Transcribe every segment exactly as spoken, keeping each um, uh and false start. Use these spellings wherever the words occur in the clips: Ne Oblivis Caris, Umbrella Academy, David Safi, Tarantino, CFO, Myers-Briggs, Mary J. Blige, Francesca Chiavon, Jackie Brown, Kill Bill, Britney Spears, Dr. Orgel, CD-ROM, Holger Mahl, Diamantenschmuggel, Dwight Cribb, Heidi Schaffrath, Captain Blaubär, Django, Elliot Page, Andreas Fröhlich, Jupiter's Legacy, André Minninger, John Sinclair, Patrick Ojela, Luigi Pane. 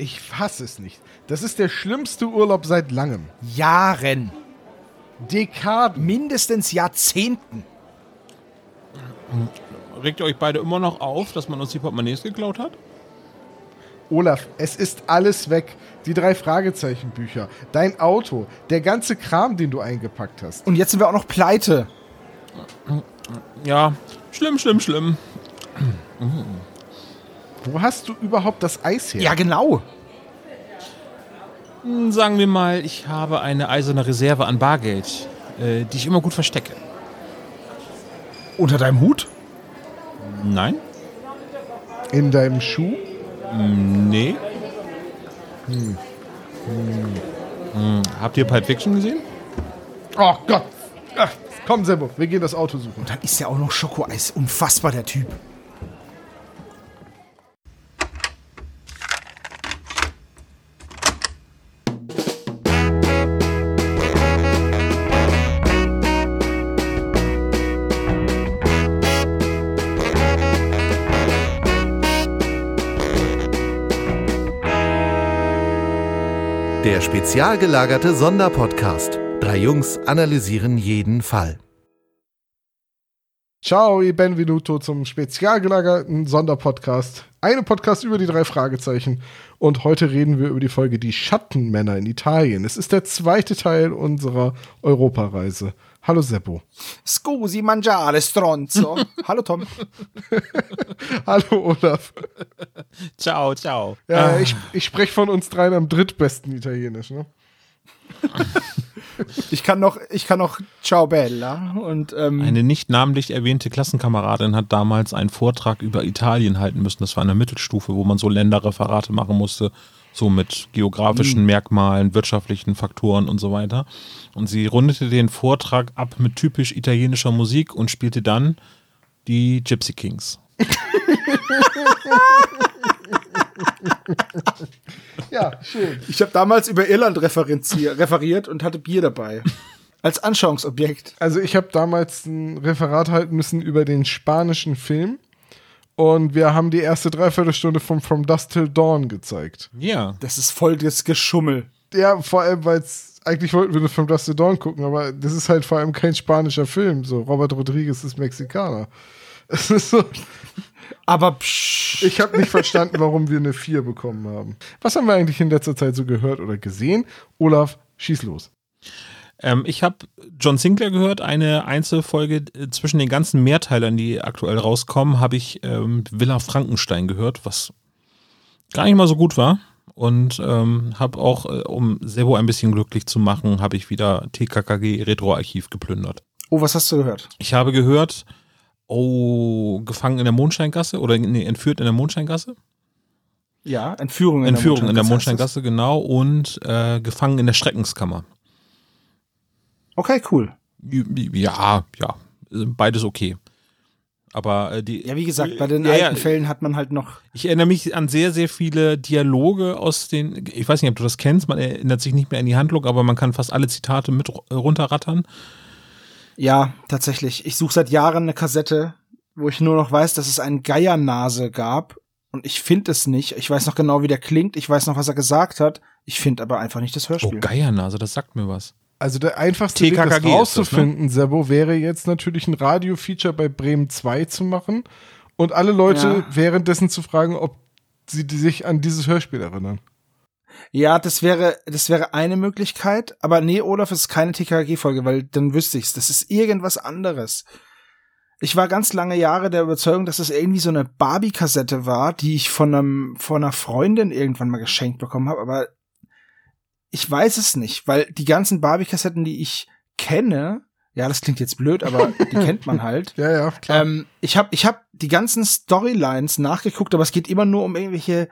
Ich fasse es nicht. Das ist der schlimmste Urlaub seit langem. Jahren. Dekaden. Mindestens Jahrzehnten. Regt ihr euch beide immer noch auf, dass man uns die Portemonnaies geklaut hat? Olaf, es ist alles weg. Die drei Fragezeichen-Bücher, dein Auto, der ganze Kram, den du eingepackt hast. Und jetzt sind wir auch noch pleite. Ja, schlimm, schlimm, schlimm. Wo hast du überhaupt das Eis her? Ja, genau. Sagen wir mal, ich habe eine eiserne Reserve an Bargeld, äh, die ich immer gut verstecke. Unter deinem Hut? Nein. In deinem Schuh? Nee. Hm. Hm. Hm. Habt ihr Pulp Fiction gesehen? Oh Gott. Ach, komm, Sembo, wir gehen das Auto suchen. Und dann ist ja auch noch Schokoeis. Unfassbar, der Typ. Der spezial gelagerte Sonderpodcast. Drei Jungs analysieren jeden Fall. Ciao, e benvenuto zum spezial gelagerten Sonderpodcast. Einem Podcast über die drei Fragezeichen. Und heute reden wir über die Folge Die Schattenmänner in Italien. Es ist der zweite Teil unserer Europareise. Hallo Seppo. Scusi mangiare stronzo. Hallo Tom. Hallo Olaf. Ciao, ciao. Ja, ah. ich, ich spreche von uns dreien am drittbesten Italienisch, ne? Ich kann noch, ich kann noch Ciao Bella. Und, ähm, eine nicht namentlich erwähnte Klassenkameradin hat damals einen Vortrag über Italien halten müssen. Das war in der Mittelstufe, wo man so Länderreferate machen musste. So mit geografischen Merkmalen, wirtschaftlichen Faktoren und so weiter. Und sie rundete den Vortrag ab mit typisch italienischer Musik und spielte dann die Gypsy Kings. Ja, schön. Ich habe damals über Irland referiert und hatte Bier dabei. Als Anschauungsobjekt. Also ich habe damals ein Referat halten müssen über den spanischen Film. Und wir haben die erste Dreiviertelstunde von From Dusk Till Dawn gezeigt. Ja. Das ist voll das Geschummel. Ja, vor allem, weil es, eigentlich wollten wir nur From Dusk Till Dawn gucken, aber das ist halt vor allem kein spanischer Film. So, Robert Rodriguez ist Mexikaner. Das ist so. Aber psch. Ich habe nicht verstanden, warum wir eine vier bekommen haben. Was haben wir eigentlich in letzter Zeit so gehört oder gesehen? Olaf, schieß los. Ähm, ich habe John Sinclair gehört, eine Einzelfolge zwischen den ganzen Mehrteilern, die aktuell rauskommen, habe ich ähm, Villa Frankenstein gehört, was gar nicht mal so gut war. Und ähm, habe auch, äh, um Sebo ein bisschen glücklich zu machen, habe ich wieder T K K G Retroarchiv geplündert. Oh, was hast du gehört? Ich habe gehört, oh, gefangen in der Mondscheingasse oder nee, entführt in der Mondscheingasse. Ja, Entführung in, Entführung in der Mondscheingasse. In der Mondscheingasse, genau. Und äh, gefangen in der Schreckenskammer. Okay, cool. Ja, ja, beides okay. Aber die. Ja, wie gesagt, bei den ja, alten ja, Fällen hat man halt noch. Ich erinnere mich an sehr, sehr viele Dialoge aus den. Ich weiß nicht, ob du das kennst. Man erinnert sich nicht mehr an die Handlung, aber man kann fast alle Zitate mit runterrattern. Ja, tatsächlich. Ich suche seit Jahren eine Kassette, wo ich nur noch weiß, dass es einen Geiernase gab. Und ich finde es nicht. Ich weiß noch genau, wie der klingt. Ich weiß noch, was er gesagt hat. Ich finde aber einfach nicht das Hörspiel. Oh, Geiernase, das sagt mir was. Also der einfachste Weg, das rauszufinden, ne? Sebo, wäre jetzt natürlich ein Radio-Feature bei Bremen zwei zu machen und alle Leute ja. währenddessen zu fragen, ob sie sich an dieses Hörspiel erinnern. Ja, das wäre das wäre eine Möglichkeit, aber nee, Olaf, es ist keine T K G-Folge, weil dann wüsste ich's. Das ist irgendwas anderes. Ich war ganz lange Jahre der Überzeugung, dass es irgendwie so eine Barbie-Kassette war, die ich von, einem, von einer Freundin irgendwann mal geschenkt bekommen habe, aber ich weiß es nicht, weil die ganzen Barbie-Kassetten, die ich kenne, ja, das klingt jetzt blöd, aber die kennt man halt. Ja, ja, klar. Ähm, ich habe ich hab die ganzen Storylines nachgeguckt, aber es geht immer nur um irgendwelche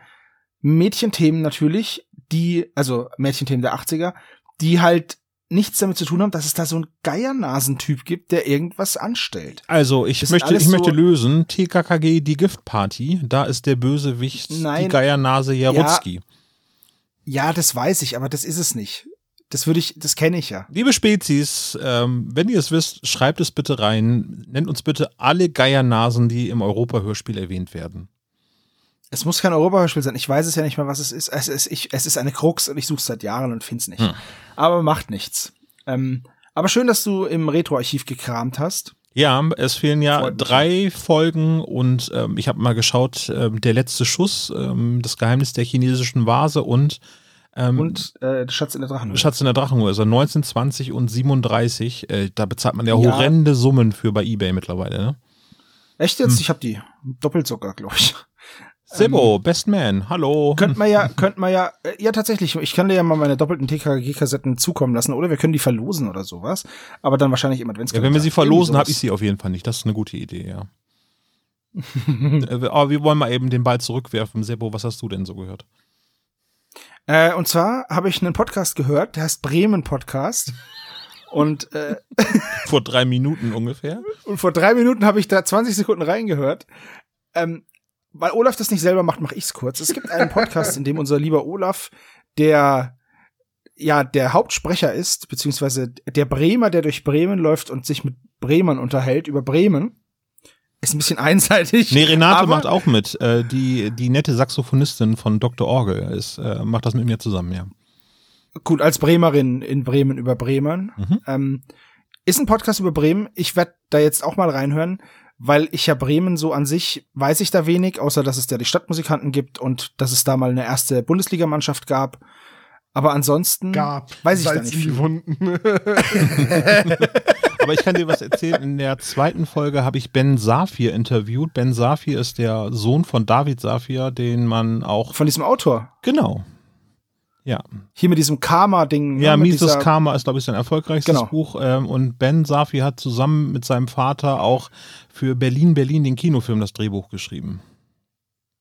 Mädchenthemen natürlich, die, also Mädchenthemen der achtziger, die halt nichts damit zu tun haben, dass es da so einen Geiernasentyp gibt, der irgendwas anstellt. Also, ich möchte ich so möchte lösen, T K K G, die Giftparty, da ist der Bösewicht, nein, die Geiernase Jarutzki. Ja, Ja, das weiß ich, aber das ist es nicht. Das würde ich, das kenne ich ja. Liebe Spezies, ähm, wenn ihr es wisst, schreibt es bitte rein. Nennt uns bitte alle Geiernasen, die im Europa-Hörspiel erwähnt werden. Es muss kein Europahörspiel sein. Ich weiß es ja nicht mehr, was es ist. Es ist, ich, es ist eine Krux und ich suche es seit Jahren und finde es nicht. Hm. Aber macht nichts. Ähm, aber schön, dass du im Retro-Archiv gekramt hast. Ja, es fehlen ja drei Folgen und ähm, ich habe mal geschaut, ähm, der letzte Schuss, ähm, das Geheimnis der chinesischen Vase und ähm, und äh, Schatz in der Drachenhöhle. Schatz in der Drachenhöhle, also neunzehn, zwanzig und siebenunddreißig. Äh, da bezahlt man ja, ja horrende Summen für bei eBay mittlerweile. Ne? Echt jetzt? Hm. Ich habe die. Doppelt sogar, glaube ich. Sebo, ähm, Best Man, hallo. Könnt man ja, könnt man ja, äh, ja tatsächlich, ich kann dir ja mal meine doppelten T K G-Kassetten zukommen lassen oder wir können die verlosen oder sowas, aber dann wahrscheinlich im Adventskalender. Ja, wenn wir sie verlosen, habe ich sie auf jeden Fall nicht, das ist eine gute Idee, ja. Aber wir wollen mal eben den Ball zurückwerfen. Sebo, was hast du denn so gehört? Äh, und zwar habe ich einen Podcast gehört, der heißt Bremen-Podcast. Und äh, vor drei Minuten ungefähr. Und vor drei Minuten habe ich da zwanzig Sekunden reingehört. Ähm, Weil Olaf das nicht selber macht, mache ich es kurz. Es gibt einen Podcast, in dem unser lieber Olaf, der ja der Hauptsprecher ist, beziehungsweise der Bremer, der durch Bremen läuft und sich mit Bremern unterhält über Bremen. Ist ein bisschen einseitig. Nee, Renate macht auch mit. Äh, die, die nette Saxophonistin von Doktor Orgel ist, äh, macht das mit mir zusammen, ja. Gut, als Bremerin in Bremen über Bremern. Mhm. Ähm, ist ein Podcast über Bremen. Ich werde da jetzt auch mal reinhören. Weil ich ja Bremen so an sich, weiß ich da wenig, außer dass es ja die Stadtmusikanten gibt und dass es da mal eine erste Bundesligamannschaft gab. Aber ansonsten gab, weiß ich da nicht viel. Aber ich kann dir was erzählen. In der zweiten Folge habe ich Ben Safi interviewt. Ben Safi ist der Sohn von David Safi, den man auch... Von diesem Autor? Genau. Ja. Hier mit diesem Karma-Ding. Ja, ne, Mises Karma ist, glaube ich, sein erfolgreichstes genau. Buch. Ähm, und Ben Safi hat zusammen mit seinem Vater auch für Berlin, Berlin den Kinofilm das Drehbuch geschrieben.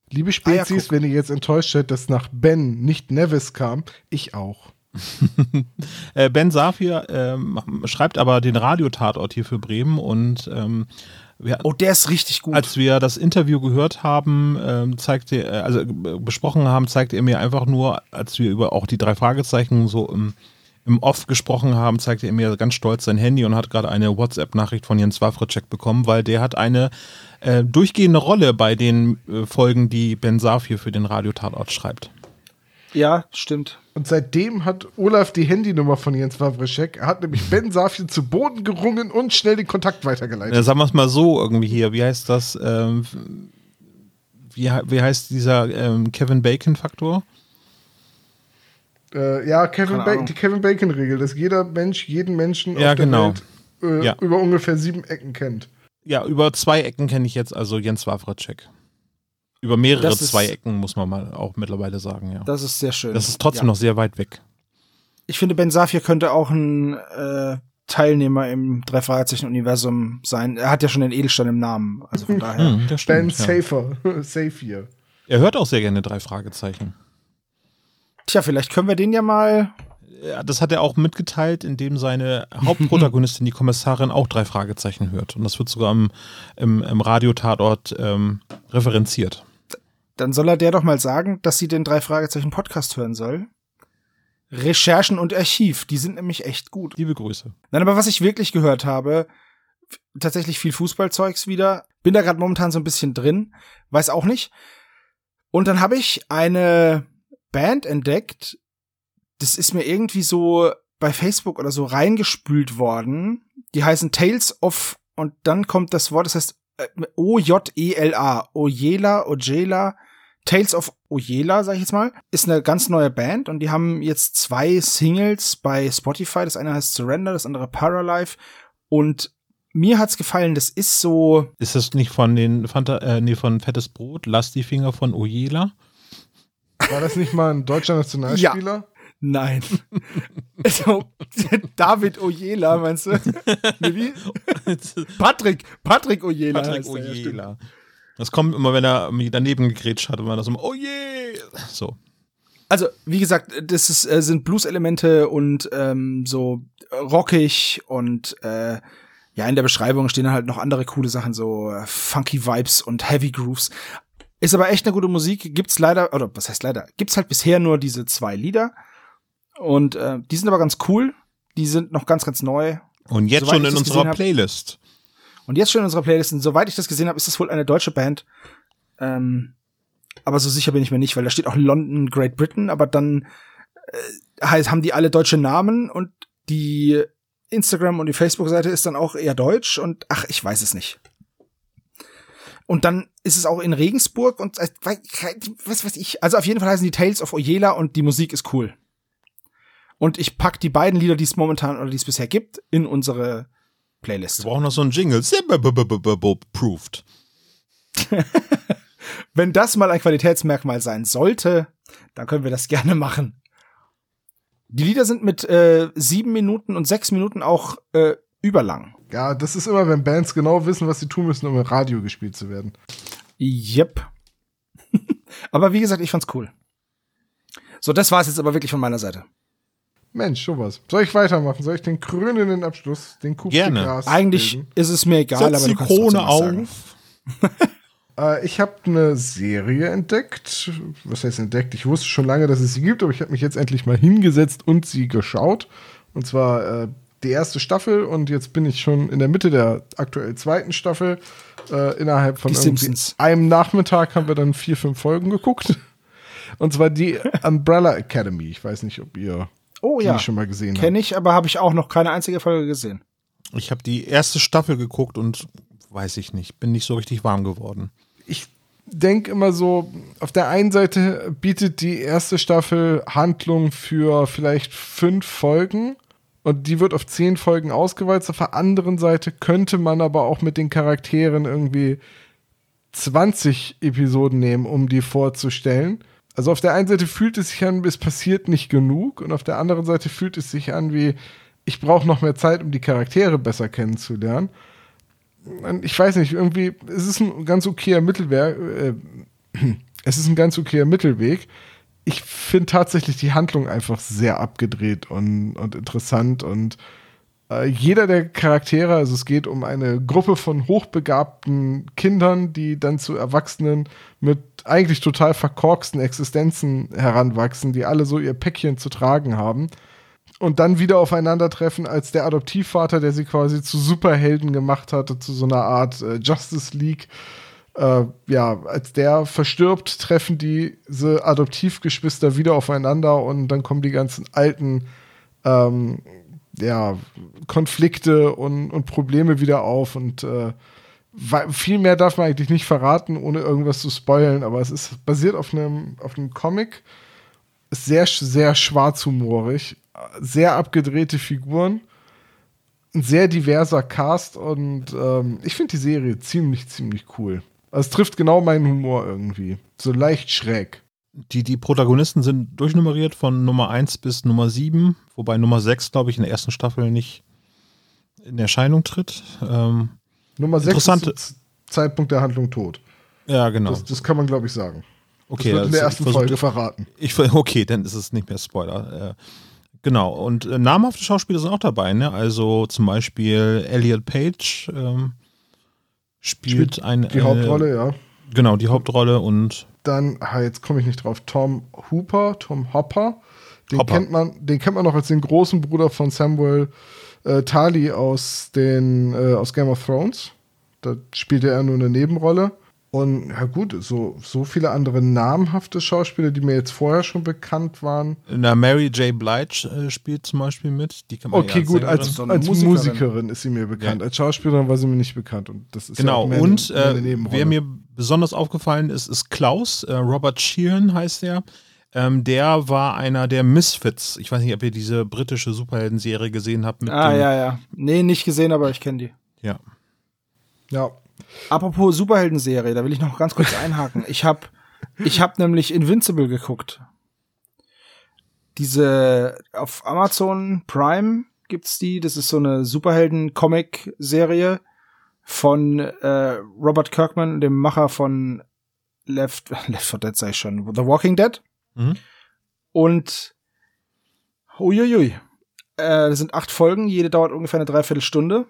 Liebe Spezies, ah, ja, wenn ihr jetzt enttäuscht seid, dass nach Ben nicht Nevis kam, ich auch. äh, Ben Safi ähm, schreibt aber den Radiotatort hier für Bremen und ähm, wir, oh, der ist richtig gut. Als wir das Interview gehört haben, ähm, zeigte, also besprochen haben, zeigte er mir einfach nur, als wir über auch die drei Fragezeichen so im, im Off gesprochen haben, zeigte er mir ganz stolz sein Handy und hat gerade eine WhatsApp-Nachricht von Jens Wawrczeck bekommen, weil der hat eine äh, durchgehende Rolle bei den äh, Folgen, die Ben Safi für den Radiotatort schreibt. Ja, stimmt. Und seitdem hat Olaf die Handynummer von Jens Wawrczeck. Er hat nämlich Ben Safi zu Boden gerungen und schnell den Kontakt weitergeleitet. Ja, sagen wir es mal so irgendwie hier. Wie heißt das? Ähm, wie, wie heißt dieser ähm, Kevin Bacon-Faktor? Äh, ja, Kevin ba- die Kevin Bacon-Regel, dass jeder Mensch jeden Menschen ja, auf der genau. Welt äh, ja. über ungefähr sieben Ecken kennt. Ja, über zwei Ecken kenne ich jetzt also Jens Wawrczeck. Über mehrere ist, zwei Ecken, muss man mal auch mittlerweile sagen, ja. Das ist sehr schön. Das ist trotzdem ja. noch sehr weit weg. Ich finde, Ben Safi könnte auch ein äh, Teilnehmer im Drei Fragezeichen-Universum sein. Er hat ja schon den Edelstein im Namen, also von daher. Hm, stimmt, Ben Safer, ja. Safier. Er hört auch sehr gerne Drei Fragezeichen. Tja, vielleicht können wir den ja mal... Ja, das hat er auch mitgeteilt, indem seine Hauptprotagonistin, die Kommissarin, auch Drei Fragezeichen hört. Und das wird sogar im, im, im Radiotatort ähm, referenziert. Dann soll er der doch mal sagen, dass sie den Drei Fragezeichen Podcast hören soll. Recherchen und Archiv, die sind nämlich echt gut. Liebe Grüße. Nein, aber was ich wirklich gehört habe, f- tatsächlich viel Fußballzeugs wieder. Bin da gerade momentan so ein bisschen drin, weiß auch nicht. Und dann habe ich eine Band entdeckt, das ist mir irgendwie so bei Facebook oder so reingespült worden. Die heißen Tales of, und dann kommt das Wort, das heißt O J E L A. Ojela, Ojela, Tales of Ojela, sag ich jetzt mal. Ist eine ganz neue Band und die haben jetzt zwei Singles bei Spotify. Das eine heißt Surrender, das andere Paralife. Und mir hat's gefallen, das ist so... Ist das nicht von den Fanta- äh, nee, von Fettes Brot, Lass die Finger von Ojela? War das nicht mal ein deutscher Nationalspieler? Ja. Nein. Also, David Ojela, meinst du? Nee, wie? Patrick, Patrick Ojela. Patrick Ojela. Ja, das kommt immer, wenn er daneben gegrätscht hat, immer das immer, oh je. So. Also, wie gesagt, das ist, sind Blues-Elemente und ähm, so rockig und äh, ja, in der Beschreibung stehen dann halt noch andere coole Sachen, so funky Vibes und Heavy Grooves. Ist aber echt eine gute Musik. Gibt's leider, oder was heißt leider, gibt's halt bisher nur diese zwei Lieder. Und äh, die sind aber ganz cool. Die sind noch ganz, ganz neu. Und jetzt schon in unserer Playlist. Und jetzt schon in unserer Playlist. Und soweit ich das gesehen habe, ist das wohl eine deutsche Band. Ähm, aber so sicher bin ich mir nicht, weil da steht auch London, Great Britain, aber dann äh, heißt, haben die alle deutsche Namen und die Instagram- und die Facebook-Seite ist dann auch eher deutsch und ach, ich weiß es nicht. Und dann ist es auch in Regensburg und äh, was weiß ich. Also auf jeden Fall heißen die Tales of Ojela und die Musik ist cool. Und ich pack die beiden Lieder, die es momentan oder die es bisher gibt, in unsere Playlist. Wir brauchen noch so einen Jingle. Proofed. Wenn das mal ein Qualitätsmerkmal sein sollte, dann können wir das gerne machen. Die Lieder sind mit äh, sieben Minuten und sechs Minuten auch äh, überlang. Ja, das ist immer, wenn Bands genau wissen, was sie tun müssen, um im Radio gespielt zu werden. Yep. Aber wie gesagt, ich fand's cool. So, das war's jetzt aber wirklich von meiner Seite. Mensch, schon was. Soll ich weitermachen? Soll ich den krönenden Abschluss, den Coup de Gras? Eigentlich bilden? Ist es mir egal, setz aber du kannst die Krone auf. äh, ich habe eine Serie entdeckt. Was heißt entdeckt? Ich wusste schon lange, dass es sie gibt, aber ich habe mich jetzt endlich mal hingesetzt und sie geschaut. Und zwar äh, die erste Staffel und jetzt bin ich schon in der Mitte der aktuell zweiten Staffel. Äh, innerhalb von einem Nachmittag haben wir dann vier, fünf Folgen geguckt. Und zwar die Umbrella Academy. Ich weiß nicht, ob ihr Oh die ja, schon mal gesehen kenne ich, aber habe ich auch noch keine einzige Folge gesehen. Ich habe die erste Staffel geguckt und weiß ich nicht, bin nicht so richtig warm geworden. Ich denke immer so, auf der einen Seite bietet die erste Staffel Handlung für vielleicht fünf Folgen und die wird auf zehn Folgen ausgewalzt. Auf der anderen Seite könnte man aber auch mit den Charakteren irgendwie zwanzig Episoden nehmen, um die vorzustellen. Also auf der einen Seite fühlt es sich an, es passiert nicht genug und auf der anderen Seite fühlt es sich an wie, ich brauche noch mehr Zeit, um die Charaktere besser kennenzulernen. Und ich weiß nicht, irgendwie, es ist ein ganz okayer Mittelweg. Äh, es ist ein ganz okayer Mittelweg. Ich finde tatsächlich die Handlung einfach sehr abgedreht und, und interessant und äh, jeder der Charaktere, also es geht um eine Gruppe von hochbegabten Kindern, die dann zu Erwachsenen mit eigentlich total verkorksten Existenzen heranwachsen, die alle so ihr Päckchen zu tragen haben und dann wieder aufeinandertreffen als der Adoptivvater, der sie quasi zu Superhelden gemacht hatte, zu so einer Art äh, Justice League. Äh, ja, als der verstirbt, treffen diese Adoptivgeschwister wieder aufeinander und dann kommen die ganzen alten ähm, ja, Konflikte und, und Probleme wieder auf und äh, viel mehr darf man eigentlich nicht verraten, ohne irgendwas zu spoilen, aber es ist basiert auf einem, auf einem Comic, ist sehr, sehr schwarzhumorig, sehr abgedrehte Figuren, ein sehr diverser Cast und ähm, ich finde die Serie ziemlich, ziemlich cool. Also es trifft genau meinen Humor irgendwie, so leicht schräg. Die, die Protagonisten sind durchnummeriert von Nummer eins bis Nummer sieben, wobei Nummer sechs, glaube ich, in der ersten Staffel nicht in Erscheinung tritt. Ähm Nummer sechs ist zum Zeitpunkt der Handlung tot. Ja, genau. Das, das kann man, glaube ich, sagen. Okay, das wird in der ersten Folge verraten. Ich, okay, dann ist es nicht mehr Spoiler. Äh, genau, und äh, namhafte Schauspieler sind auch dabei, ne? Also zum Beispiel Elliot Page ähm, spielt, spielt eine die äh, Hauptrolle, ja. Genau, die Hauptrolle und dann, ah, jetzt komme ich nicht drauf, Tom Hooper, Tom Hopper. Den Hopper. kennt man, den kennt man noch als den großen Bruder von Samuel Äh, Tali aus, den, äh, aus Game of Thrones. Da spielte er nur eine Nebenrolle. Und ja gut, so, so viele andere namhafte Schauspieler, die mir jetzt vorher schon bekannt waren. Na, Mary J. Blige äh, spielt zum Beispiel mit. Die kann man okay, ja als gut, als, als, als Musikerin. Musikerin ist sie mir bekannt. Ja. Als Schauspielerin war sie mir nicht bekannt. Und das ist genau, ja auch mehr und eine, eine äh, wer mir besonders aufgefallen ist, ist Klaus. Äh, Robert Sheehan heißt er. Ähm, der war einer der Misfits. Ich weiß nicht, ob ihr diese britische Superhelden-Serie gesehen habt. Mit ah, ja, ja. Nee, nicht gesehen, aber ich kenne die. Ja. Ja. Apropos Superhelden-Serie, da will ich noch ganz kurz einhaken. Ich habe ich hab nämlich Invincible geguckt. Diese, auf Amazon Prime gibt's die. Das ist so eine Superhelden-Comic-Serie von äh, Robert Kirkman, dem Macher von Left, Left four Dead, sag ich schon, The Walking Dead. Mhm. Und uiuiui, äh, das sind acht Folgen, jede dauert ungefähr eine Dreiviertelstunde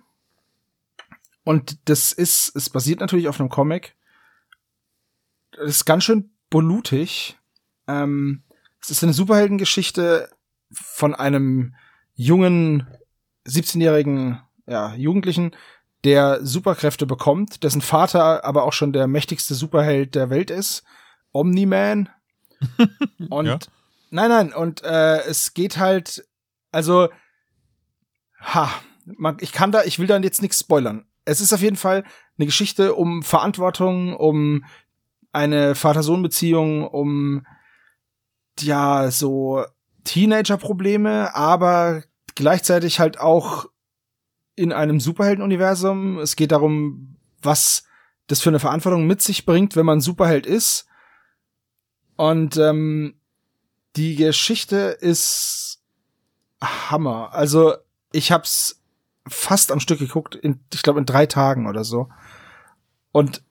und das ist, es basiert natürlich auf einem Comic, das ist ganz schön blutig, ähm, es ist eine Superheldengeschichte von einem jungen, siebzehnjährigen ja, Jugendlichen, der Superkräfte bekommt, dessen Vater aber auch schon der mächtigste Superheld der Welt ist. Omni-Man. Und ja. Nein, nein, und äh, es geht halt, also, ha, man, ich kann da, ich will da jetzt nichts spoilern. Es ist auf jeden Fall eine Geschichte um Verantwortung, um eine Vater-Sohn-Beziehung, um, ja, so Teenager-Probleme, aber gleichzeitig halt auch in einem Superhelden-Universum. Es geht darum, was das für eine Verantwortung mit sich bringt, wenn man Superheld ist. Und ähm, die Geschichte ist Hammer. Also ich hab's fast am Stück geguckt, in, ich glaube in drei Tagen oder so. Und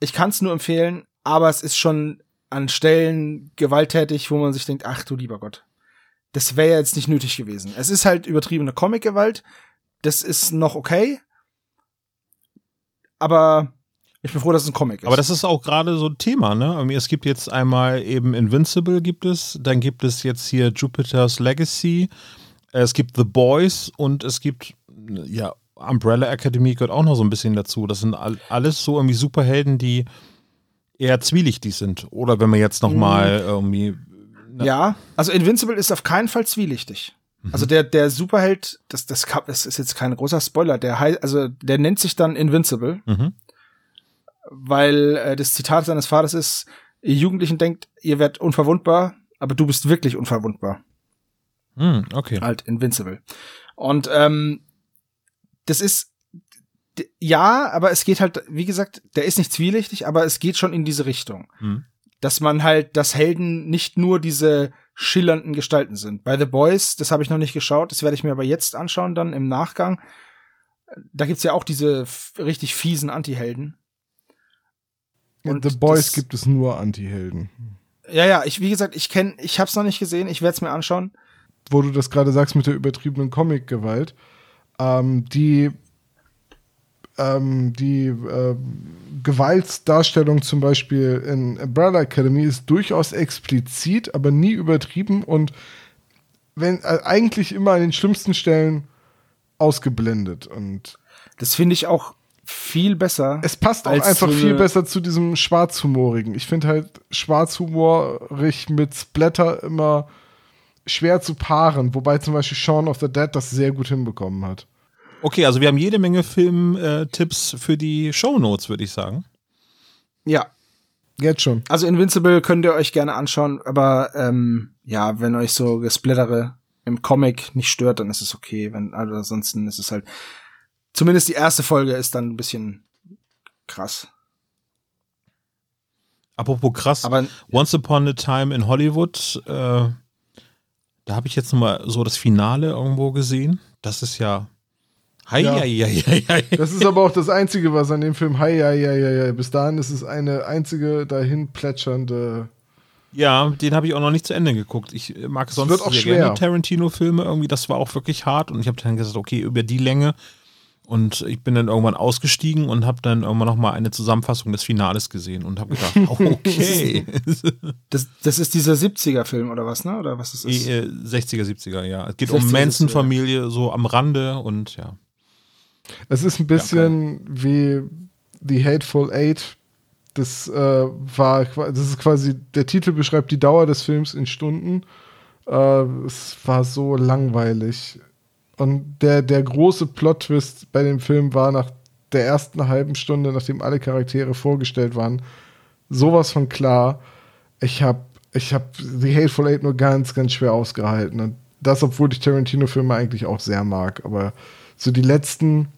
ich kann's nur empfehlen, aber es ist schon an Stellen gewalttätig, wo man sich denkt, ach du lieber Gott, das wäre ja jetzt nicht nötig gewesen. Es ist halt übertriebene Comic-Gewalt, das ist noch okay, aber ich bin froh, dass es ein Comic ist. Aber das ist auch gerade so ein Thema, ne? Es gibt jetzt einmal eben Invincible gibt es, dann gibt es jetzt hier Jupiter's Legacy, es gibt The Boys und es gibt, ja, Umbrella Academy gehört auch noch so ein bisschen dazu. Das sind alles so irgendwie Superhelden, die eher zwielichtig sind. Oder wenn man jetzt noch mal irgendwie... Ne? Ja, also Invincible ist auf keinen Fall zwielichtig. Mhm. Also der, der Superheld, das, das, das ist jetzt kein großer Spoiler, der, also der nennt sich dann Invincible. Mhm. Weil äh, das Zitat seines Vaters ist, ihr Jugendlichen denkt, ihr werdet unverwundbar, aber du bist wirklich unverwundbar. Mm, okay. Halt, Invincible. Und ähm, das ist, d- ja, aber es geht halt, wie gesagt, der ist nicht zwielichtig, aber es geht schon in diese Richtung. Mhm. Dass man halt, dass Helden nicht nur diese schillernden Gestalten sind. Bei The Boys, das habe ich noch nicht geschaut, das werde ich mir aber jetzt anschauen, dann im Nachgang. Da gibt's ja auch diese f- richtig fiesen Anti-Helden. Und The Boys das, gibt es nur Anti-Helden. Ja, ja, ich, wie gesagt, ich kenne, ich hab's noch nicht gesehen, ich werde es mir anschauen. Wo du das gerade sagst mit der übertriebenen Comic-Gewalt, ähm, die, ähm, die äh, Gewaltdarstellung zum Beispiel in Umbrella Academy ist durchaus explizit, aber nie übertrieben und wenn äh, eigentlich immer an den schlimmsten Stellen ausgeblendet. Und das finde ich auch viel besser. Es passt auch einfach so viel besser zu diesem Schwarzhumorigen. Ich finde halt schwarzhumorig mit Splatter immer schwer zu paaren, wobei zum Beispiel Shaun of the Dead das sehr gut hinbekommen hat. Okay, also wir haben jede Menge Film-Tipps äh, für die Shownotes, würde ich sagen. Ja. Jetzt schon. Also Invincible könnt ihr euch gerne anschauen, aber ähm, ja, wenn euch so Gesplattere im Comic nicht stört, dann ist es okay. Wenn, also ansonsten ist es halt zumindest die erste Folge ist dann ein bisschen krass. Apropos krass, aber, Once Upon a Time in Hollywood, äh, da habe ich jetzt nochmal so das Finale irgendwo gesehen. Das ist ja... Hei, ja. Hei, hei, hei. Das ist aber auch das Einzige, was an dem Film... Hei, hei, hei, hei. Bis dahin ist es eine einzige dahin plätschernde... Ja, den habe ich auch noch nicht zu Ende geguckt. Ich mag sonst sehr schwer. gerne Tarantino-Filme irgendwie. Das war auch wirklich hart und ich habe dann gesagt, okay, über die Länge... Und ich bin dann irgendwann ausgestiegen und habe dann irgendwann nochmal eine Zusammenfassung des Finales gesehen und habe gedacht, okay. das, das ist dieser siebziger-Film oder was, ne? Oder was ist das? sechziger, siebziger, ja. Es geht sechziger, um Manson-Familie so am Rande und ja. Es ist ein bisschen ja, wie The Hateful Eight. Das, äh, war, das ist quasi, der Titel beschreibt die Dauer des Films in Stunden. Äh, es war so langweilig. Und der, der große Plot-Twist bei dem Film war nach der ersten halben Stunde, nachdem alle Charaktere vorgestellt waren, sowas von klar, ich habe ich hab The Hateful Eight nur ganz, ganz schwer ausgehalten. Und das, obwohl ich Tarantino-Filme eigentlich auch sehr mag. Aber so die letzten,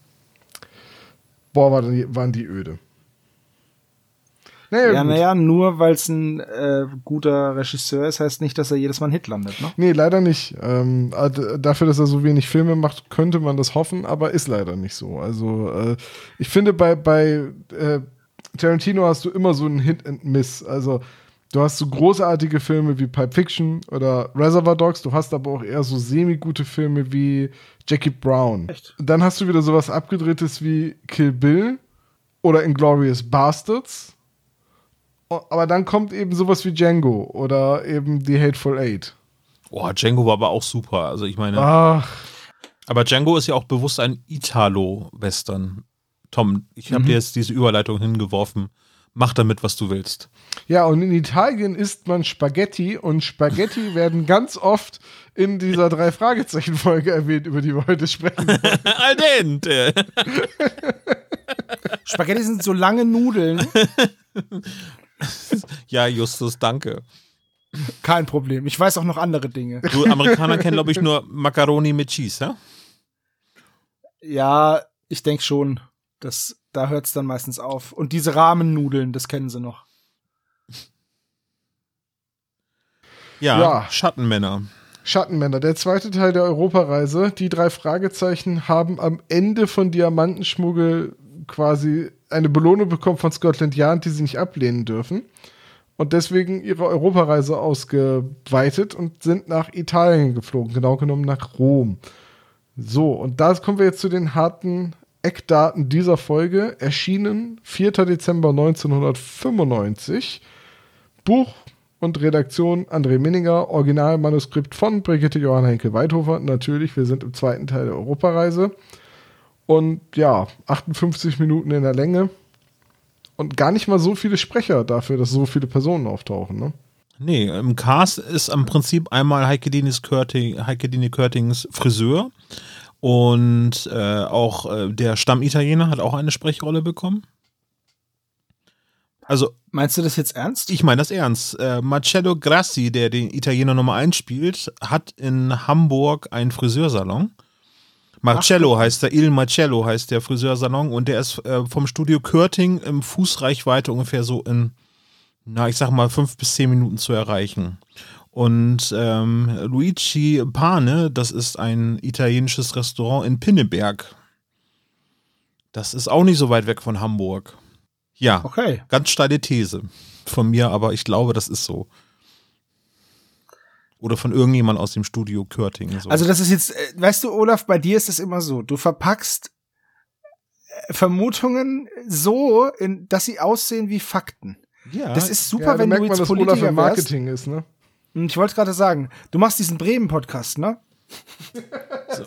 boah, waren die, waren die öde. Naja, ja, naja, nur weil es ein äh, guter Regisseur ist, heißt nicht, dass er jedes Mal einen Hit landet, ne? Nee, leider nicht. Ähm, dafür, dass er so wenig Filme macht, könnte man das hoffen, aber ist leider nicht so. Also äh, ich finde, bei, bei äh, Tarantino hast du immer so einen Hit and Miss. Also du hast so großartige Filme wie Pulp Fiction oder Reservoir Dogs, du hast aber auch eher so semi-gute Filme wie Jackie Brown. Echt? Dann hast du wieder sowas Abgedrehtes wie Kill Bill oder Inglourious Bastards. Aber dann kommt eben sowas wie Django oder eben The Hateful Eight. Boah, Django war aber auch super. Also ich meine, ach. Aber Django ist ja auch bewusst ein Italo-Western. Tom, ich habe mhm. dir jetzt diese Überleitung hingeworfen. mach damit, was du willst. Ja, und in Italien isst man Spaghetti und Spaghetti werden ganz oft in dieser Drei-Fragezeichen-Folge erwähnt, über die wir heute sprechen. Al dente! Spaghetti sind so lange Nudeln. Ja, Justus, danke. Kein Problem. Ich weiß auch noch andere Dinge. Du, Amerikaner kennen, glaube ich, nur Macaroni mit Cheese, ja? Ja, ich denke schon. Das, da hört es dann meistens auf. Und diese Rahmennudeln, das kennen sie noch. Ja, ja, Schattenmänner. Schattenmänner, der zweite Teil der Europareise. Die drei Fragezeichen haben am Ende von Diamantenschmuggel quasi eine Belohnung bekommen von Scotland Yard, die sie nicht ablehnen dürfen. Und deswegen ihre Europareise ausgeweitet und sind nach Italien geflogen, genau genommen nach Rom. So, und da kommen wir jetzt zu den harten Eckdaten dieser Folge. Erschienen vierter Dezember neunzehnhundertfünfundneunzig. Buch und Redaktion André Minninger, Originalmanuskript von Brigitte Johanna Henkel-Waidhofer. Natürlich, wir sind im zweiten Teil der Europareise. Und ja, achtundfünfzig Minuten in der Länge. Und gar nicht mal so viele Sprecher dafür, dass so viele Personen auftauchen, ne? Nee, im Cast ist im Prinzip einmal Heike Dine Körting, Heike Dine Körtings Friseur. Und äh, auch äh, der Stammitaliener hat auch eine Sprechrolle bekommen. Also, meinst du das jetzt ernst? Ich meine das ernst. Äh, Marcello Grassi, der den Italiener Nummer eins spielt, hat in Hamburg einen Friseursalon. Marcello Ach. heißt der, Il Marcello heißt der Friseursalon. Und der ist äh, vom Studio Körting im Fußreichweite ungefähr so in, na, ich sag mal, fünf bis zehn Minuten zu erreichen. Und ähm, Luigi Pane, das ist ein italienisches Restaurant in Pinneberg. Das ist auch nicht so weit weg von Hamburg. Ja, okay. Ganz steile These von mir, aber ich glaube, das ist so. Oder von irgendjemand aus dem Studio Körting. So. Also das ist jetzt, weißt du, Olaf, bei dir ist es immer so, du verpackst Vermutungen so, in, dass sie aussehen wie Fakten. Ja. Das ist super, ja, wenn du jetzt man, Politiker Olaf im Marketing wärst. Ist, ne? Ich wollte gerade sagen, du machst diesen Bremen-Podcast, ne? So.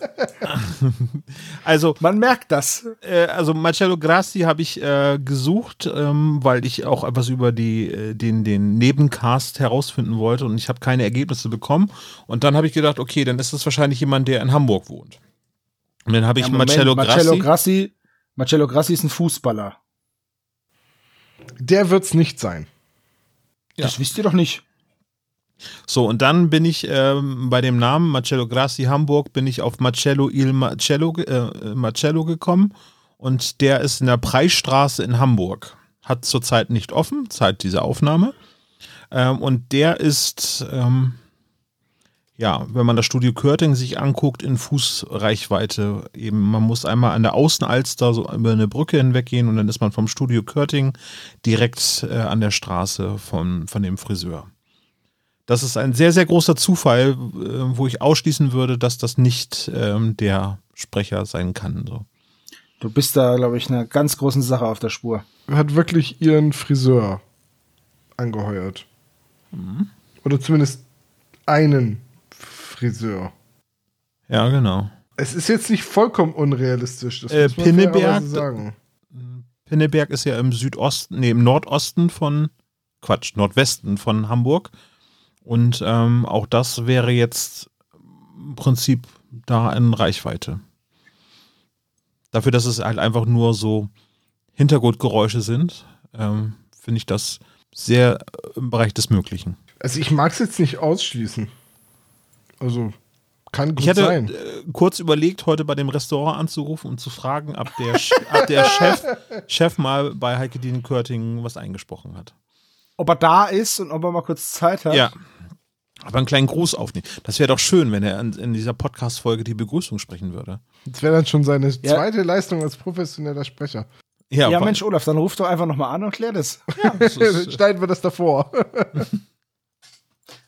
Also man merkt das. Äh, also Marcello Grassi habe ich äh, gesucht, ähm, weil ich auch etwas über die, äh, den, den Nebencast herausfinden wollte und ich habe keine Ergebnisse bekommen. Und dann habe ich gedacht, okay, dann ist das wahrscheinlich jemand, der in Hamburg wohnt. Und dann habe ich ja, Moment, Marcello Grassi. Marcello Grassi. Marcello Grassi ist ein Fußballer. Der wird's nicht sein. Ja. Das wisst ihr doch nicht. So, und dann bin ich ähm, bei dem Namen Marcello Grassi Hamburg, bin ich auf Marcello Il Marcello, äh, Marcello gekommen und der ist in der Preisstraße in Hamburg. Hat zurzeit nicht offen, seit dieser Aufnahme. Ähm, und der ist, ähm, ja, wenn man das Studio Körting sich anguckt, in Fußreichweite eben. Man muss einmal an der Außenalster so über eine Brücke hinweggehen und dann ist man vom Studio Körting direkt äh, an der Straße von, von dem Friseur. Das ist ein sehr, sehr großer Zufall, wo ich ausschließen würde, dass das nicht ähm, der Sprecher sein kann. So. Du bist da, glaube ich, einer ganz großen Sache auf der Spur. Hat wirklich ihren Friseur angeheuert. Mhm. Oder zumindest einen Friseur. Ja, genau. Es ist jetzt nicht vollkommen unrealistisch, das äh, muss man fairerweise sagen. Pinneberg ist ja im Südosten, nee, im Nordosten von, Quatsch, Nordwesten von Hamburg. Und ähm, auch das wäre jetzt im Prinzip da in Reichweite. Dafür, dass es halt einfach nur so Hintergrundgeräusche sind, ähm, finde ich das sehr im Bereich des Möglichen. Also ich mag es jetzt nicht ausschließen. Also kann gut sein. Ich hätte sein. Äh, kurz überlegt, heute bei dem Restaurant anzurufen und zu fragen, ob der, ob der Chef, Chef mal bei Heike Dine Körting was eingesprochen hat. Ob er da ist und ob er mal kurz Zeit hat. Ja, aber einen kleinen Gruß aufnehmen. Das wäre doch schön, wenn er in dieser Podcast-Folge die Begrüßung sprechen würde. Das wäre dann schon seine ja. zweite Leistung als professioneller Sprecher. Ja, ja Mensch, Olaf, dann ruf doch einfach nochmal an und klär das. Ja, das ist, dann schneiden wir das davor.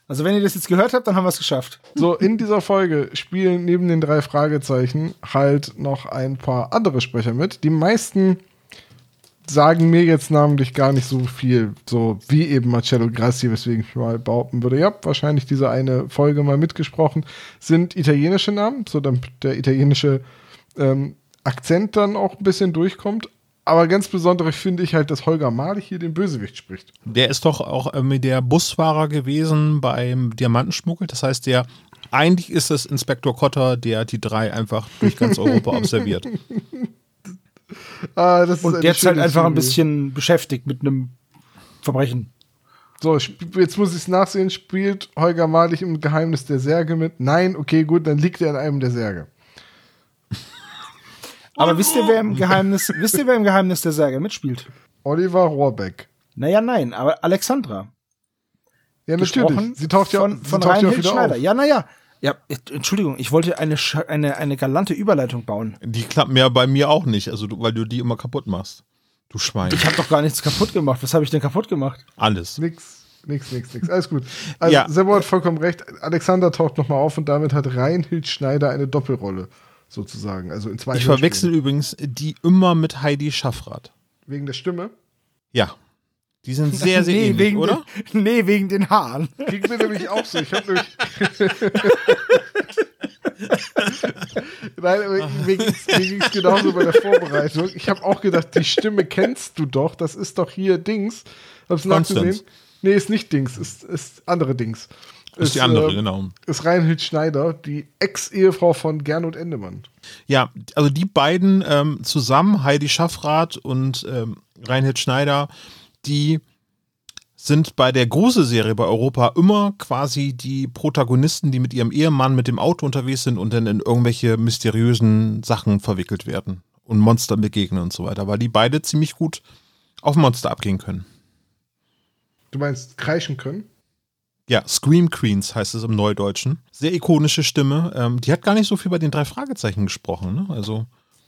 Also wenn ihr das jetzt gehört habt, dann haben wir es geschafft. So, in dieser Folge spielen neben den drei Fragezeichen halt noch ein paar andere Sprecher mit. Die meisten sagen mir jetzt namentlich gar nicht so viel, so wie eben Marcello Grassi, weswegen ich mal behaupten würde, ja, wahrscheinlich diese eine Folge mal mitgesprochen, sind italienische Namen, so damit der italienische ähm, Akzent dann auch ein bisschen durchkommt, Aber ganz besonders finde ich halt, dass Holger Mahl hier den Bösewicht spricht. Der ist doch auch ähm, der Busfahrer gewesen beim Diamantenschmuggel. Das heißt, der eigentlich ist es Inspektor Kotter, der die drei einfach durch ganz Europa observiert. Ah, das und ist der ist halt einfach Idee. Ein bisschen beschäftigt mit einem Verbrechen. So, jetzt muss ich es nachsehen. Spielt Holger Mahl im Geheimnis der Särge mit? Nein, okay, gut, dann liegt er in einem der Särge. Aber wisst ihr, wer im Geheimnis, wisst ihr, wer im Geheimnis der Särge mitspielt? Oliver Rohrbeck. Naja, nein, aber Alexandra. Ja, natürlich. Gesprochen sie taucht ja von, von Reinhilt Schneider. Auf. Ja, naja. Ja, Entschuldigung, ich wollte eine, eine, eine galante Überleitung bauen. Die klappen ja bei mir auch nicht, also weil du die immer kaputt machst. Du Schwein. Ich habe doch gar nichts kaputt gemacht. Was habe ich denn kaputt gemacht? Alles. Nix, nix, nix, nix. Alles gut. Also, ja. Sebo hat vollkommen recht. Alexander taucht nochmal auf und damit hat Reinhilt Schneider eine Doppelrolle, sozusagen. Also in zwei Ich verwechsel übrigens die immer mit Heidi Schaffrath. Wegen der Stimme? Ja. Die sind sehr, sehr nee, ähnlich, wegen oder? Den, nee, wegen den Haaren. Ging mir nämlich auch so. Ich hab nämlich Nein, mir ging es genauso bei der Vorbereitung. Ich habe auch gedacht, die Stimme kennst du doch. Das ist doch hier Dings. Hab's nachgesehen. Nee, ist nicht Dings. Ist, ist andere Dings. Ist, ist die andere, äh, genau. Ist Reinhild Schneider, die Ex-Ehefrau von Gernot Endemann. Ja, also die beiden ähm, zusammen, Heidi Schaffrath und ähm, Reinhild Schneider, die sind bei der Gruselserie bei Europa immer quasi die Protagonisten, die mit ihrem Ehemann mit dem Auto unterwegs sind und dann in irgendwelche mysteriösen Sachen verwickelt werden und Monstern begegnen und so weiter, weil die beide ziemlich gut auf Monster abgehen können. Du meinst kreischen können? Ja, Scream Queens heißt es im Neudeutschen. Sehr ikonische Stimme. Ähm, die hat gar nicht so viel bei den drei Fragezeichen gesprochen, ne? Also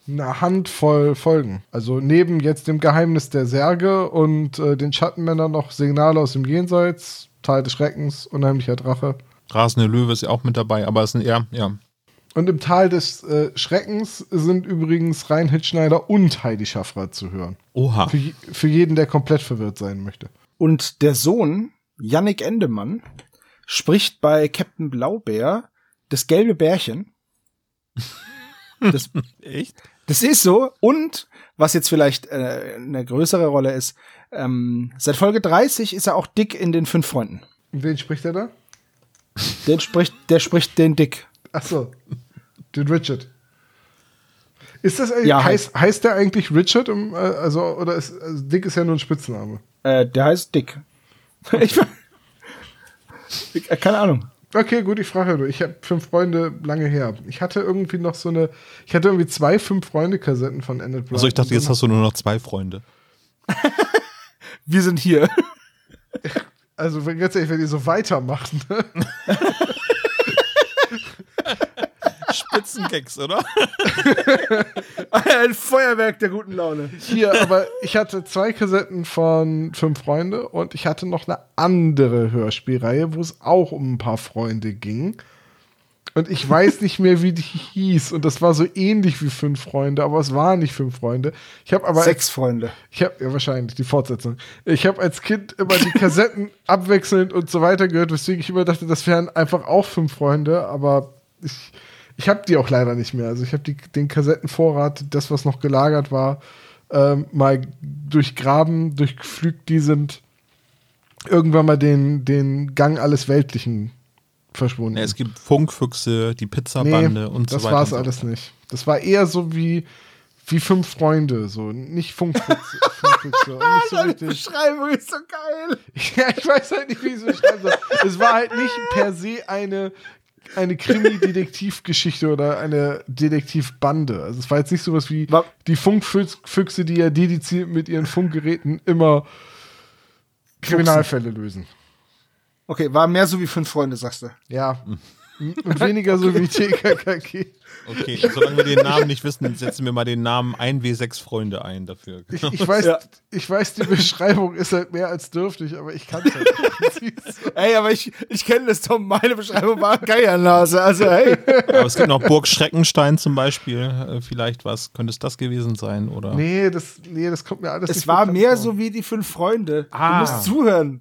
eine Handvoll Folgen. Also neben jetzt dem Geheimnis der Särge und äh, den Schattenmännern noch Signale aus dem Jenseits, Tal des Schreckens, Unheimlicher Drache. Rasende Löwe ist ja auch mit dabei, aber es sind eher, ja. Und im Tal des äh, Schreckens sind übrigens Reinhild Schneider und Heidi Schaffrath zu hören. Oha. Für, für jeden, der komplett verwirrt sein möchte. Und der Sohn, Yannick Endemann, spricht bei Captain Blaubär das gelbe Bärchen. Das, echt? Das ist so. Und, was jetzt vielleicht äh, eine größere Rolle ist, ähm, seit Folge dreißig ist er auch Dick in den Fünf Freunden. Wen spricht er da? Den spricht, der spricht den Dick. Ach so, den Richard. Ist das eigentlich, ja, heißt, heißt der eigentlich Richard? Im, äh, also, oder ist, also Dick ist ja nur ein Spitzname. Äh, der heißt Dick. Okay. Ich, keine Ahnung. Okay, gut, ich frage nur. Ich habe Fünf Freunde lange her. Ich hatte irgendwie noch so eine, ich hatte irgendwie zwei Fünf-Freunde-Kassetten von Endet Blood. Also ich dachte, jetzt hast du nur noch zwei Freunde. Wir sind hier. Also ganz ehrlich, wenn ihr so weitermacht. Ne? Spitzengags, oder? Ein Feuerwerk der guten Laune. Hier, aber ich hatte zwei Kassetten von Fünf Freunde und ich hatte noch eine andere Hörspielreihe, wo es auch um ein paar Freunde ging. Und ich weiß nicht mehr, wie die hieß. Und das war so ähnlich wie Fünf Freunde, aber es waren nicht Fünf Freunde. Ich habe aber Sechs als, Freunde. Ich habe ja wahrscheinlich die Fortsetzung. Ich habe als Kind immer die Kassetten abwechselnd und so weiter gehört, weswegen ich immer dachte, das wären einfach auch Fünf Freunde, aber ich Ich habe die auch leider nicht mehr. Also ich habe den Kassettenvorrat, das, was noch gelagert war, ähm, mal durchgraben, durchgepflügt, die sind irgendwann mal den, den Gang alles Weltlichen verschwunden. Ja, es gibt Funkfüchse, die Pizzabande nee, und so weiter. Das war es alles nicht. Das war eher so wie, wie Fünf Freunde, so nicht Funkfüchse. Funkfüchse nicht so richtig. Die Beschreibung ist so geil. Ja, ich weiß halt nicht, wie ich es beschreiben soll. Es war halt nicht per se eine Eine Krimi-Detektivgeschichte oder eine Detektivbande. Also es war jetzt nicht sowas wie war, die Funkfüchse, die ja dediziert mit ihren Funkgeräten immer Kriminalfälle Fuchsen. lösen. Okay, war mehr so wie Fünf Freunde, sagst du? Ja. Und weniger so okay. wie T K K G. Okay, solange wir den Namen nicht wissen, setzen wir mal den Namen ein W sechs Freunde ein dafür. Ich, ich, weiß, ja. ich weiß, die Beschreibung ist halt mehr als dürftig, aber ich kann es halt nicht. Ey, aber ich, ich kenne das doch. Meine Beschreibung war Geiernase. Also, hey. Aber es gibt noch Burg Schreckenstein zum Beispiel. Vielleicht was. Könnte es das gewesen sein? Oder? Nee, das, nee, das kommt mir alles es nicht. Es war mehr vor. so wie die Fünf Freunde. Ah. Du musst zuhören.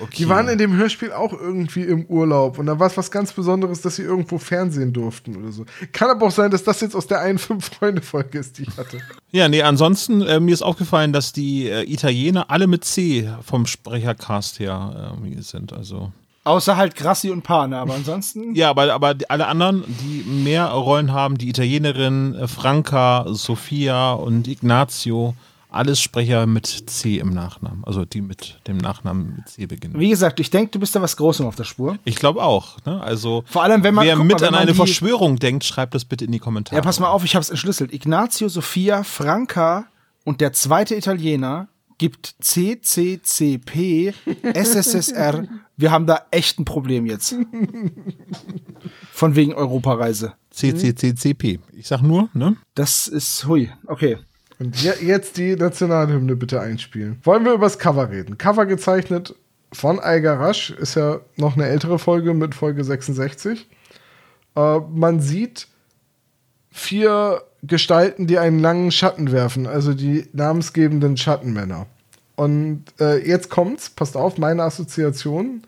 Okay. Die waren in dem Hörspiel auch irgendwie im Urlaub und da war es was ganz Besonderes, dass sie irgendwo Fernsehen durften oder so. Kann aber auch sein, dass das jetzt aus der einen Fünf-Freunde-Folge ist, die ich hatte. Ja, nee, ansonsten, äh, mir ist aufgefallen, dass die äh, Italiener alle mit C vom Sprechercast her äh, sind, also... Außer halt Grassi und Pana, aber ansonsten... Ja, aber, aber alle anderen, die mehr Rollen haben, die Italienerin, Franca, Sophia und Ignazio, alles Sprecher mit C im Nachnamen. Also die mit dem Nachnamen mit C beginnen. Wie gesagt, ich denke, du bist da was Großem auf der Spur. Ich glaube auch. Ne? Also vor allem, wenn man, wer guck, mit wenn an eine die... Verschwörung denkt, schreibt das bitte in die Kommentare. Ja, pass mal auf, ich habe es entschlüsselt. Ignazio, Sophia, Franca und der zweite Italiener... gibt C C C P, S S S R. Wir haben da echt ein Problem jetzt. Von wegen Europareise. C C C C P. Ich sag nur, ne? Das ist, hui, okay. Und jetzt die Nationalhymne bitte einspielen. Wollen wir über das Cover reden? Cover gezeichnet von Aiga Rasch. Ist ja noch eine ältere Folge mit Folge sechsundsechzig. Äh, man sieht vier Gestalten, die einen langen Schatten werfen, also die namensgebenden Schattenmänner. Und äh, jetzt kommt's, passt auf, meine Assoziation.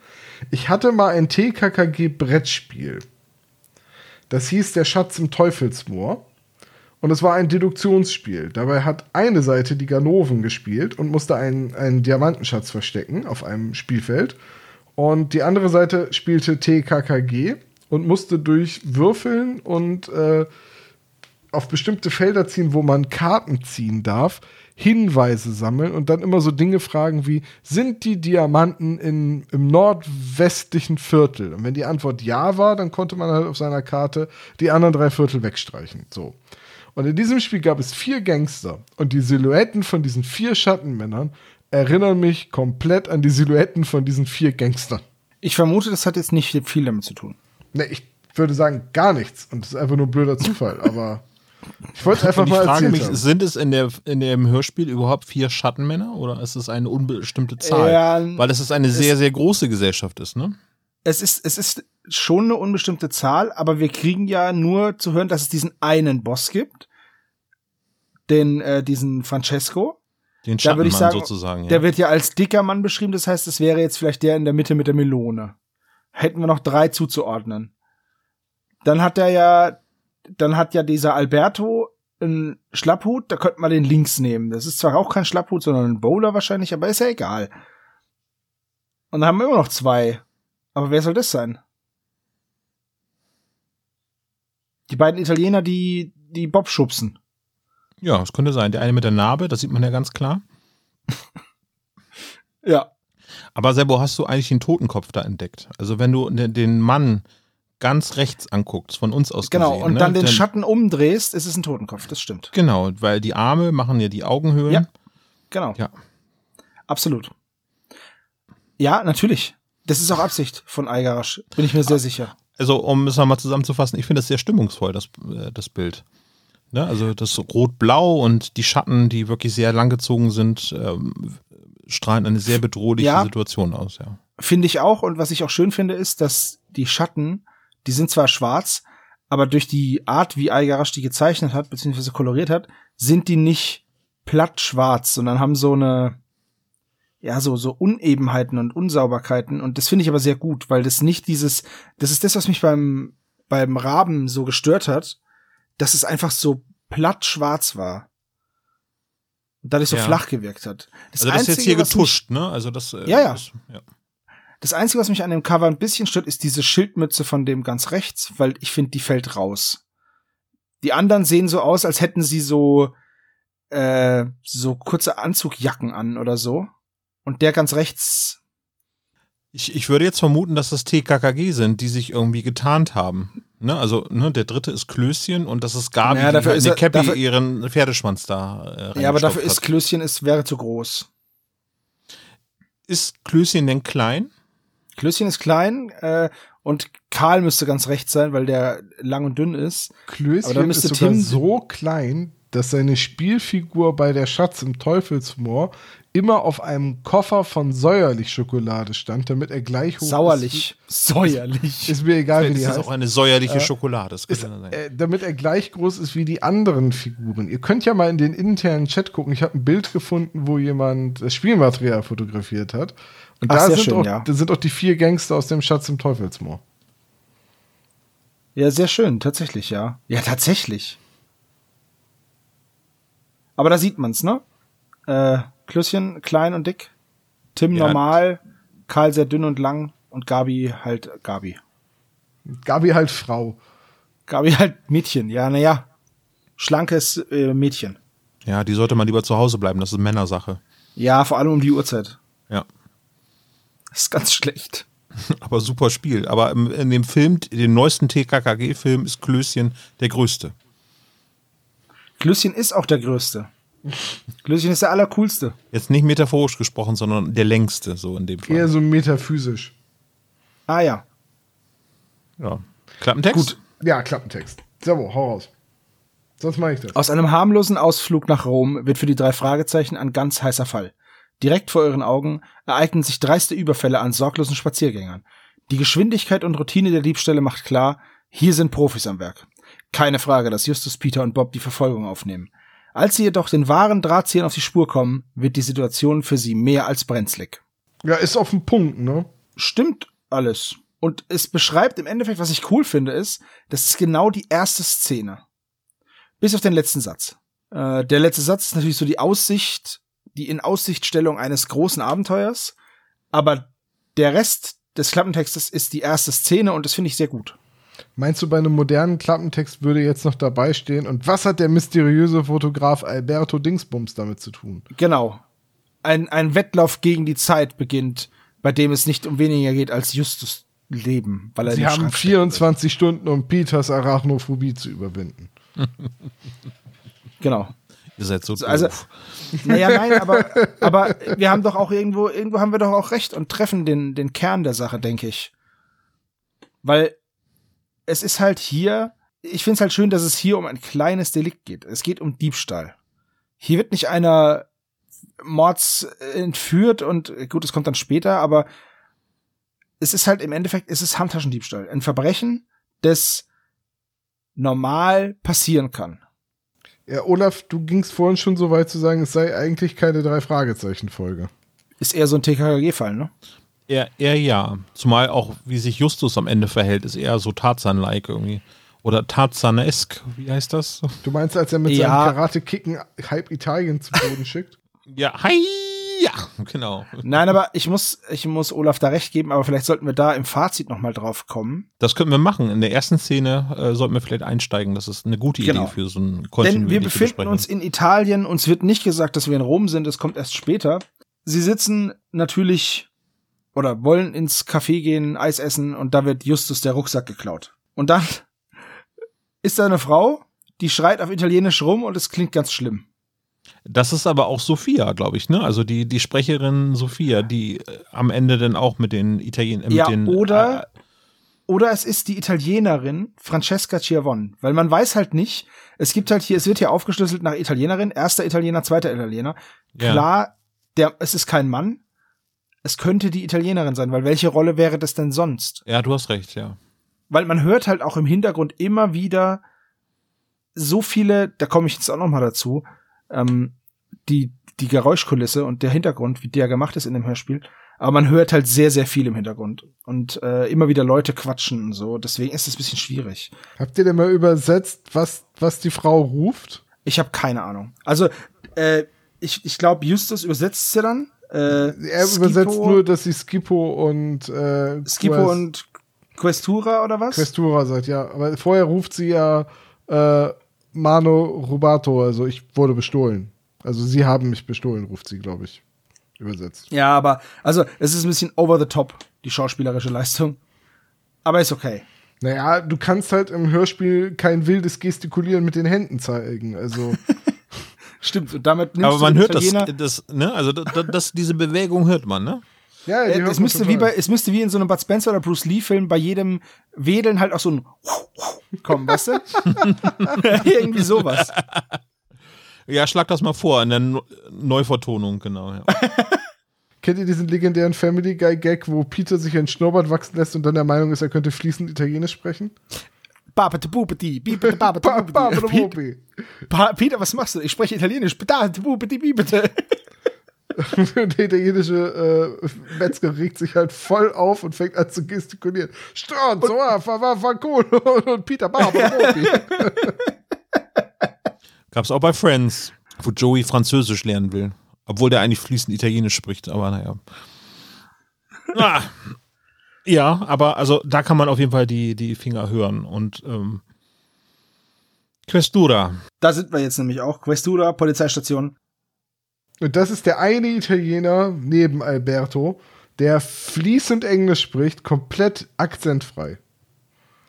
Ich hatte mal ein T K K G-Brettspiel. Das hieß Der Schatz im Teufelsmoor. Und es war ein Deduktionsspiel. Dabei hat eine Seite die Ganoven gespielt und musste einen, einen Diamantenschatz verstecken auf einem Spielfeld. Und die andere Seite spielte T K K G und musste durch Würfeln und äh, auf bestimmte Felder ziehen, wo man Karten ziehen darf, Hinweise sammeln und dann immer so Dinge fragen wie, sind die Diamanten in, im nordwestlichen Viertel? Und wenn die Antwort ja war, dann konnte man halt auf seiner Karte die anderen drei Viertel wegstreichen. So. Und in diesem Spiel gab es vier Gangster und die Silhouetten von diesen vier Schattenmännern erinnern mich komplett an die Silhouetten von diesen vier Gangstern. Ich vermute, das hat jetzt nicht viel damit zu tun. Ne, ich würde sagen, gar nichts. Und das ist einfach nur ein blöder Zufall, aber... Ich wollte einfach ich mal frage mich, haben. Sind es in, der, in dem Hörspiel überhaupt vier Schattenmänner oder ist es eine unbestimmte Zahl? Ja, weil es ist eine es sehr, sehr große Gesellschaft ist, ne? Es ist, es ist schon eine unbestimmte Zahl, aber wir kriegen ja nur zu hören, dass es diesen einen Boss gibt, den, äh, diesen Francesco. Den Schattenmann da sagen, sozusagen. Ja. Der wird ja als dicker Mann beschrieben, das heißt, es wäre jetzt vielleicht der in der Mitte mit der Melone. Hätten wir noch drei zuzuordnen. Dann hat er ja Dann hat ja dieser Alberto einen Schlapphut, da könnte man den links nehmen. Das ist zwar auch kein Schlapphut, sondern ein Bowler wahrscheinlich, aber ist ja egal. Und dann haben wir immer noch zwei. Aber wer soll das sein? Die beiden Italiener, die die Bob schubsen. Ja, das könnte sein. Der eine mit der Narbe, das sieht man ja ganz klar. Ja. Aber Sebo, hast du eigentlich den Totenkopf da entdeckt? Also wenn du den Mann ganz rechts anguckst, von uns aus genau, gesehen. Genau, und dann ne? den dann, Schatten umdrehst, ist es ein Totenkopf, das stimmt. Genau, weil die Arme machen ja die Augenhöhlen. Ja, genau. Ja. Absolut. Ja, natürlich. Das ist auch Absicht von Aiga Rasch, bin ich mir sehr sicher. Also, um es nochmal zusammenzufassen, ich finde das sehr stimmungsvoll, das, äh, das Bild. Ne? Also das Rot-Blau und die Schatten, die wirklich sehr langgezogen sind, ähm, strahlen eine sehr bedrohliche ja, Situation aus. Ja. Finde ich auch. Und was ich auch schön finde, ist, dass die Schatten die sind zwar schwarz, aber durch die Art, wie Aiga Rasch die gezeichnet hat, beziehungsweise koloriert hat, sind die nicht platt schwarz, sondern haben so eine, ja, so, so Unebenheiten und Unsauberkeiten. Und das finde ich aber sehr gut, weil das nicht dieses, das ist das, was mich beim, beim Raben so gestört hat, dass es einfach so platt schwarz war. Und dadurch so ja. flach gewirkt hat. Das also das Einzige, ist jetzt hier getuscht, ne? Also das, äh, ja, ja. Das, ja. Das Einzige, was mich an dem Cover ein bisschen stört, ist diese Schildmütze von dem ganz rechts, weil ich finde, die fällt raus. Die anderen sehen so aus, als hätten sie so äh, so kurze Anzugjacken an oder so. Und der ganz rechts... Ich, ich würde jetzt vermuten, dass das T K K G sind, die sich irgendwie getarnt haben. Ne? Also ne, der dritte ist Klößchen und das ist Gabi, naja, dafür die ist er, Cappy dafür, ihren Pferdeschwanz da äh, Ja, aber dafür hat. ist Klößchen, es wäre zu groß. Ist Klößchen denn klein? Klößchen ist klein äh, und Karl müsste ganz rechts sein, weil der lang und dünn ist. Klößchen ist sogar Tim so klein, dass seine Spielfigur bei Der Schatz im Teufelsmoor immer auf einem Koffer von Säuerlich-Schokolade stand, damit er gleich hoch Sauerlich. Ist. Säuerlich. Ist mir egal, wie die heißt. Das ist auch eine säuerliche äh, Schokolade. Das ist, sein. Äh, damit er gleich groß ist wie die anderen Figuren. Ihr könnt ja mal in den internen Chat gucken. Ich habe ein Bild gefunden, wo jemand das Spielmaterial fotografiert hat. Und Ach, da sind, schön, auch, ja. sind auch die vier Gangster aus dem Schatz im Teufelsmoor. Ja, sehr schön, tatsächlich, ja. Ja, tatsächlich. Aber da sieht man's, ne? Äh, Klößchen klein und dick, Tim ja. normal, Karl sehr dünn und lang und Gabi halt Gabi. Gabi halt Frau. Gabi halt Mädchen, ja, naja. Schlankes äh, Mädchen. Ja, die sollte man lieber zu Hause bleiben, das ist Männersache. Ja, vor allem um die Uhrzeit. Ja. Das ist ganz schlecht. Aber super Spiel. Aber in dem Film, in dem neuesten T K K G-Film ist Klößchen der Größte. Klößchen ist auch der Größte. Klößchen ist der Allercoolste. Jetzt nicht metaphorisch gesprochen, sondern der Längste, so in dem Fall. Eher so metaphysisch. Ah ja. Ja. Klappentext? Gut. Ja, Klappentext. Servo, hau raus. Sonst mache ich das. Aus einem harmlosen Ausflug nach Rom wird für die drei Fragezeichen ein ganz heißer Fall. Direkt vor euren Augen ereignen sich dreiste Überfälle an sorglosen Spaziergängern. Die Geschwindigkeit und Routine der Diebstähle macht klar, hier sind Profis am Werk. Keine Frage, dass Justus, Peter und Bob die Verfolgung aufnehmen. Als sie jedoch den wahren Drahtziehern auf die Spur kommen, wird die Situation für sie mehr als brenzlig. Ja, ist auf den Punkt, ne? Stimmt alles. Und es beschreibt im Endeffekt, was ich cool finde, ist, das ist genau die erste Szene. Bis auf den letzten Satz. Äh, der letzte Satz ist natürlich so die Aussicht, die in Aussichtstellung eines großen Abenteuers. Aber der Rest des Klappentextes ist die erste Szene und das finde ich sehr gut. Meinst du, bei einem modernen Klappentext würde jetzt noch dabei stehen? Und was hat der mysteriöse Fotograf Alberto Dingsbums damit zu tun? Genau. Ein, ein Wettlauf gegen die Zeit beginnt, bei dem es nicht um weniger geht als Justus Leben. Weil er Sie haben vierundzwanzig Stunden, um Peters Arachnophobie zu überwinden. Genau. Ihr seid so doof. Also, naja, nein, aber, aber wir haben doch auch irgendwo, irgendwo haben wir doch auch recht und treffen den, den Kern der Sache, denke ich. Weil es ist halt hier, ich finde es halt schön, dass es hier um ein kleines Delikt geht. Es geht um Diebstahl. Hier wird nicht einer Mords entführt und gut, es kommt dann später, aber es ist halt im Endeffekt, es ist Handtaschendiebstahl. Ein Verbrechen, das normal passieren kann. Ja, Olaf, du gingst vorhin schon so weit zu sagen, es sei eigentlich keine Drei-Fragezeichen-Folge. Ist eher so ein T K K G-Fall, ne? Eher, eher ja. Zumal auch, wie sich Justus am Ende verhält, ist eher so Tarzan-like irgendwie. Oder Tarzanesk, wie heißt das? Du meinst, als er mit ja. seinem Karate-Kicken halb Italien zu Boden schickt? Ja, hi! Ja, genau. Nein, aber ich muss, ich muss Olaf da recht geben, aber vielleicht sollten wir da im Fazit nochmal drauf kommen. Das könnten wir machen. In der ersten Szene äh, sollten wir vielleicht einsteigen. Das ist eine gute genau. Idee für so ein kontinuierliche Denn wir befinden Besprechung. Uns in Italien. Uns wird nicht gesagt, dass wir in Rom sind. Es kommt erst später. Sie sitzen natürlich oder wollen ins Café gehen, Eis essen und da wird Justus der Rucksack geklaut. Und dann ist da eine Frau, die schreit auf Italienisch rum und es klingt ganz schlimm. Das ist aber auch Sophia, glaube ich, ne? Also die, die Sprecherin Sophia, die äh, am Ende dann auch mit den Italienern. Äh, ja, den, oder, äh, oder es ist die Italienerin Francesca Chiavon, weil man weiß halt nicht, es gibt halt hier, es wird hier aufgeschlüsselt nach Italienerin, erster Italiener, zweiter Italiener. Klar, ja. der, es ist kein Mann, es könnte die Italienerin sein, weil welche Rolle wäre das denn sonst? Ja, du hast recht, ja. Weil man hört halt auch im Hintergrund immer wieder so viele, da komme ich jetzt auch noch mal dazu, Ähm, die, die Geräuschkulisse und der Hintergrund, wie der gemacht ist in dem Hörspiel. Aber man hört halt sehr, sehr viel im Hintergrund. Und äh, immer wieder Leute quatschen und so. Deswegen ist es ein bisschen schwierig. Habt ihr denn mal übersetzt, was, was die Frau ruft? Ich habe keine Ahnung. Also, äh, ich, ich glaube, Justus übersetzt sie dann. Äh, er Skippo, übersetzt nur, dass sie Skippo und äh, Skippo Quest- und Questura oder was? Questura sagt, ja. Aber vorher ruft sie ja äh, Mano Rubato, also ich wurde bestohlen. Also sie haben mich bestohlen, ruft sie, glaube ich, übersetzt. Ja, aber also es ist ein bisschen over the top, die schauspielerische Leistung. Aber ist okay. Naja, du kannst halt im Hörspiel kein wildes Gestikulieren mit den Händen zeigen, also stimmt, und damit nimmst aber man du hört das, das, ne? Also das, das, diese Bewegung hört man, ne? Ja, die äh, hört es, man müsste wie bei, es müsste wie in so einem Bud Spencer oder Bruce Lee Film bei jedem Wedeln halt auch so ein kommen, weißt du? Irgendwie sowas. Ja, schlag das mal vor in der Neuvertonung, genau. Ja. Kennt ihr diesen legendären Family Guy Gag, wo Peter sich ein Schnurrbart wachsen lässt und dann der Meinung ist, er könnte fließend Italienisch sprechen? Babete bubeti, bibete babete bubeti. Peter, was machst du? Ich spreche Italienisch. Babete bubeti, bibete. Der italienische äh, Metzger regt sich halt voll auf und fängt an zu gestikulieren. Stronzoa, Favacolo und Peter Barber. Gab's auch bei Friends, wo Joey Französisch lernen will. Obwohl der eigentlich fließend Italienisch spricht, aber naja. Ah. Ja, aber also da kann man auf jeden Fall die, die Finger hören. Und ähm, Questura. Da sind wir jetzt nämlich auch. Questura, Polizeistation. Und das ist der eine Italiener neben Alberto, der fließend Englisch spricht, komplett akzentfrei.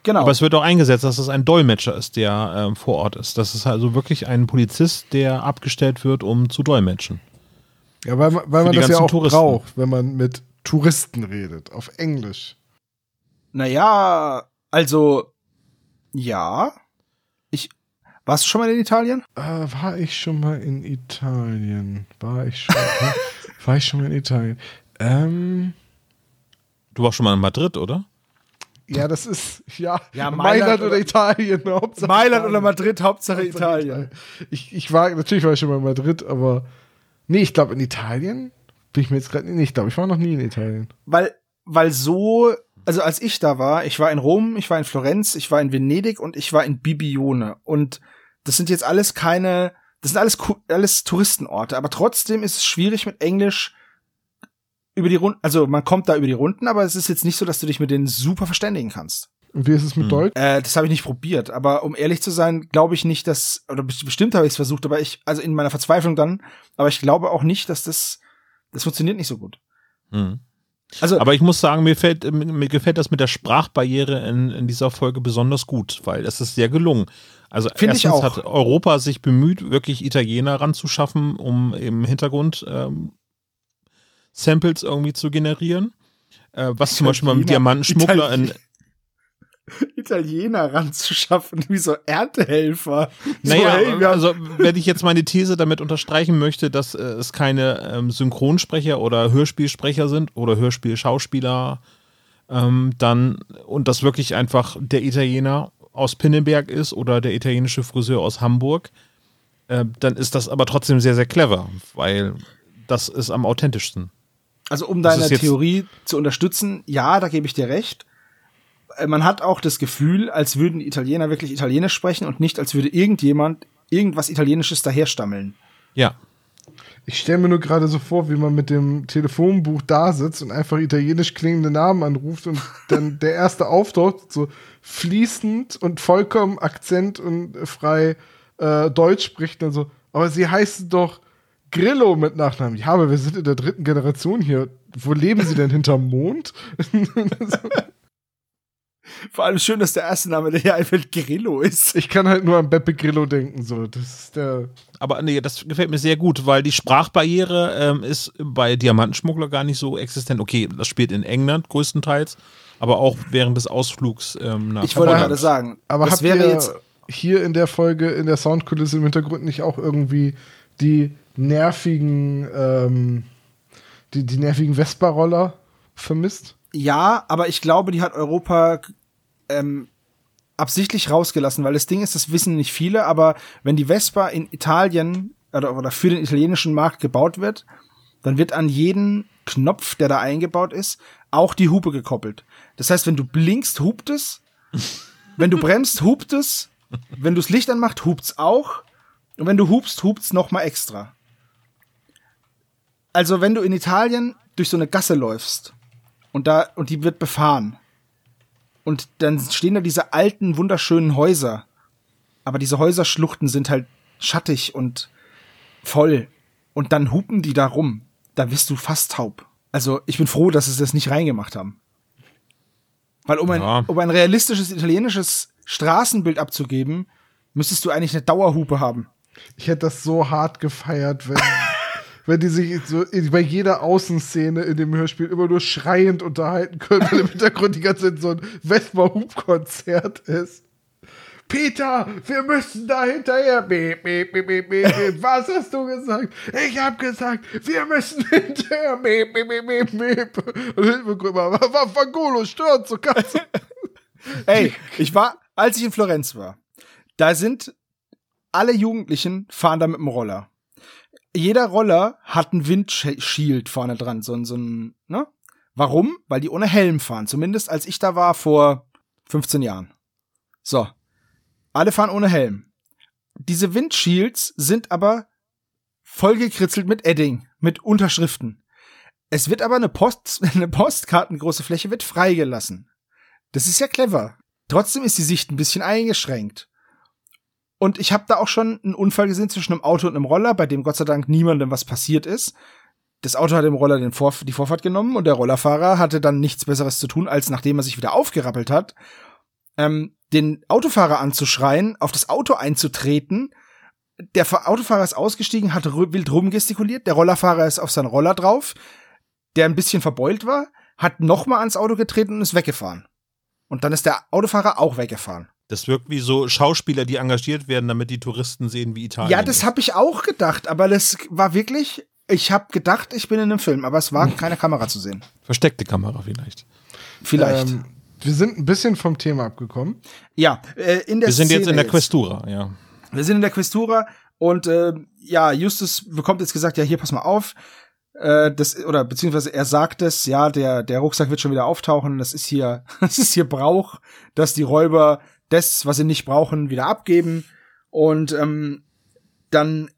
Genau. Aber es wird auch eingesetzt, dass es ein Dolmetscher ist, der äh, vor Ort ist. Das ist also wirklich ein Polizist, der abgestellt wird, um zu dolmetschen. Ja, weil, weil man das ja auch Touristen braucht, wenn man mit Touristen redet, auf Englisch. Naja, also, ja. Ich, warst du schon mal in Italien? Äh, war ich schon mal in Italien. War ich schon, war, war ich schon mal in Italien. Ähm, du warst schon mal in Madrid, oder? Ja, das ist, ja, ja Mailand, Mailand oder, oder Italien. Hauptsache Mailand Italien. Oder Madrid, Hauptsache, Hauptsache Italien. Italien. Ich, ich war, natürlich war ich schon mal in Madrid, aber nee, ich glaube in Italien bin ich mir jetzt gerade nicht, nee, ich glaube, ich war noch nie in Italien. Weil, weil so, also als ich da war, ich war in Rom, ich war in Florenz, ich war in Venedig und ich war in Bibione. Und das sind jetzt alles keine, das sind alles, alles Touristenorte, aber trotzdem ist es schwierig mit Englisch über die Runden, also man kommt da über die Runden, aber es ist jetzt nicht so, dass du dich mit denen super verständigen kannst. Und wie ist es mit hm. Deutsch? Äh, das habe ich nicht probiert, aber um ehrlich zu sein, glaube ich nicht, dass, oder bestimmt habe ich es versucht, aber ich, also in meiner Verzweiflung dann, aber ich glaube auch nicht, dass das, das funktioniert nicht so gut. Hm. Also, aber ich muss sagen, mir, fällt, mir gefällt das mit der Sprachbarriere in, in dieser Folge besonders gut, weil das ist sehr gelungen. Also erstens hat Europa sich bemüht, wirklich Italiener ranzuschaffen, um im Hintergrund ähm, Samples irgendwie zu generieren. Äh, was Italiener, zum Beispiel beim Diamantenschmuggler Italien- in Italiener ranzuschaffen, wie so Erntehelfer. Naja, so, hey, also wenn ich jetzt meine These damit unterstreichen möchte, dass äh, es keine ähm, Synchronsprecher oder Hörspielsprecher sind oder Hörspielschauspieler, ähm, dann und das wirklich einfach der Italiener aus Pinneberg ist oder der italienische Friseur aus Hamburg, äh, dann ist das aber trotzdem sehr, sehr clever, weil das ist am authentischsten. Also um deine Theorie zu unterstützen, ja, da gebe ich dir recht. Man hat auch das Gefühl, als würden Italiener wirklich Italienisch sprechen und nicht, als würde irgendjemand irgendwas Italienisches daherstammeln. Ja. Ich stelle mir nur gerade so vor, wie man mit dem Telefonbuch da sitzt und einfach italienisch klingende Namen anruft und dann der Erste auftaucht, so fließend und vollkommen akzent- und frei äh, Deutsch spricht und so. Aber sie heißen doch Grillo mit Nachnamen. Ja, aber wir sind in der dritten Generation hier. Wo leben sie denn hinterm Mond? Vor allem schön, dass der erste Name, der hier einfällt, Grillo ist. Ich kann halt nur an Beppe Grillo denken. So. Das ist der Aber nee, das gefällt mir sehr gut, weil die Sprachbarriere ähm, ist bei Diamantenschmuggler gar nicht so existent. Okay, das spielt in England größtenteils, aber auch während des Ausflugs ähm, nach Ich wollte gerade sagen, aber das habt wäre ihr jetzt hier in der Folge, in der Soundkulisse im Hintergrund nicht auch irgendwie die nervigen, ähm, die, die nervigen Vespa-Roller vermisst? Ja, aber ich glaube, die hat Europa ähm, absichtlich rausgelassen, weil das Ding ist, das wissen nicht viele, aber wenn die Vespa in Italien oder, oder für den italienischen Markt gebaut wird, dann wird an jeden Knopf, der da eingebaut ist, auch die Hupe gekoppelt. Das heißt, wenn du blinkst, hupt es. Wenn du bremst, hupt es. Wenn du das Licht anmachst, hupt's auch. Und wenn du hupst, hupt's nochmal extra. Also wenn du in Italien durch so eine Gasse läufst und da und die wird befahren und dann stehen da diese alten wunderschönen Häuser, aber diese Häuserschluchten sind halt schattig und voll und dann hupen die da rum, da wirst du fast taub. Also ich bin froh, dass sie das nicht reingemacht haben, weil um ein, ja. um ein realistisches italienisches Straßenbild abzugeben, müsstest du eigentlich eine Dauerhupe haben. Ich hätte das so hart gefeiert, wenn wenn die sich so bei jeder Außenszene in dem Hörspiel immer nur schreiend unterhalten können, weil im Hintergrund die ganze Zeit so ein Vespa-Hub-Konzert ist. Peter, wir müssen da hinterher. Beep, beep, beep, beep, beep. Was hast du gesagt? Ich hab gesagt, wir müssen hinterher. Beep, beep, beep, beep. Und Hilfegrün war, Vafangolo, stört so Katze. Ey, ich war, als ich in Florenz war, da sind alle Jugendlichen fahren da mit dem Roller. jeder Roller hat ein Windschild vorne dran, so ein, so ein, ne? Warum? Weil die ohne Helm fahren. Zumindest als ich da war vor fünfzehn Jahren. So. Alle fahren ohne Helm. Diese Windshields sind aber vollgekritzelt mit Edding, mit Unterschriften. Es wird aber eine Post, eine postkartengroße Fläche wird freigelassen. Das ist ja clever. Trotzdem ist die Sicht ein bisschen eingeschränkt. Und ich habe da auch schon einen Unfall gesehen zwischen einem Auto und einem Roller, bei dem Gott sei Dank niemandem was passiert ist. Das Auto hat dem Roller den Vorf- die Vorfahrt genommen und der Rollerfahrer hatte dann nichts Besseres zu tun, als nachdem er sich wieder aufgerappelt hat, ähm, den Autofahrer anzuschreien, auf das Auto einzutreten. Der Autofahrer ist ausgestiegen, hat r- wild rumgestikuliert, der Rollerfahrer ist auf seinen Roller drauf, der ein bisschen verbeult war, hat nochmal ans Auto getreten und ist weggefahren. Und dann ist der Autofahrer auch weggefahren. Das wirkt wie so Schauspieler, die engagiert werden, damit die Touristen sehen, wie Italien Ja, das habe ich auch gedacht, aber das war wirklich, ich habe gedacht, ich bin in einem Film, aber es war keine Kamera zu sehen. Versteckte Kamera vielleicht. Vielleicht. Ähm, wir sind ein bisschen vom Thema abgekommen. Ja, äh, in der Wir sind Szene jetzt in der jetzt. Questura, ja. Wir sind in der Questura und äh, ja, Justus bekommt jetzt gesagt, ja, hier, pass mal auf. Äh, das, oder beziehungsweise er sagt es, ja, der, der Rucksack wird schon wieder auftauchen. Das ist hier, das ist hier Brauch, dass die Räuber das, was sie nicht brauchen, wieder abgeben. Und ähm, dann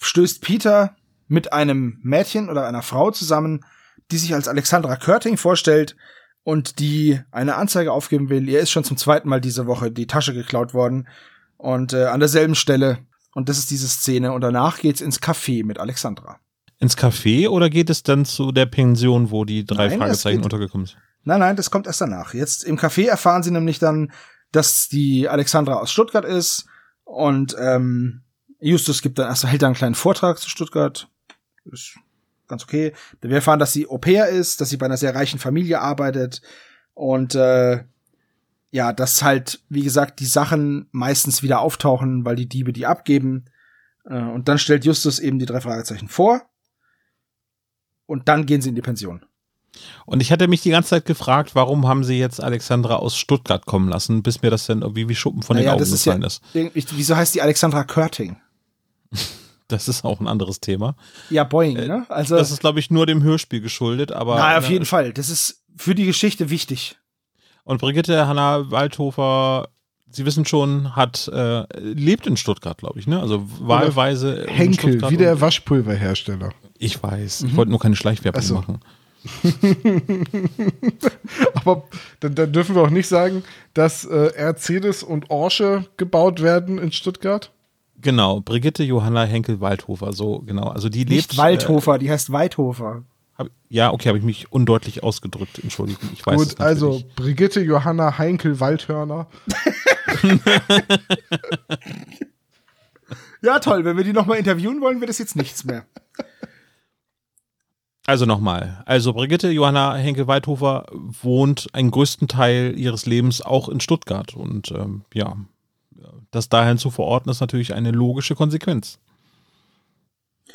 stößt Peter mit einem Mädchen oder einer Frau zusammen, die sich als Alexandra Körting vorstellt und die eine Anzeige aufgeben will. Ihr ist schon zum zweiten Mal diese Woche die Tasche geklaut worden. Und äh, an derselben Stelle. Und das ist diese Szene. Und danach geht's ins Café mit Alexandra. Ins Café oder geht es dann zu der Pension, wo die drei nein, Fragezeichen untergekommen sind? Nein, nein, das kommt erst danach. Jetzt im Café erfahren sie nämlich dann, dass die Alexandra aus Stuttgart ist. Und ähm, Justus gibt dann erst hält dann einen kleinen Vortrag zu Stuttgart. Ist ganz okay. Wir erfahren, dass sie Au-pair ist, dass sie bei einer sehr reichen Familie arbeitet. Und äh, ja, dass halt, wie gesagt, die Sachen meistens wieder auftauchen, weil die Diebe die abgeben. Und dann stellt Justus eben die drei Fragezeichen vor. Und dann gehen sie in die Pension. Und ich hatte mich die ganze Zeit gefragt, warum haben sie jetzt Alexandra aus Stuttgart kommen lassen, bis mir das dann irgendwie wie Schuppen von naja, den Augen gefallen ist. Ja, ist. Wieso heißt die Alexandra Körting? Das ist auch ein anderes Thema. Ja, Boing, äh, ne? Also, das ist, glaube ich, nur dem Hörspiel geschuldet. Aber na, auf jeden na, Fall. Das ist für die Geschichte wichtig. Und Brigitte Johanna Henkel-Waidhofer, Sie wissen schon, hat äh, lebt in Stuttgart, glaube ich, ne? Also wahlweise Henkel, in Stuttgart wie der Waschpulverhersteller. Ich weiß, mhm. Ich wollte nur keine Schleichwerbung also. machen. Aber dann, dann dürfen wir auch nicht sagen, dass äh, Mercedes und Porsche gebaut werden in Stuttgart. Genau, Brigitte Johanna Henkel-Waidhofer, so genau. Also die nicht lebt Waldhofer, äh, die heißt Waidhofer. Ja, okay, habe ich mich undeutlich ausgedrückt, Entschuldigung, ich weiß Gut, es natürlich. Also Brigitte Johanna Henkel-Waidhörner. Ja, toll, wenn wir die nochmal interviewen wollen, wird es jetzt nichts mehr. Also nochmal, also Brigitte Johanna Henkel-Waidhofer wohnt einen größten Teil ihres Lebens auch in Stuttgart und ähm, ja, das dahin zu verorten ist natürlich eine logische Konsequenz.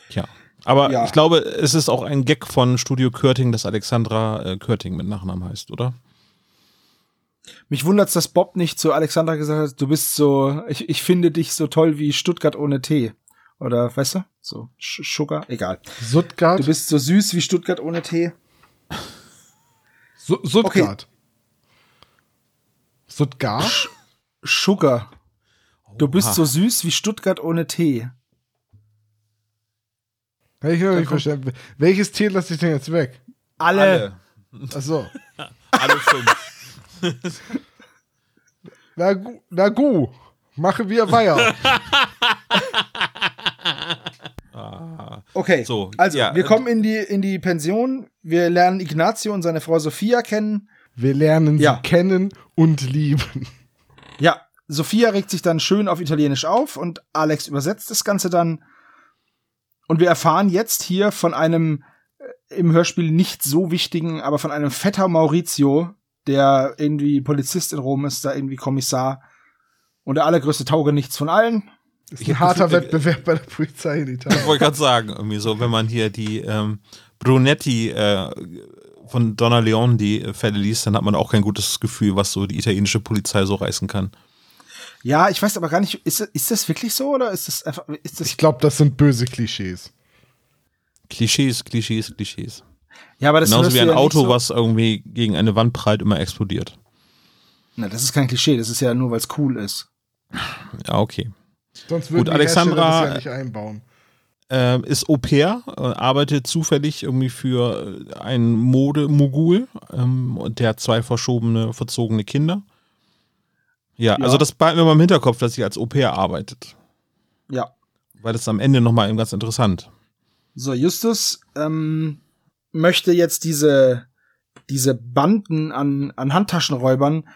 Tja. Aber ja. Ich glaube, es ist auch ein Gag von Studio Körting, dass Alexandra äh, Körting mit Nachnamen heißt, oder? Mich wundert's, dass Bob nicht zu Alexandra gesagt hat, du bist so, ich, ich finde dich so toll wie Stuttgart ohne T. Oder, weißt du, so Sugar, egal. Stuttgart? Du bist so süß wie Stuttgart ohne T. Stuttgart. So, okay. Stuttgart? Sch- Sugar. Du bist Oha. so süß wie Stuttgart ohne T. Ich höre nicht verstanden. Welches Tier lasse ich denn jetzt weg? Alle. Alle. Ach so. Alle fünf. Na gut, na gut. Machen wir weiter. Okay, so, also ja. wir kommen in die, in die Pension. Wir lernen Ignazio und seine Frau Sophia kennen. Wir lernen ja. sie kennen und lieben. Ja, Sophia regt sich dann schön auf Italienisch auf und Alex übersetzt das Ganze dann. Und wir erfahren jetzt hier von einem äh, im Hörspiel nicht so wichtigen, aber von einem fetter Maurizio, der irgendwie Polizist in Rom ist, da irgendwie Kommissar und der allergrößte Taugenichts von allen. Das ist ein ich harter Gefühl, Wettbewerb äh, bei der Polizei in Italien. Ich wollte gerade sagen, irgendwie so, wenn man hier die ähm, Brunetti äh, von Donna Leon die Fälle liest, dann hat man auch kein gutes Gefühl, was so die italienische Polizei so reißen kann. Ja, ich weiß aber gar nicht, ist, ist das wirklich so oder ist das einfach. Ist das ich glaube, das sind böse Klischees. Klischees, Klischees, Klischees. Ja, aber das ist genauso wie ein ja Auto, so was irgendwie gegen eine Wand prallt, immer explodiert. Na, das ist kein Klischee, das ist ja nur, weil es cool ist. Ja, okay. Sonst würden Gut, die Alexandra das ja nicht einbauen. Äh, ist Au-pair, äh, arbeitet zufällig irgendwie für einen Mode-Mogul ähm, und der hat zwei verschobene, verzogene Kinder. Ja, ja, also das behalten wir mal im Hinterkopf, dass sie als Au-pair arbeitet. Ja. Weil das ist am Ende nochmal eben ganz interessant. So, Justus ähm, möchte jetzt diese, diese Banden an, an Handtaschenräubern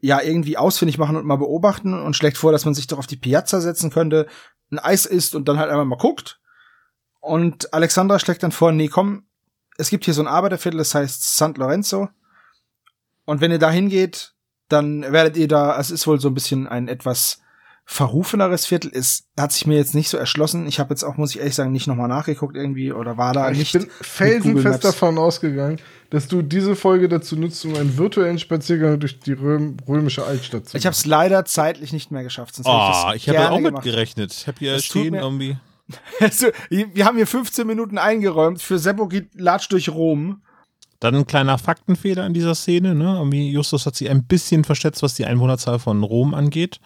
ja irgendwie ausfindig machen und mal beobachten und schlägt vor, dass man sich doch auf die Piazza setzen könnte, ein Eis isst und dann halt einmal mal guckt. Und Alexandra schlägt dann vor, nee, komm, es gibt hier so ein Arbeiterviertel, das heißt San Lorenzo. Und wenn ihr da hingeht, dann werdet ihr da, es ist wohl so ein bisschen ein etwas verrufeneres Viertel, ist, hat sich mir jetzt nicht so erschlossen. Ich habe jetzt auch, muss ich ehrlich sagen, nicht nochmal nachgeguckt irgendwie oder war da ich nicht. Ich bin felsenfest davon ausgegangen, dass du diese Folge dazu nutzt, um einen virtuellen Spaziergang durch die Röm- römische Altstadt zu machen. Ich habe es leider zeitlich nicht mehr geschafft. Sonst oh, ich, ich habe ja auch mitgerechnet. Ich habe hier stehen irgendwie. Wir haben hier fünfzehn Minuten eingeräumt. Für Seppo geht Latsch durch Rom. Dann ein kleiner Faktenfehler in dieser Szene, ne? Irgendwie Justus hat sie ein bisschen verschätzt, was die Einwohnerzahl von Rom angeht.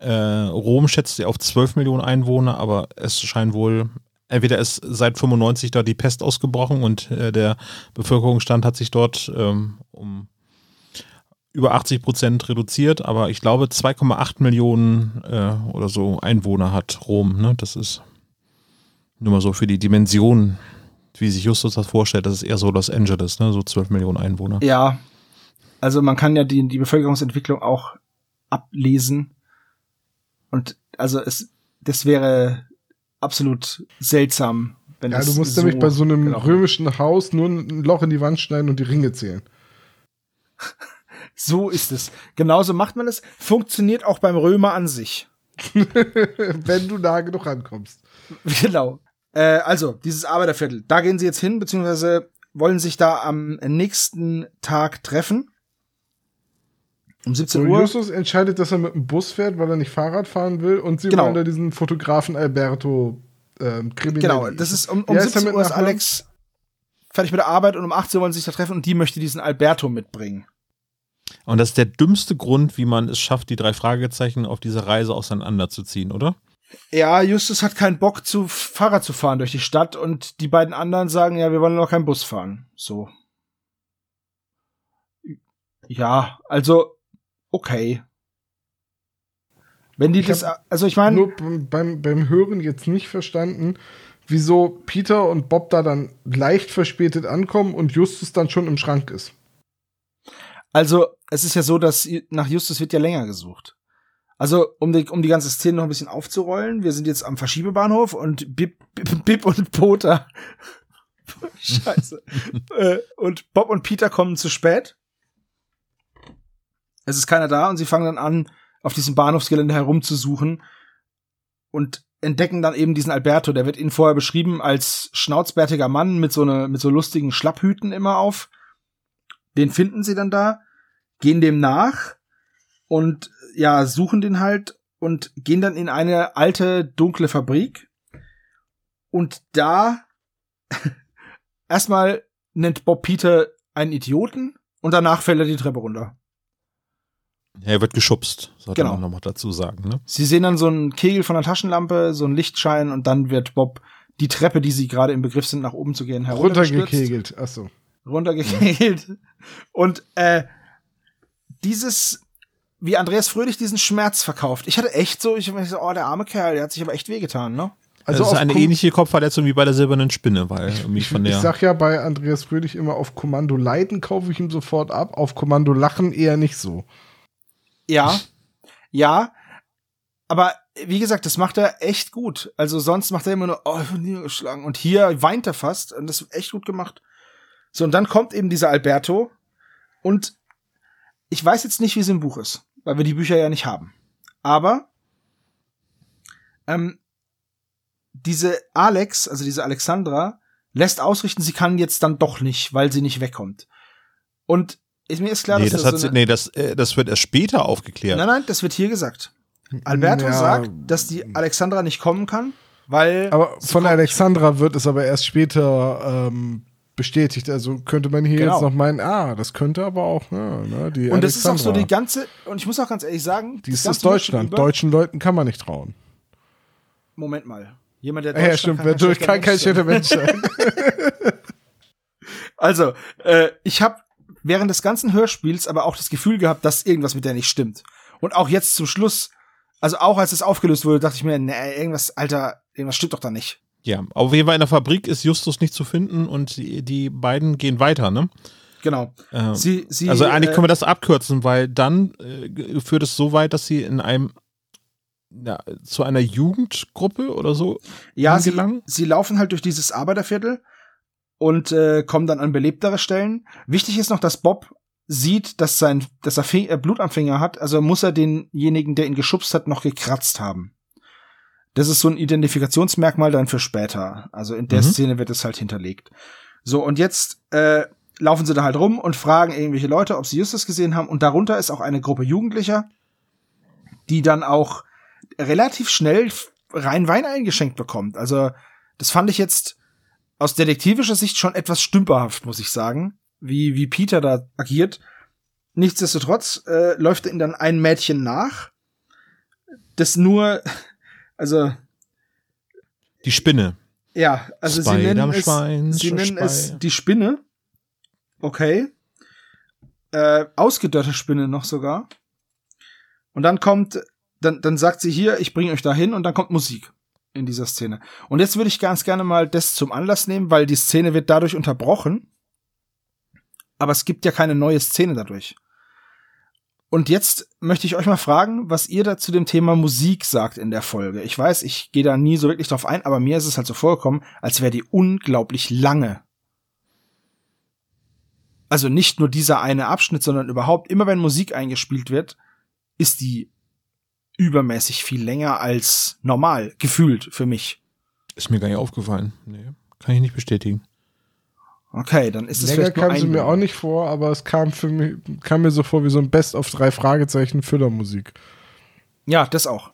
Äh, Rom schätzt sie auf zwölf Millionen Einwohner, aber es scheint wohl, entweder ist seit fünfundneunzig da die Pest ausgebrochen und äh, der Bevölkerungsstand hat sich dort ähm, um über achtzig Prozent reduziert, aber ich glaube zwei Komma acht Millionen äh, oder so Einwohner hat Rom, ne? Das ist nur mal so für die Dimensionen, wie sich Justus das vorstellt, das ist eher so Los Angeles, ne? So zwölf Millionen Einwohner. Ja, also man kann ja die, die Bevölkerungsentwicklung auch ablesen und also es, das wäre absolut seltsam, wenn ja, das so... Ja, du musst so nämlich bei so einem genau. römischen Haus nur ein Loch in die Wand schneiden und die Ringe zählen. So ist es. Genauso macht man es. Funktioniert auch beim Römer an sich. Wenn du nah genug rankommst. Genau. Also, dieses Arbeiterviertel, da gehen sie jetzt hin, beziehungsweise wollen sich da am nächsten Tag treffen. Um siebzehn Uhr. Justus entscheidet, dass er mit dem Bus fährt, weil er nicht Fahrrad fahren will. Und sie genau. wollen da diesen Fotografen Alberto äh, Kriminelli. Genau, das ist um, um ja, siebzehn Uhr ist Alex fertig mit der Arbeit und um achtzehn Uhr wollen sie sich da treffen und die möchte diesen Alberto mitbringen. Und das ist der dümmste Grund, wie man es schafft, die drei Fragezeichen auf dieser Reise auseinanderzuziehen, oder? Ja, Justus hat keinen Bock, zu Fahrrad zu fahren durch die Stadt und die beiden anderen sagen, ja, wir wollen noch keinen Bus fahren. So. Ja, also, okay. Wenn die ich das, also ich meine... Nur beim, beim Hören jetzt nicht verstanden, wieso Peter und Bob da dann leicht verspätet ankommen und Justus dann schon im Schrank ist. Also, es ist ja so, dass nach Justus wird ja länger gesucht. Also, um die, um die ganze Szene noch ein bisschen aufzurollen, wir sind jetzt am Verschiebebahnhof und Bip, Bip, Bip und Poter. Scheiße. äh, und Bob und Peter kommen zu spät. Es ist keiner da und sie fangen dann an, auf diesem Bahnhofsgelände herumzusuchen und entdecken dann eben diesen Alberto. Der wird ihnen vorher beschrieben als schnauzbärtiger Mann mit so, eine, mit so lustigen Schlapphüten immer auf. Den finden sie dann da, gehen dem nach und ja, suchen den halt und gehen dann in eine alte, dunkle Fabrik. Und da erstmal nennt Bob Peter einen Idioten und danach fällt er die Treppe runter. Ja, er wird geschubst, sollte genau. man noch mal dazu sagen. Ne? Sie sehen dann so einen Kegel von einer Taschenlampe, so einen Lichtschein und dann wird Bob die Treppe, die sie gerade im Begriff sind, nach oben zu gehen, heruntergestürzt. Runtergekegelt, achso. Runtergekegelt. Ja. Und äh, dieses... Wie Andreas Fröhlich diesen Schmerz verkauft. Ich hatte echt so, ich so, oh, der arme Kerl, der hat sich aber echt wehgetan, ne? Also das ist eine Kom- ähnliche Kopfverletzung wie bei der silbernen Spinne, weil irgendwie von der. Ich sag ja bei Andreas Fröhlich immer, auf Kommando leiden kaufe ich ihm sofort ab, auf Kommando lachen eher nicht so. Ja, ja, aber wie gesagt, das macht er echt gut. Also sonst macht er immer nur, oh, ich bin niedergeschlagen. Und hier weint er fast und das ist echt gut gemacht. So, und dann kommt eben dieser Alberto und ich weiß jetzt nicht, wie es im Buch ist, weil wir die Bücher ja nicht haben. Aber ähm, diese Alex, also diese Alexandra, lässt ausrichten, sie kann jetzt dann doch nicht, weil sie nicht wegkommt. Und Ist mir ist klar, nee, dass das, das so eine, nee, das, äh, das wird erst später aufgeklärt. Nein, nein, das wird hier gesagt. Alberto ja. sagt, dass die Alexandra nicht kommen kann, weil. Aber von Alexandra wird es aber erst später ähm, bestätigt. Also könnte man hier genau. jetzt noch meinen, ah, das könnte aber auch. Ja, ne, die und das Alexandra. Ist auch so die ganze. Und ich muss auch ganz ehrlich sagen, dies ist Deutschland. Deutschen Leuten kann man nicht trauen. Moment mal, jemand der Deutschland ja, stimmt, kann, wer durch kann kein schlechter Mensch sein. Also, äh, ich habe während des ganzen Hörspiels aber auch das Gefühl gehabt, dass irgendwas mit der nicht stimmt. Und auch jetzt zum Schluss, also auch als es aufgelöst wurde, dachte ich mir, nee, irgendwas, Alter, irgendwas stimmt doch da nicht. Ja, auf jeden Fall in der Fabrik ist Justus nicht zu finden und die, die beiden gehen weiter, ne? Genau. Äh, sie, sie, also eigentlich äh, können wir das abkürzen, weil dann äh, führt es so weit, dass sie in einem ja, zu einer Jugendgruppe oder so ja, sie, sie laufen halt durch dieses Arbeiterviertel und äh, kommen dann an belebtere Stellen. Wichtig ist noch, dass Bob sieht, dass, sein, dass er Fe- äh, Blut am Finger hat, also muss er denjenigen, der ihn geschubst hat, noch gekratzt haben. Das ist so ein Identifikationsmerkmal dann für später. Also in der mhm. Szene wird es halt hinterlegt. So, und jetzt äh, laufen sie da halt rum und fragen irgendwelche Leute, ob sie Justus gesehen haben. Und darunter ist auch eine Gruppe Jugendlicher, die dann auch relativ schnell rein Wein eingeschenkt bekommt. Also das fand ich jetzt aus detektivischer Sicht schon etwas stümperhaft, muss ich sagen, wie wie Peter da agiert. Nichtsdestotrotz äh, läuft ihm dann ein Mädchen nach, das nur, also die Spinne. Ja, also sie nennen es, sie nennen es die Spinne. Okay. Äh, ausgedörrte Spinne noch sogar. Und dann kommt, dann dann sagt sie hier, ich bringe euch da hin und dann kommt Musik in dieser Szene. Und jetzt würde ich ganz gerne mal das zum Anlass nehmen, weil die Szene wird dadurch unterbrochen, aber es gibt ja keine neue Szene dadurch. Und jetzt möchte ich euch mal fragen, was ihr da zu dem Thema Musik sagt in der Folge. Ich weiß, ich gehe da nie so wirklich drauf ein, aber mir ist es halt so vorgekommen, als wäre die unglaublich lange. Also nicht nur dieser eine Abschnitt, sondern überhaupt, immer wenn Musik eingespielt wird, ist die übermäßig viel länger als normal, gefühlt für mich. Ist mir gar nicht aufgefallen. Nee, kann ich nicht bestätigen. Okay, dann ist es länger vielleicht nur ein... Länger kam sie mir auch nicht vor, aber es kam, für mich, kam mir so vor wie so ein Best-of drei Fragezeichen Füllermusik. Ja, das auch.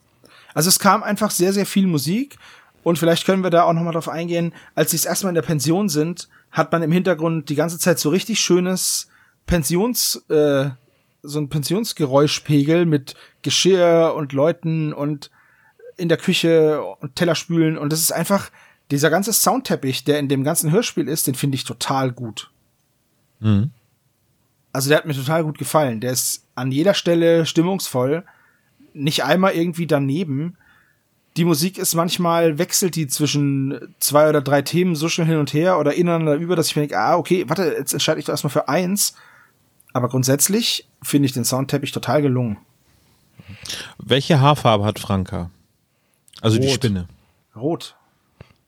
Also es kam einfach sehr, sehr viel Musik und vielleicht können wir da auch nochmal drauf eingehen. Als sie das erste Mal in der Pension sind, hat man im Hintergrund die ganze Zeit so richtig schönes Pensions... Äh, so ein Pensionsgeräuschpegel mit Geschirr und Leuten und in der Küche und Tellerspülen und das ist einfach, dieser ganze Soundteppich, der in dem ganzen Hörspiel ist, den finde ich total gut. Mhm. Also der hat mir total gut gefallen. Der ist an jeder Stelle stimmungsvoll, nicht einmal irgendwie daneben. Die Musik ist manchmal, wechselt die zwischen zwei oder drei Themen so schnell hin und her oder ineinander über, dass ich mir denke, ah, okay, warte, jetzt entscheide ich doch erstmal für eins. Aber grundsätzlich finde ich den Soundteppich total gelungen. Welche Haarfarbe hat Franka? Also Rot. Die Spinne. Rot.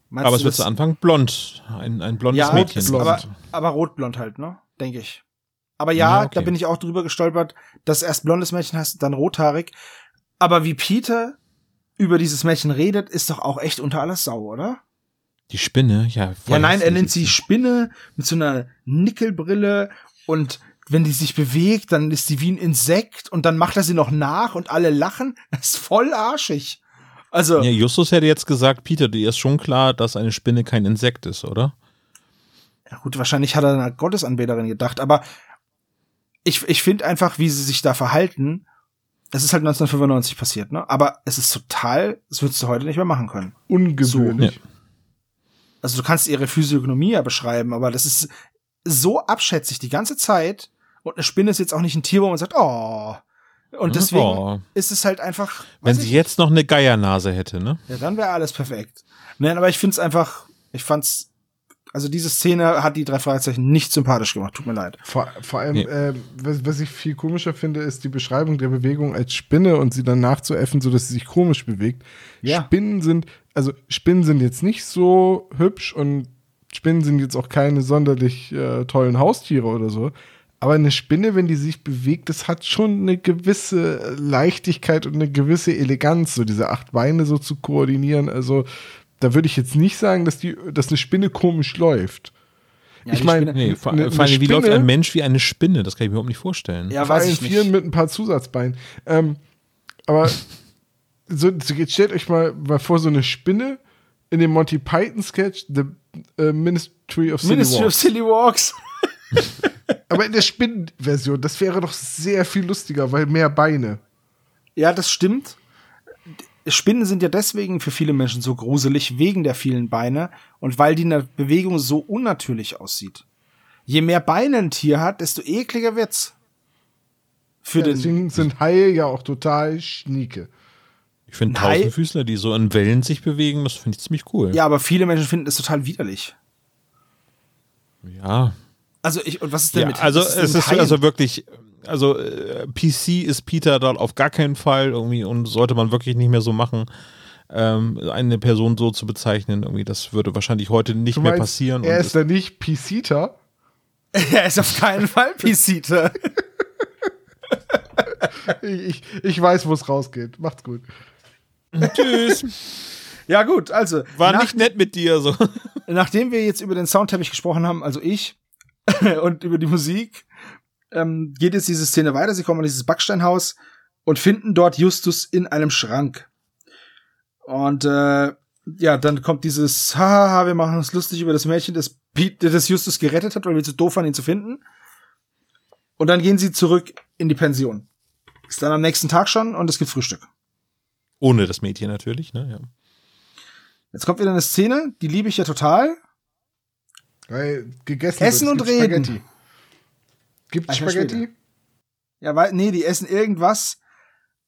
Meinst aber es wird zu Anfang blond. Ein, ein blondes ja, Mädchen. Blond. Aber, aber rotblond halt, ne? Denke ich. Aber ja, ja okay. Da bin ich auch drüber gestolpert, dass erst blondes Mädchen heißt, dann rothaarig. Aber wie Peter über dieses Mädchen redet, ist doch auch echt unter aller Sau, oder? Die Spinne? Ja, ja nein, er nennt sie Spinne mit so einer Nickelbrille und wenn die sich bewegt, dann ist die wie ein Insekt und dann macht er sie noch nach und alle lachen. Das ist voll arschig. Also ja, Justus hätte jetzt gesagt, Peter, dir ist schon klar, dass eine Spinne kein Insekt ist, oder? Ja gut, wahrscheinlich hat er dann als Gottesanbeterin gedacht, aber ich, ich finde einfach, wie sie sich da verhalten, das ist halt neunzehnhundertfünfundneunzig passiert, ne? Aber es ist total, das würdest du heute nicht mehr machen können. Ungewöhnlich. So. Ja. Also du kannst ihre Physiognomie ja beschreiben, aber das ist so abschätzig die ganze Zeit. Und eine Spinne ist jetzt auch nicht ein Tier, wo man sagt, oh. Und deswegen oh. ist es halt einfach. Wenn sie nicht. Jetzt noch eine Geiernase hätte, ne? Ja, dann wäre alles perfekt. Nein, aber ich finde es einfach, ich fand's, also diese Szene hat die drei Fragezeichen nicht sympathisch gemacht, tut mir leid. Vor, vor allem, nee. äh, was, was ich viel komischer finde, ist die Beschreibung der Bewegung als Spinne und sie dann nachzuäffen, sodass sie sich komisch bewegt. Ja. Spinnen sind, also Spinnen sind jetzt nicht so hübsch und Spinnen sind jetzt auch keine sonderlich äh, tollen Haustiere oder so. Aber eine Spinne, wenn die sich bewegt, das hat schon eine gewisse Leichtigkeit und eine gewisse Eleganz, so diese acht Beine so zu koordinieren. Also da würde ich jetzt nicht sagen, dass die, dass eine Spinne komisch läuft. Ja, ich meine, nee, vor, ne, vor allem, wie läuft ein Mensch wie eine Spinne? Das kann ich mir überhaupt nicht vorstellen. Ja, vor allem vielen mit ein paar Zusatzbeinen. Ähm, aber so, so jetzt stellt euch mal, mal vor, so eine Spinne in dem Monty Python-Sketch The uh, Ministry of Silly Ministry Walks. of Silly Walks. Aber in der Spinnenversion, das wäre doch sehr viel lustiger, weil mehr Beine. Ja, das stimmt. Spinnen sind ja deswegen für viele Menschen so gruselig, wegen der vielen Beine und weil die in der Bewegung so unnatürlich aussieht. Je mehr Beine ein Tier hat, desto ekliger wird's. Für ja, den deswegen sind Haie ja auch total schnieke. Ich finde Tausendfüßler, die so in Wellen sich bewegen, das finde ich ziemlich cool. Ja, aber viele Menschen finden das total widerlich. Ja. Also ich, und was ist denn ja, mit also ist es ist Haien? Also wirklich... Also P C ist Peter dort auf gar keinen Fall irgendwie und sollte man wirklich nicht mehr so machen, ähm, eine Person so zu bezeichnen. Irgendwie, das würde wahrscheinlich heute nicht meinst, mehr passieren. Er und ist ja nicht P C-ter. Er ist auf keinen Fall P C-ter. ich, ich weiß, wo es rausgeht. Macht's gut. Tschüss. Ja gut, also. War nach, nicht nett mit dir. So. Nachdem wir jetzt über den Soundteppich gesprochen haben, also ich, und über die Musik, Ähm, geht jetzt diese Szene weiter. Sie kommen in dieses Backsteinhaus und finden dort Justus in einem Schrank. Und äh, ja, dann kommt dieses haha, wir machen uns lustig über das Mädchen, das, das Justus gerettet hat, weil wir zu doof waren, ihn zu finden. Und dann gehen sie zurück in die Pension. Ist dann am nächsten Tag schon und es gibt Frühstück. Ohne das Mädchen natürlich, ne? Ja. Jetzt kommt wieder eine Szene, die liebe ich ja total. Weil gegessen Essen und Reden. Spaghetti. Gibt es Spaghetti? Ja, weil, nee, die essen irgendwas,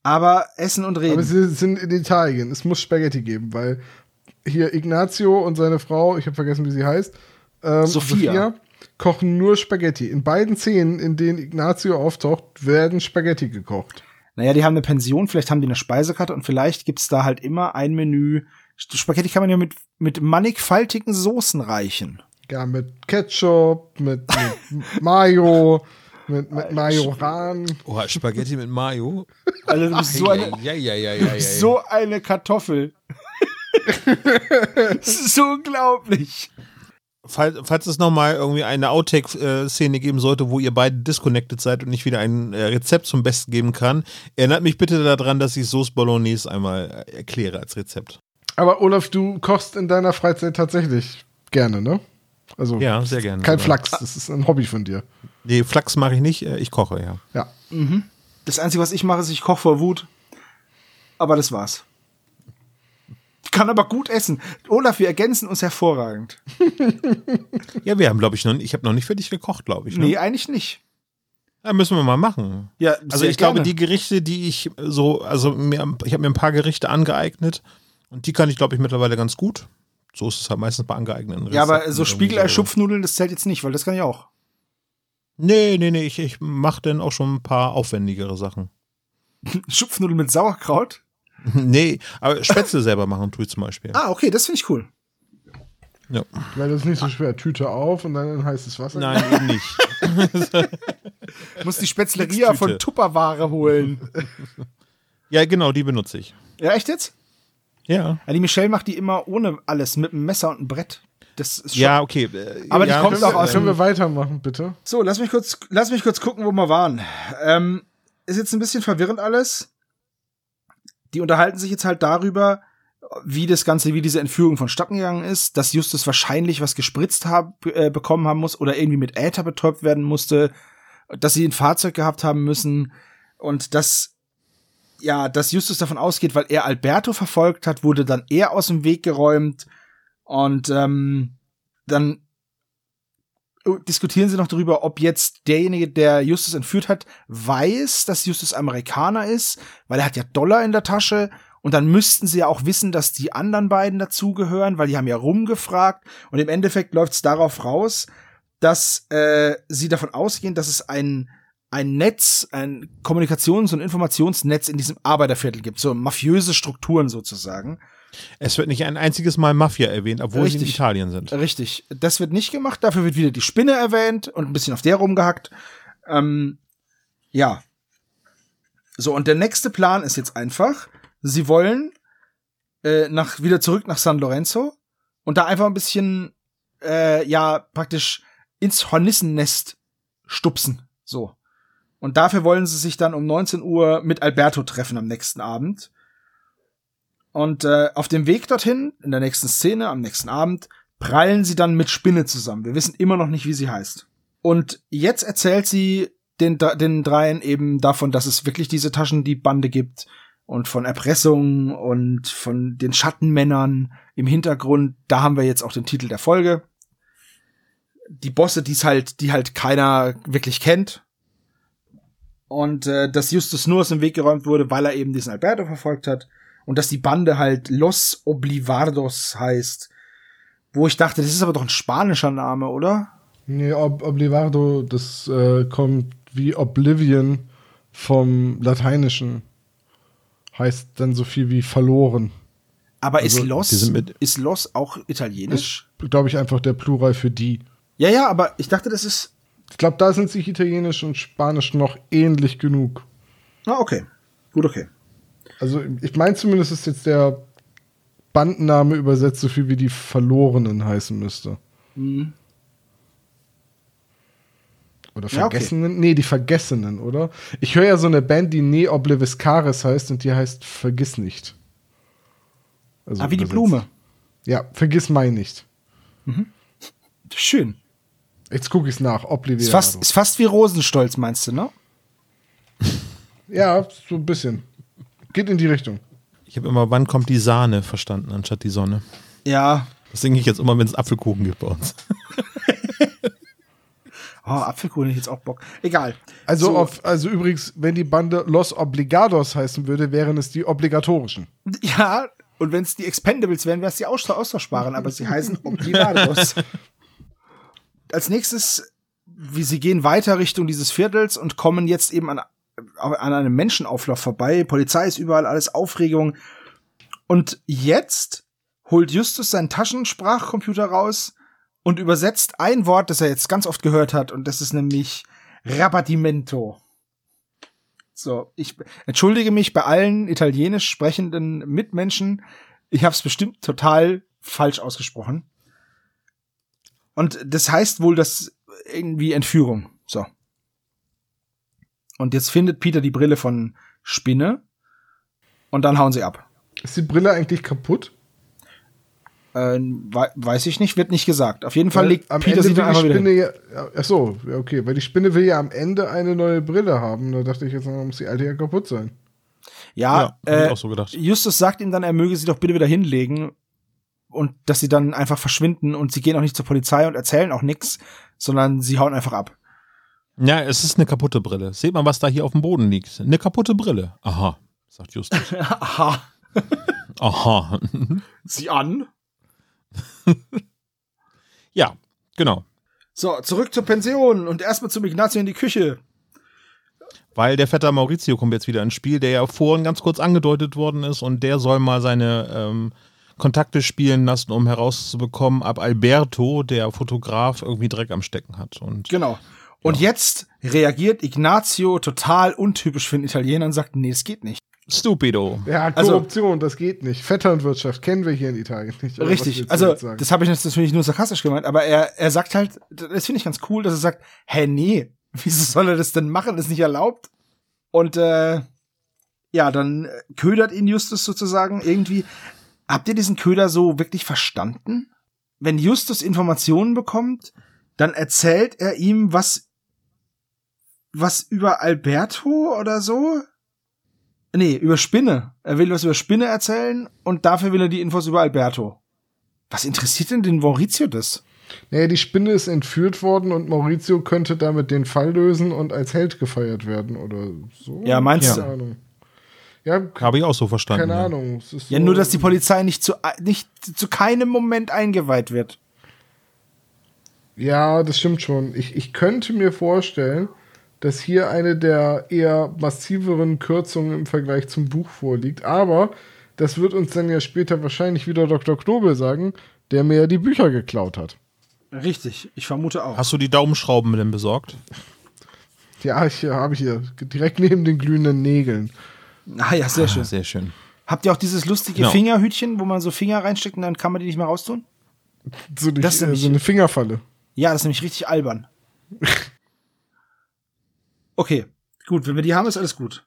aber essen und reden. Aber sie sind in Italien, es muss Spaghetti geben, weil hier Ignazio und seine Frau, ich habe vergessen, wie sie heißt, ähm, Sophia. Sophia, kochen nur Spaghetti. In beiden Szenen, in denen Ignazio auftaucht, werden Spaghetti gekocht. Naja, die haben eine Pension, vielleicht haben die eine Speisekarte und vielleicht gibt's da halt immer ein Menü. Spaghetti kann man ja mit, mit mannigfaltigen Soßen reichen. Ja, mit Ketchup, mit, mit Mayo, mit, mit Majoran. Oh, Spaghetti mit Mayo? Also, du bist so eine, ja, ja, ja, ja, ja. So eine Kartoffel. Das ist so unglaublich. Falls, falls es nochmal irgendwie eine Outtake-Szene geben sollte, wo ihr beide disconnected seid und ich wieder ein Rezept zum Besten geben kann, erinnert mich bitte daran, dass ich Sauce Bolognese einmal erkläre als Rezept. Aber Olaf, du kochst in deiner Freizeit tatsächlich gerne, ne? Also ja, sehr gerne. Kein Flachs, das ist ein Hobby von dir. Nee, Flachs mache ich nicht, ich koche, ja. Ja. Mhm. Das Einzige, was ich mache, ist, ich koche vor Wut. Aber das war's. Ich kann aber gut essen. Olaf, wir ergänzen uns hervorragend. Ja, wir haben, glaube ich, noch, ich habe noch nicht für dich gekocht, glaube ich. Ne? Nee, eigentlich nicht. Da müssen wir mal machen. Ja, also ich gerne. glaube, die Gerichte, die ich so, also mir, ich habe mir ein paar Gerichte angeeignet und die kann ich, glaube ich, mittlerweile ganz gut. So ist es halt meistens bei angeeigneten Rezepten. Ja, aber so Spiegelei-Schupfnudeln, das zählt jetzt nicht, weil das kann ich auch. Nee, nee, nee, ich, ich mache dann auch schon ein paar aufwendigere Sachen. Schupfnudeln mit Sauerkraut? Nee, aber Spätzle selber machen tue ich zum Beispiel. Ah, okay, das finde ich cool. Ja. Weil das ist nicht so schwer. Tüte auf und dann in heißes Wasser. Nein, eben nicht. Muss die Spätzleria von Tupperware holen. Ja, genau, die benutze ich. Ja, echt jetzt? Ja. ja. Die Michelle macht die immer ohne alles, mit einem Messer und einem Brett. Das ist schon ja, okay. Äh, aber die ja, kommt auch aus. Können wir weitermachen, bitte? So, lass mich kurz, lass mich kurz gucken, wo wir waren. Ähm, ist jetzt ein bisschen verwirrend alles. Die unterhalten sich jetzt halt darüber, wie das Ganze, wie diese Entführung vonstatten gegangen ist, dass Justus wahrscheinlich was gespritzt hab, äh, bekommen haben muss oder irgendwie mit Äther betäubt werden musste, dass sie ein Fahrzeug gehabt haben müssen und dass ja, dass Justus davon ausgeht, weil er Alberto verfolgt hat, wurde dann er aus dem Weg geräumt und ähm, dann diskutieren sie noch darüber, ob jetzt derjenige, der Justus entführt hat, weiß, dass Justus Amerikaner ist, weil er hat ja Dollar in der Tasche und dann müssten sie ja auch wissen, dass die anderen beiden dazugehören, weil die haben ja rumgefragt und im Endeffekt läuft's darauf raus, dass äh, sie davon ausgehen, dass es einen ein Netz, ein Kommunikations- und Informationsnetz in diesem Arbeiterviertel gibt, so mafiöse Strukturen sozusagen. Es wird nicht ein einziges Mal Mafia erwähnt, obwohl Richtig. sie in Italien sind. Richtig, das wird nicht gemacht, dafür wird wieder die Spinne erwähnt und ein bisschen auf der rumgehackt. Ähm, ja. So, und der nächste Plan ist jetzt einfach, sie wollen äh, nach wieder zurück nach San Lorenzo und da einfach ein bisschen, äh, ja, praktisch ins Hornissennest stupsen. So. Und dafür wollen sie sich dann um neunzehn Uhr mit Alberto treffen am nächsten Abend. Und äh, auf dem Weg dorthin, in der nächsten Szene, am nächsten Abend, prallen sie dann mit Spinne zusammen. Wir wissen immer noch nicht, wie sie heißt. Und jetzt erzählt sie den, den dreien eben davon, dass es wirklich diese Taschendieb-Bande gibt und von Erpressung und von den Schattenmännern im Hintergrund. Da haben wir jetzt auch den Titel der Folge. Die Bosse, die's halt, die halt keiner wirklich kennt. Und äh, dass Justus nur aus dem Weg geräumt wurde, weil er eben diesen Alberto verfolgt hat. Und dass die Bande halt Los Oblivados heißt. Wo ich dachte, das ist aber doch ein spanischer Name, oder? Nee, Ob- Oblivado, das äh, kommt wie Oblivion vom Lateinischen. Heißt dann so viel wie verloren. Aber also, ist, Los, ist Los auch italienisch? Ist, glaube ich, einfach der Plural für die. Ja, ja, aber ich dachte, das ist... Ich glaube, da sind sich Italienisch und Spanisch noch ähnlich genug. Ah, okay. Gut, okay. Also, ich meine zumindest, ist jetzt der Bandenname übersetzt so viel wie die Verlorenen heißen müsste. Mhm. Oder Vergessenen? Ja, okay. Nee, die Vergessenen, oder? Ich höre ja so eine Band, die Ne Oblivis Caris heißt und die heißt Vergiss nicht. Also ah, wie die Blume. Ja, Vergiss mein nicht. Mhm. Schön. Jetzt gucke ich es nach. Oblivion. Ist fast, ist fast wie Rosenstolz, meinst du, ne? Ja, so ein bisschen. Geht in die Richtung. Ich habe immer, wann kommt die Sahne verstanden, anstatt die Sonne. Ja. Das singe ich jetzt immer, wenn es Apfelkuchen gibt bei uns. Oh, Apfelkuchen, ich jetzt auch Bock. Egal. Also, so. auf, also übrigens, wenn die Bande Los Obligados heißen würde, wären es die Obligatorischen. Ja, und wenn es die Expendables wären, wären es die Austausch- Austauschbaren, aber sie heißen Obligados. Als nächstes, wie sie gehen weiter Richtung dieses Viertels und kommen jetzt eben an, an einem Menschenauflauf vorbei. Polizei ist überall, alles Aufregung. Und jetzt holt Justus seinen Taschensprachcomputer raus und übersetzt ein Wort, das er jetzt ganz oft gehört hat, und das ist nämlich Rabadimento. So, ich entschuldige mich bei allen italienisch sprechenden Mitmenschen. Ich habe es bestimmt total falsch ausgesprochen. Und das heißt wohl, dass irgendwie Entführung. So. Und jetzt findet Peter die Brille von Spinne und dann hauen sie ab. Ist die Brille eigentlich kaputt? Äh, we- weiß ich nicht, wird nicht gesagt. Auf jeden Fall weil legt am Peter Ende sie dann will die Spinne ja, ach so, ja, okay, weil die Spinne will ja am Ende eine neue Brille haben. Da dachte ich jetzt, muss die alte ja kaputt sein. Ja, ja äh, hab ich auch so gedacht. Justus sagt ihm dann, er möge sie doch bitte wieder hinlegen. Und dass sie dann einfach verschwinden und sie gehen auch nicht zur Polizei und erzählen auch nichts, sondern sie hauen einfach ab. Ja, es ist eine kaputte Brille. Seht mal, was da hier auf dem Boden liegt. Eine kaputte Brille. Aha, sagt Justus. Aha. Aha. Sieh an. Ja, genau. So, zurück zur Pension und erstmal zum Ignazio in die Küche. Weil der Vetter Maurizio kommt jetzt wieder ins Spiel, der ja vorhin ganz kurz angedeutet worden ist und der soll mal seine ähm, Kontakte spielen lassen, um herauszubekommen, ab Alberto, der Fotograf, irgendwie Dreck am Stecken hat. Und genau. Und ja. Jetzt reagiert Ignazio total untypisch für den Italiener und sagt, nee, es geht nicht. Stupido. Ja, Korruption, also, das geht nicht. Vetternwirtschaft kennen wir hier in Italien nicht. Richtig, also das habe ich natürlich nur sarkastisch gemeint, aber er, er sagt halt, das finde ich ganz cool, dass er sagt, hä, nee, wieso soll er das denn machen, das ist nicht erlaubt. Und äh, ja, dann ködert ihn Justus sozusagen irgendwie. Habt ihr diesen Köder so wirklich verstanden? Wenn Justus Informationen bekommt, dann erzählt er ihm was, was über Alberto oder so? Nee, über Spinne. Er will was über Spinne erzählen und dafür will er die Infos über Alberto. Was interessiert denn den Maurizio das? Naja, die Spinne ist entführt worden und Maurizio könnte damit den Fall lösen und als Held gefeiert werden oder so. Ja, meinst du? Keine Ahnung. Ja, habe ich auch so verstanden. Keine ja. Ahnung. Es ist so ja, nur, dass die Polizei nicht zu, nicht zu keinem Moment eingeweiht wird. Ja, das stimmt schon. Ich, ich könnte mir vorstellen, dass hier eine der eher massiveren Kürzungen im Vergleich zum Buch vorliegt. Aber das wird uns dann ja später wahrscheinlich wieder Doktor Knobel sagen, der mir ja die Bücher geklaut hat. Richtig, ich vermute auch. Hast du die Daumenschrauben denn besorgt? Ja, ich habe ich hier. Direkt neben den glühenden Nägeln. Ah ja, sehr ah, schön. Sehr schön. Habt ihr auch dieses lustige no. Fingerhütchen, wo man so Finger reinsteckt und dann kann man die nicht mehr raustun? So, die, das äh, so eine Fingerfalle. Ja, das ist nämlich richtig albern. Okay, gut, wenn wir die haben, ist alles gut.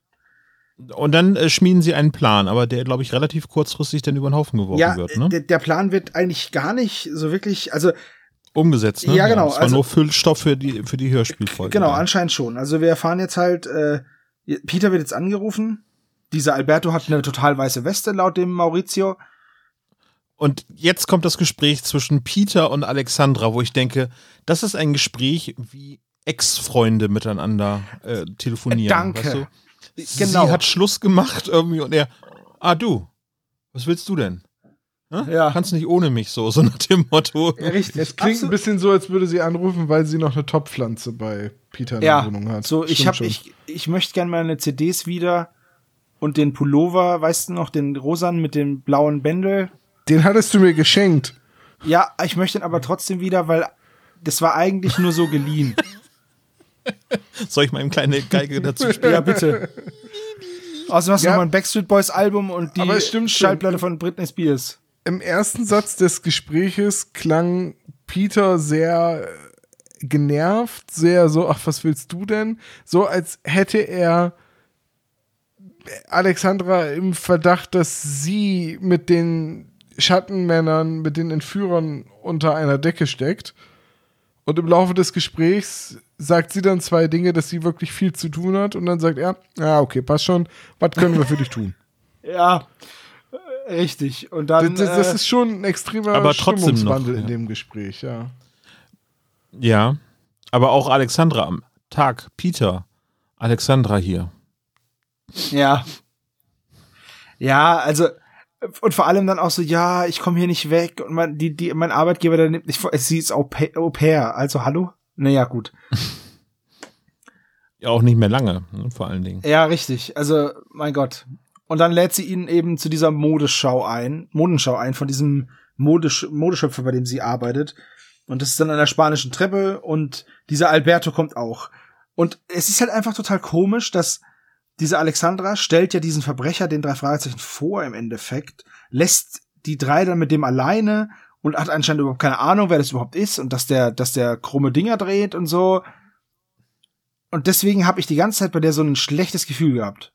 Und dann äh, schmieden sie einen Plan, aber der, glaube ich, relativ kurzfristig dann über den Haufen geworfen ja, wird, ne? Der, der Plan wird eigentlich gar nicht so wirklich, also umgesetzt, ne? Ja, genau. Ja, das war also nur Füllstoff für die, für die Hörspielfolge. Genau, dann anscheinend schon. Also wir erfahren jetzt halt, äh, Peter wird jetzt angerufen. Dieser Alberto hat eine total weiße Weste, laut dem Maurizio. Und jetzt kommt das Gespräch zwischen Peter und Alexandra, wo ich denke, das ist ein Gespräch, wie Ex-Freunde miteinander äh, telefonieren. Danke. Weißt du? Genau. Sie hat Schluss gemacht irgendwie und er, ah du, was willst du denn? Hm? Ja. Kannst nicht ohne mich, so, so nach dem Motto. Ja, richtig. Es klingt so ein bisschen so, als würde sie anrufen, weil sie noch eine Topfpflanze bei Peter in ja, der Wohnung hat. So, ich, hab, ich, ich möchte gerne meine C Ds wieder und den Pullover, weißt du noch, den rosanen mit dem blauen Bändel. Den hattest du mir geschenkt. Ja, ich möchte ihn aber trotzdem wieder, weil das war eigentlich nur so geliehen. Soll ich mal eine kleine Geige dazu spielen? Ja, bitte. Außerdem hast du ja nochmal ein Backstreet Boys Album und die stimmt, Schallplatte stimmt. von Britney Spears. Im ersten Satz des Gespräches klang Peter sehr genervt, sehr so, ach, was willst du denn? So, als hätte er Alexandra im Verdacht, dass sie mit den Schattenmännern, mit den Entführern unter einer Decke steckt. Und im Laufe des Gesprächs sagt sie dann zwei Dinge, dass sie wirklich viel zu tun hat. Und dann sagt er, ja, ah, okay, passt schon. Was können wir für dich tun? Ja, richtig. Und dann, das, das, das ist schon ein extremer aber Stimmungswandel noch, ja. in dem Gespräch, ja. Ja, aber auch Alexandra am Tag. Peter, Alexandra hier. Ja. Ja, also und vor allem dann auch so, ja, ich komme hier nicht weg. Und mein, die, die, mein Arbeitgeber, der nimmt nicht vor, sie ist Au pair. Also, hallo? Naja, gut. Ja, auch nicht mehr lange, ne, vor allen Dingen. Ja, richtig. Also, mein Gott. Und dann lädt sie ihn eben zu dieser Modeschau ein, Modenschau ein, von diesem Modesch- Modeschöpfer, bei dem sie arbeitet. Und das ist dann an der spanischen Treppe und dieser Alberto kommt auch. Und es ist halt einfach total komisch, dass diese Alexandra stellt ja diesen Verbrecher den drei Fragezeichen vor im Endeffekt, lässt die drei dann mit dem alleine und hat anscheinend überhaupt keine Ahnung, wer das überhaupt ist und dass der, dass der krumme Dinger dreht und so. Und deswegen habe ich die ganze Zeit bei der so ein schlechtes Gefühl gehabt.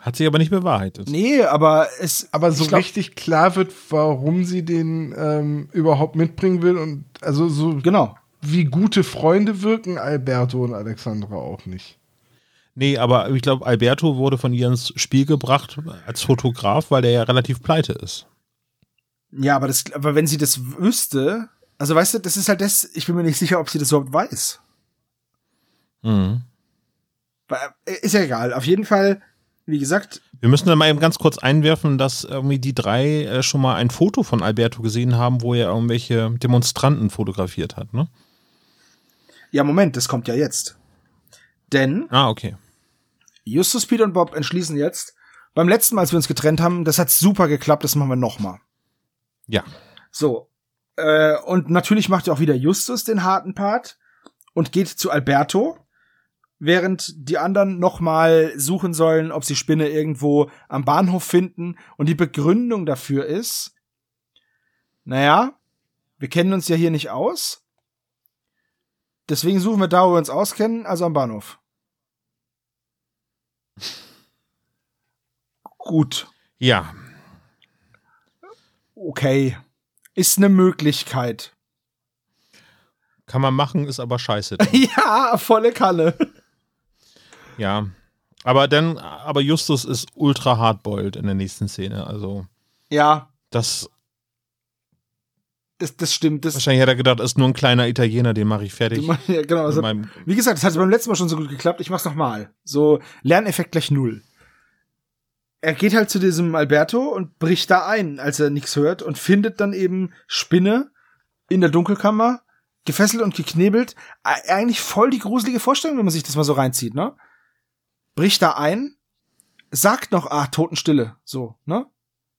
Hat sich aber nicht bewahrheitet. Nee, aber es... Aber so glaub, richtig klar wird, warum sie den ähm, überhaupt mitbringen will und also so genau wie gute Freunde wirken Alberto und Alexandra auch nicht. Nee, aber ich glaube, Alberto wurde von ihr ins Spiel gebracht als Fotograf, weil der ja relativ pleite ist. Ja, aber, das, aber wenn sie das wüsste, also weißt du, das ist halt das, ich bin mir nicht sicher, ob sie das überhaupt weiß. Mhm. Ist ja egal, auf jeden Fall, wie gesagt. Wir müssen dann mal eben ganz kurz einwerfen, dass irgendwie die drei äh, schon mal ein Foto von Alberto gesehen haben, wo er irgendwelche Demonstranten fotografiert hat, ne? Ja, Moment, das kommt ja jetzt. Denn ah, okay. Justus, Peter und Bob entschließen jetzt, beim letzten Mal, als wir uns getrennt haben, das hat super geklappt, das machen wir nochmal. Ja. So. Äh, und natürlich macht ja auch wieder Justus den harten Part und geht zu Alberto, während die anderen nochmal suchen sollen, ob sie Spinne irgendwo am Bahnhof finden. Und die Begründung dafür ist, naja, wir kennen uns ja hier nicht aus. Deswegen suchen wir da, wo wir uns auskennen, also am Bahnhof. Gut. Ja. Okay. Ist eine Möglichkeit. Kann man machen, ist aber scheiße. Ja, volle Kalle. Ja. Aber dann, aber Justus ist ultra hardboiled in der nächsten Szene, also. Ja. Das. Das, das stimmt. Das Wahrscheinlich hat er gedacht, ist nur ein kleiner Italiener, den mache ich fertig. Ja, genau. Also, wie gesagt, das hat beim letzten Mal schon so gut geklappt, ich mach's nochmal. So, Lerneffekt gleich null. Er geht halt zu diesem Alberto und bricht da ein, als er nichts hört und findet dann eben Spinne in der Dunkelkammer, gefesselt und geknebelt. Eigentlich voll die gruselige Vorstellung, wenn man sich das mal so reinzieht, ne? Bricht da ein, sagt noch, ah, Totenstille, so, ne?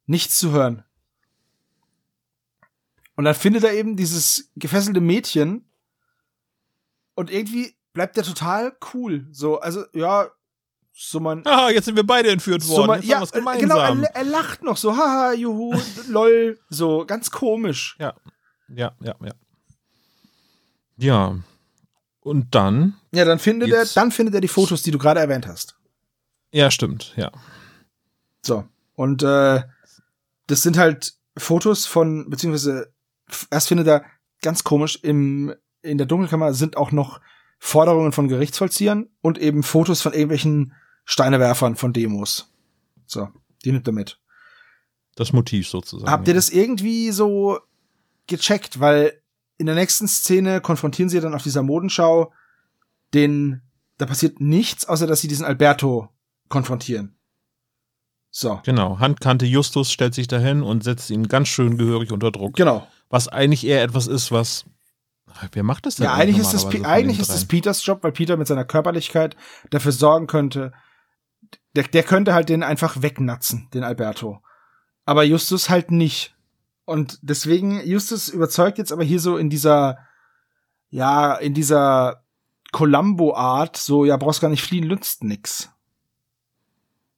Nichts zu hören. Und dann findet er eben dieses gefesselte Mädchen und irgendwie bleibt der total cool. So, also, ja, so man... Ah, jetzt sind wir beide entführt worden, so man, jetzt ja, haben wir's gemeinsam. Genau, er, er lacht noch so, haha, juhu, lol, so, ganz komisch. Ja, ja, ja, ja. Ja. Und dann? Ja, dann findet er, dann findet er die Fotos, die du gerade erwähnt hast. Ja, stimmt, ja. So. Und äh, das sind halt Fotos von, beziehungsweise erst findet er, ganz komisch, im in der Dunkelkammer sind auch noch Forderungen von Gerichtsvollziehern und eben Fotos von irgendwelchen Steinewerfern von Demos. So, die nimmt er mit. Das Motiv sozusagen. Habt ihr ja. das irgendwie so gecheckt? Weil in der nächsten Szene konfrontieren sie dann auf dieser Modenschau den, da passiert nichts, außer dass sie diesen Alberto konfrontieren. So. Genau, Handkante Justus stellt sich dahin und setzt ihn ganz schön gehörig unter Druck. Genau. Was eigentlich eher etwas ist, was wer macht das denn? Ja, eigentlich ist das, eigentlich ist das Peters Job, weil Peter mit seiner Körperlichkeit dafür sorgen könnte, der, der könnte halt den einfach wegnatzen, den Alberto. Aber Justus halt nicht. Und deswegen, Justus überzeugt jetzt aber hier so in dieser, ja, in dieser Columbo-Art, so, ja, brauchst gar nicht fliehen, nützt nix.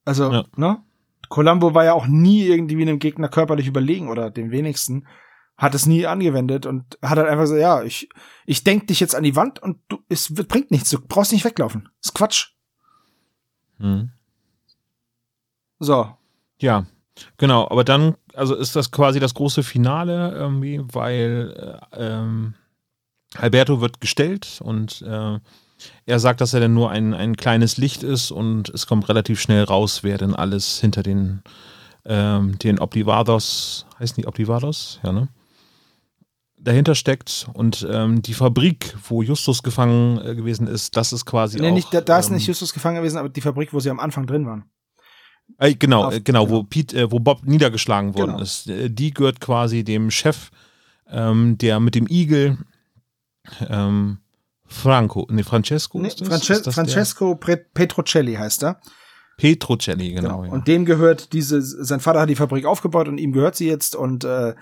Also, ja. ne? Columbo war ja auch nie irgendwie einem Gegner körperlich überlegen oder dem wenigsten. Hat es nie angewendet und hat halt einfach so, ja, ich, ich denk dich jetzt an die Wand und du, es bringt nichts, du brauchst nicht weglaufen. Das ist Quatsch. Hm. So. Ja, genau, aber dann, also ist das quasi das große Finale irgendwie, weil ähm, Alberto wird gestellt und äh, er sagt, dass er dann nur ein, ein kleines Licht ist und es kommt relativ schnell raus, wer denn alles hinter den, ähm, den Obdivados, heißen die Obdivados? Ja, ne? dahinter steckt und ähm, die Fabrik, wo Justus gefangen äh, gewesen ist, das ist quasi nee, auch... Nicht, da, da ist ähm, nicht Justus gefangen gewesen, aber die Fabrik, wo sie am Anfang drin waren. Äh, genau, Auf, äh, genau, genau, wo Pete, äh, wo Bob niedergeschlagen worden genau. ist. Äh, die gehört quasi dem Chef, ähm, der mit dem Igel ähm, Franco, ne, Francesco nee, ist das? Frances- ist das Francesco Pre- Petrocelli heißt er. Petrocelli, genau. genau. Ja. Und dem gehört diese, sein Vater hat die Fabrik aufgebaut und ihm gehört sie jetzt und äh,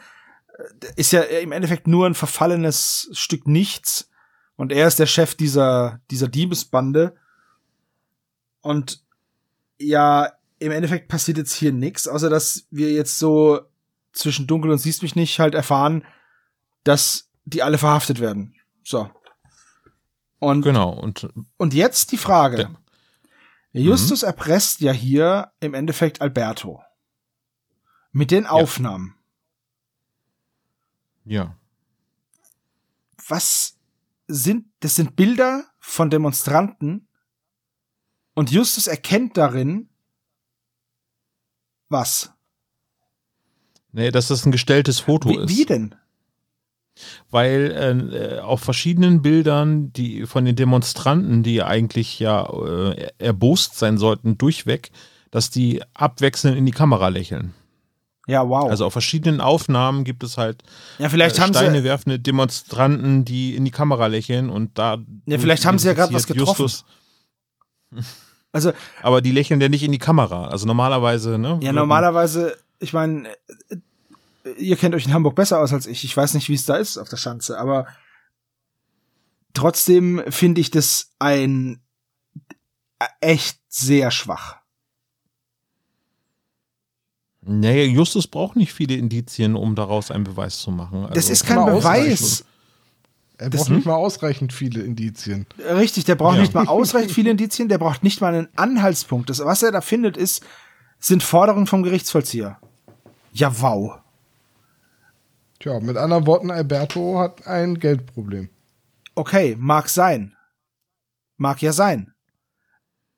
ist ja im Endeffekt nur ein verfallenes Stück Nichts. Und er ist der Chef dieser, dieser Diebesbande. Und ja, im Endeffekt passiert jetzt hier nichts, außer dass wir jetzt so zwischen Dunkel und Siehst mich nicht halt erfahren, dass die alle verhaftet werden. So. Und, genau. Und, und jetzt die Frage. Der, Justus mhm. erpresst ja hier im Endeffekt Alberto. Mit den Aufnahmen. Ja. Ja. Was sind, das sind Bilder von Demonstranten und Justus erkennt darin, was? Nee, dass das ein gestelltes Foto wie, ist. Wie denn? Weil äh, auf verschiedenen Bildern, die von den Demonstranten, die eigentlich ja äh, erbost sein sollten, durchweg, dass die abwechselnd in die Kamera lächeln. Ja, wow. Also auf verschiedenen Aufnahmen gibt es halt ja, vielleicht äh, haben Steine sie, werfende Demonstranten, die in die Kamera lächeln und da. Ja, vielleicht haben sie ja gerade was getroffen. Justus. Also, aber die lächeln ja nicht in die Kamera. Also normalerweise, ne? Ja, normalerweise, ich meine, ihr kennt euch in Hamburg besser aus als ich. Ich weiß nicht, wie es da ist auf der Schanze, aber trotzdem finde ich das ein echt sehr schwach. Naja, Justus braucht nicht viele Indizien, um daraus einen Beweis zu machen. Also das ist kein Beweis. Er braucht nicht mal ausreichend viele Indizien. Richtig, der braucht ja. nicht mal ausreichend viele Indizien, der braucht nicht mal einen Anhaltspunkt. Das, was er da findet, ist, sind Forderungen vom Gerichtsvollzieher. Ja, wow. Tja, mit anderen Worten, Alberto hat ein Geldproblem. Okay, mag sein. Mag ja sein.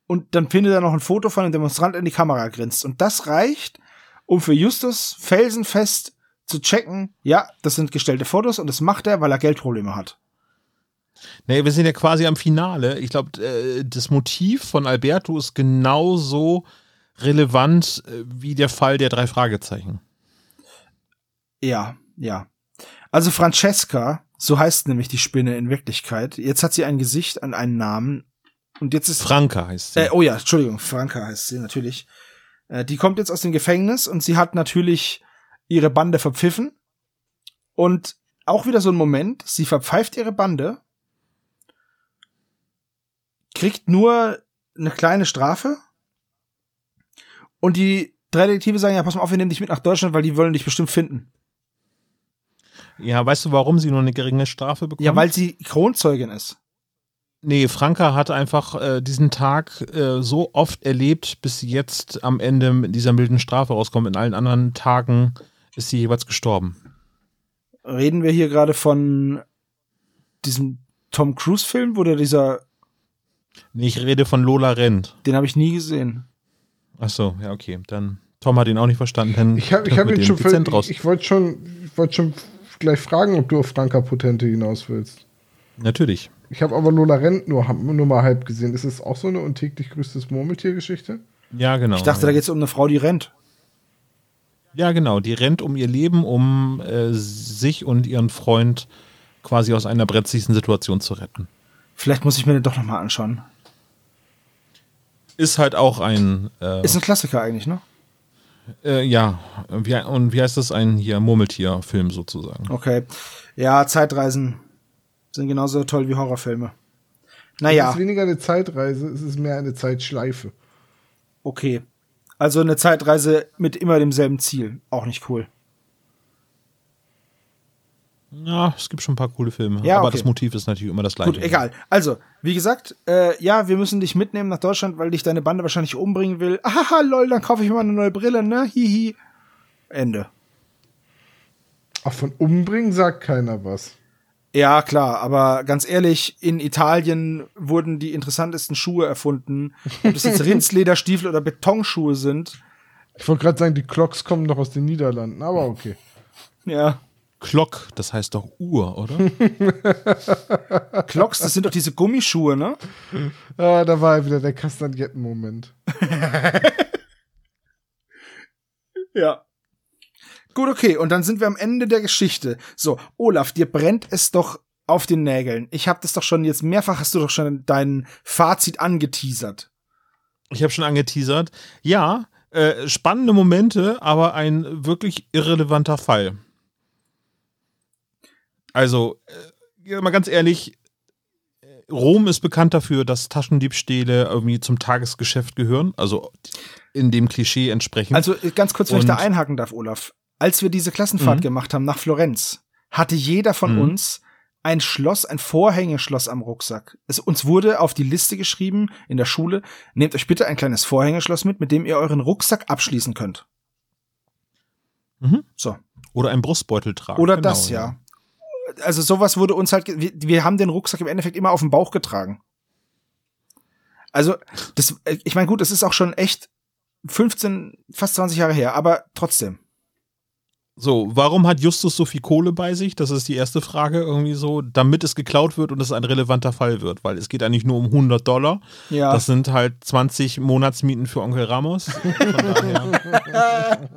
Und dann findet er noch ein Foto von einem Demonstranten in die Kamera grinst. Und das reicht, um für Justus felsenfest zu checken, ja, das sind gestellte Fotos und das macht er, weil er Geldprobleme hat. Nee, wir sind ja quasi am Finale. Ich glaube, das Motiv von Alberto ist genauso relevant wie der Fall der drei Fragezeichen. Ja, ja. Also Francesca, so heißt nämlich die Spinne in Wirklichkeit. Jetzt hat sie ein Gesicht an einen Namen und jetzt ist Franka heißt sie. Äh, oh ja, Entschuldigung, Franka heißt sie natürlich. Die kommt jetzt aus dem Gefängnis und sie hat natürlich ihre Bande verpfiffen. Und auch wieder so ein Moment, sie verpfeift ihre Bande, kriegt nur eine kleine Strafe und die drei Detektive sagen, ja, pass mal auf, wir nehmen dich mit nach Deutschland, weil die wollen dich bestimmt finden. Ja, weißt du, warum sie nur eine geringe Strafe bekommt? Ja, weil sie Kronzeugin ist. Nee, Franka hat einfach äh, diesen Tag äh, so oft erlebt, bis sie jetzt am Ende mit dieser milden Strafe rauskommt. In allen anderen Tagen ist sie jeweils gestorben. Reden wir hier gerade von diesem Tom-Cruise-Film, wo der dieser... Nee, ich rede von Lola Rent. Den habe ich nie gesehen. Ach so, ja, okay. Dann, Tom hat ihn auch nicht verstanden. Dann ich hab, ich hab ihn schon Dezent raus. Ich, ich wollte schon, ich wollte schon gleich fragen, ob du auf Franka Potente hinaus willst. Natürlich. Ich habe aber Lola Rent nur, nur mal halb gesehen. Ist das auch so eine und täglich grüßtes Murmeltier-Geschichte? Ja, genau. Ich dachte, ja. Da geht es um eine Frau, die rennt. Ja, genau. Die rennt um ihr Leben, um äh, sich und ihren Freund quasi aus einer brenzligen Situation zu retten. Vielleicht muss ich mir den doch nochmal anschauen. Ist halt auch ein... Äh, ist ein Klassiker eigentlich, ne? Äh, ja. Wie, und wie heißt das? Ein hier Murmeltier-Film sozusagen. Okay. Ja, Zeitreisen sind genauso toll wie Horrorfilme. Naja. Es ist weniger eine Zeitreise, es ist mehr eine Zeitschleife. Okay. Also eine Zeitreise mit immer demselben Ziel. Auch nicht cool. Ja, es gibt schon ein paar coole Filme. Ja, aber okay. Das Motiv ist natürlich immer das gleiche. Gut, egal. Also, wie gesagt, äh, ja, wir müssen dich mitnehmen nach Deutschland, weil dich deine Bande wahrscheinlich umbringen will. Ahaha, lol, dann kaufe ich mir mal eine neue Brille, ne? Hihi. Ende. Ach, von umbringen sagt keiner was. Ja, klar, aber ganz ehrlich, in Italien wurden die interessantesten Schuhe erfunden. Ob das jetzt Rindslederstiefel oder Betonschuhe sind. Ich wollte gerade sagen, die Clocks kommen doch aus den Niederlanden, aber okay. Ja. Glock, das heißt doch Uhr, oder? Glocks, das sind doch diese Gummischuhe, ne? Ah, da war ja wieder der Kastagnetten-Moment. Ja. Gut, okay, und dann sind wir am Ende der Geschichte. So, Olaf, dir brennt es doch auf den Nägeln. Ich hab das doch schon jetzt mehrfach, hast du doch schon dein Fazit angeteasert. Ich hab schon angeteasert. Ja, äh, spannende Momente, aber ein wirklich irrelevanter Fall. Also, ja, mal ganz ehrlich, Rom ist bekannt dafür, dass Taschendiebstähle irgendwie zum Tagesgeschäft gehören, also in dem Klischee entsprechend. Also ganz kurz, wenn Und, ich da einhaken darf, Olaf. Als wir diese Klassenfahrt mh. gemacht haben nach Florenz, hatte jeder von mh. uns ein Schloss, ein Vorhängeschloss am Rucksack. Es uns wurde auf die Liste geschrieben in der Schule, nehmt euch bitte ein kleines Vorhängeschloss mit, mit dem ihr euren Rucksack abschließen könnt. Mhm. So. Oder einen Brustbeutel tragen. Oder genau, das, ja. ja. Also sowas wurde uns halt, wir, wir haben den Rucksack im Endeffekt immer auf dem Bauch getragen. Also, das, ich meine, gut, das ist auch schon echt fünfzehn, fast zwanzig Jahre her, aber trotzdem. So, warum hat Justus so viel Kohle bei sich? Das ist die erste Frage irgendwie so, damit es geklaut wird und es ein relevanter Fall wird, weil es geht eigentlich nur um hundert Dollar. Ja. Das sind halt zwanzig Monatsmieten für Onkel Ramos. Von daher.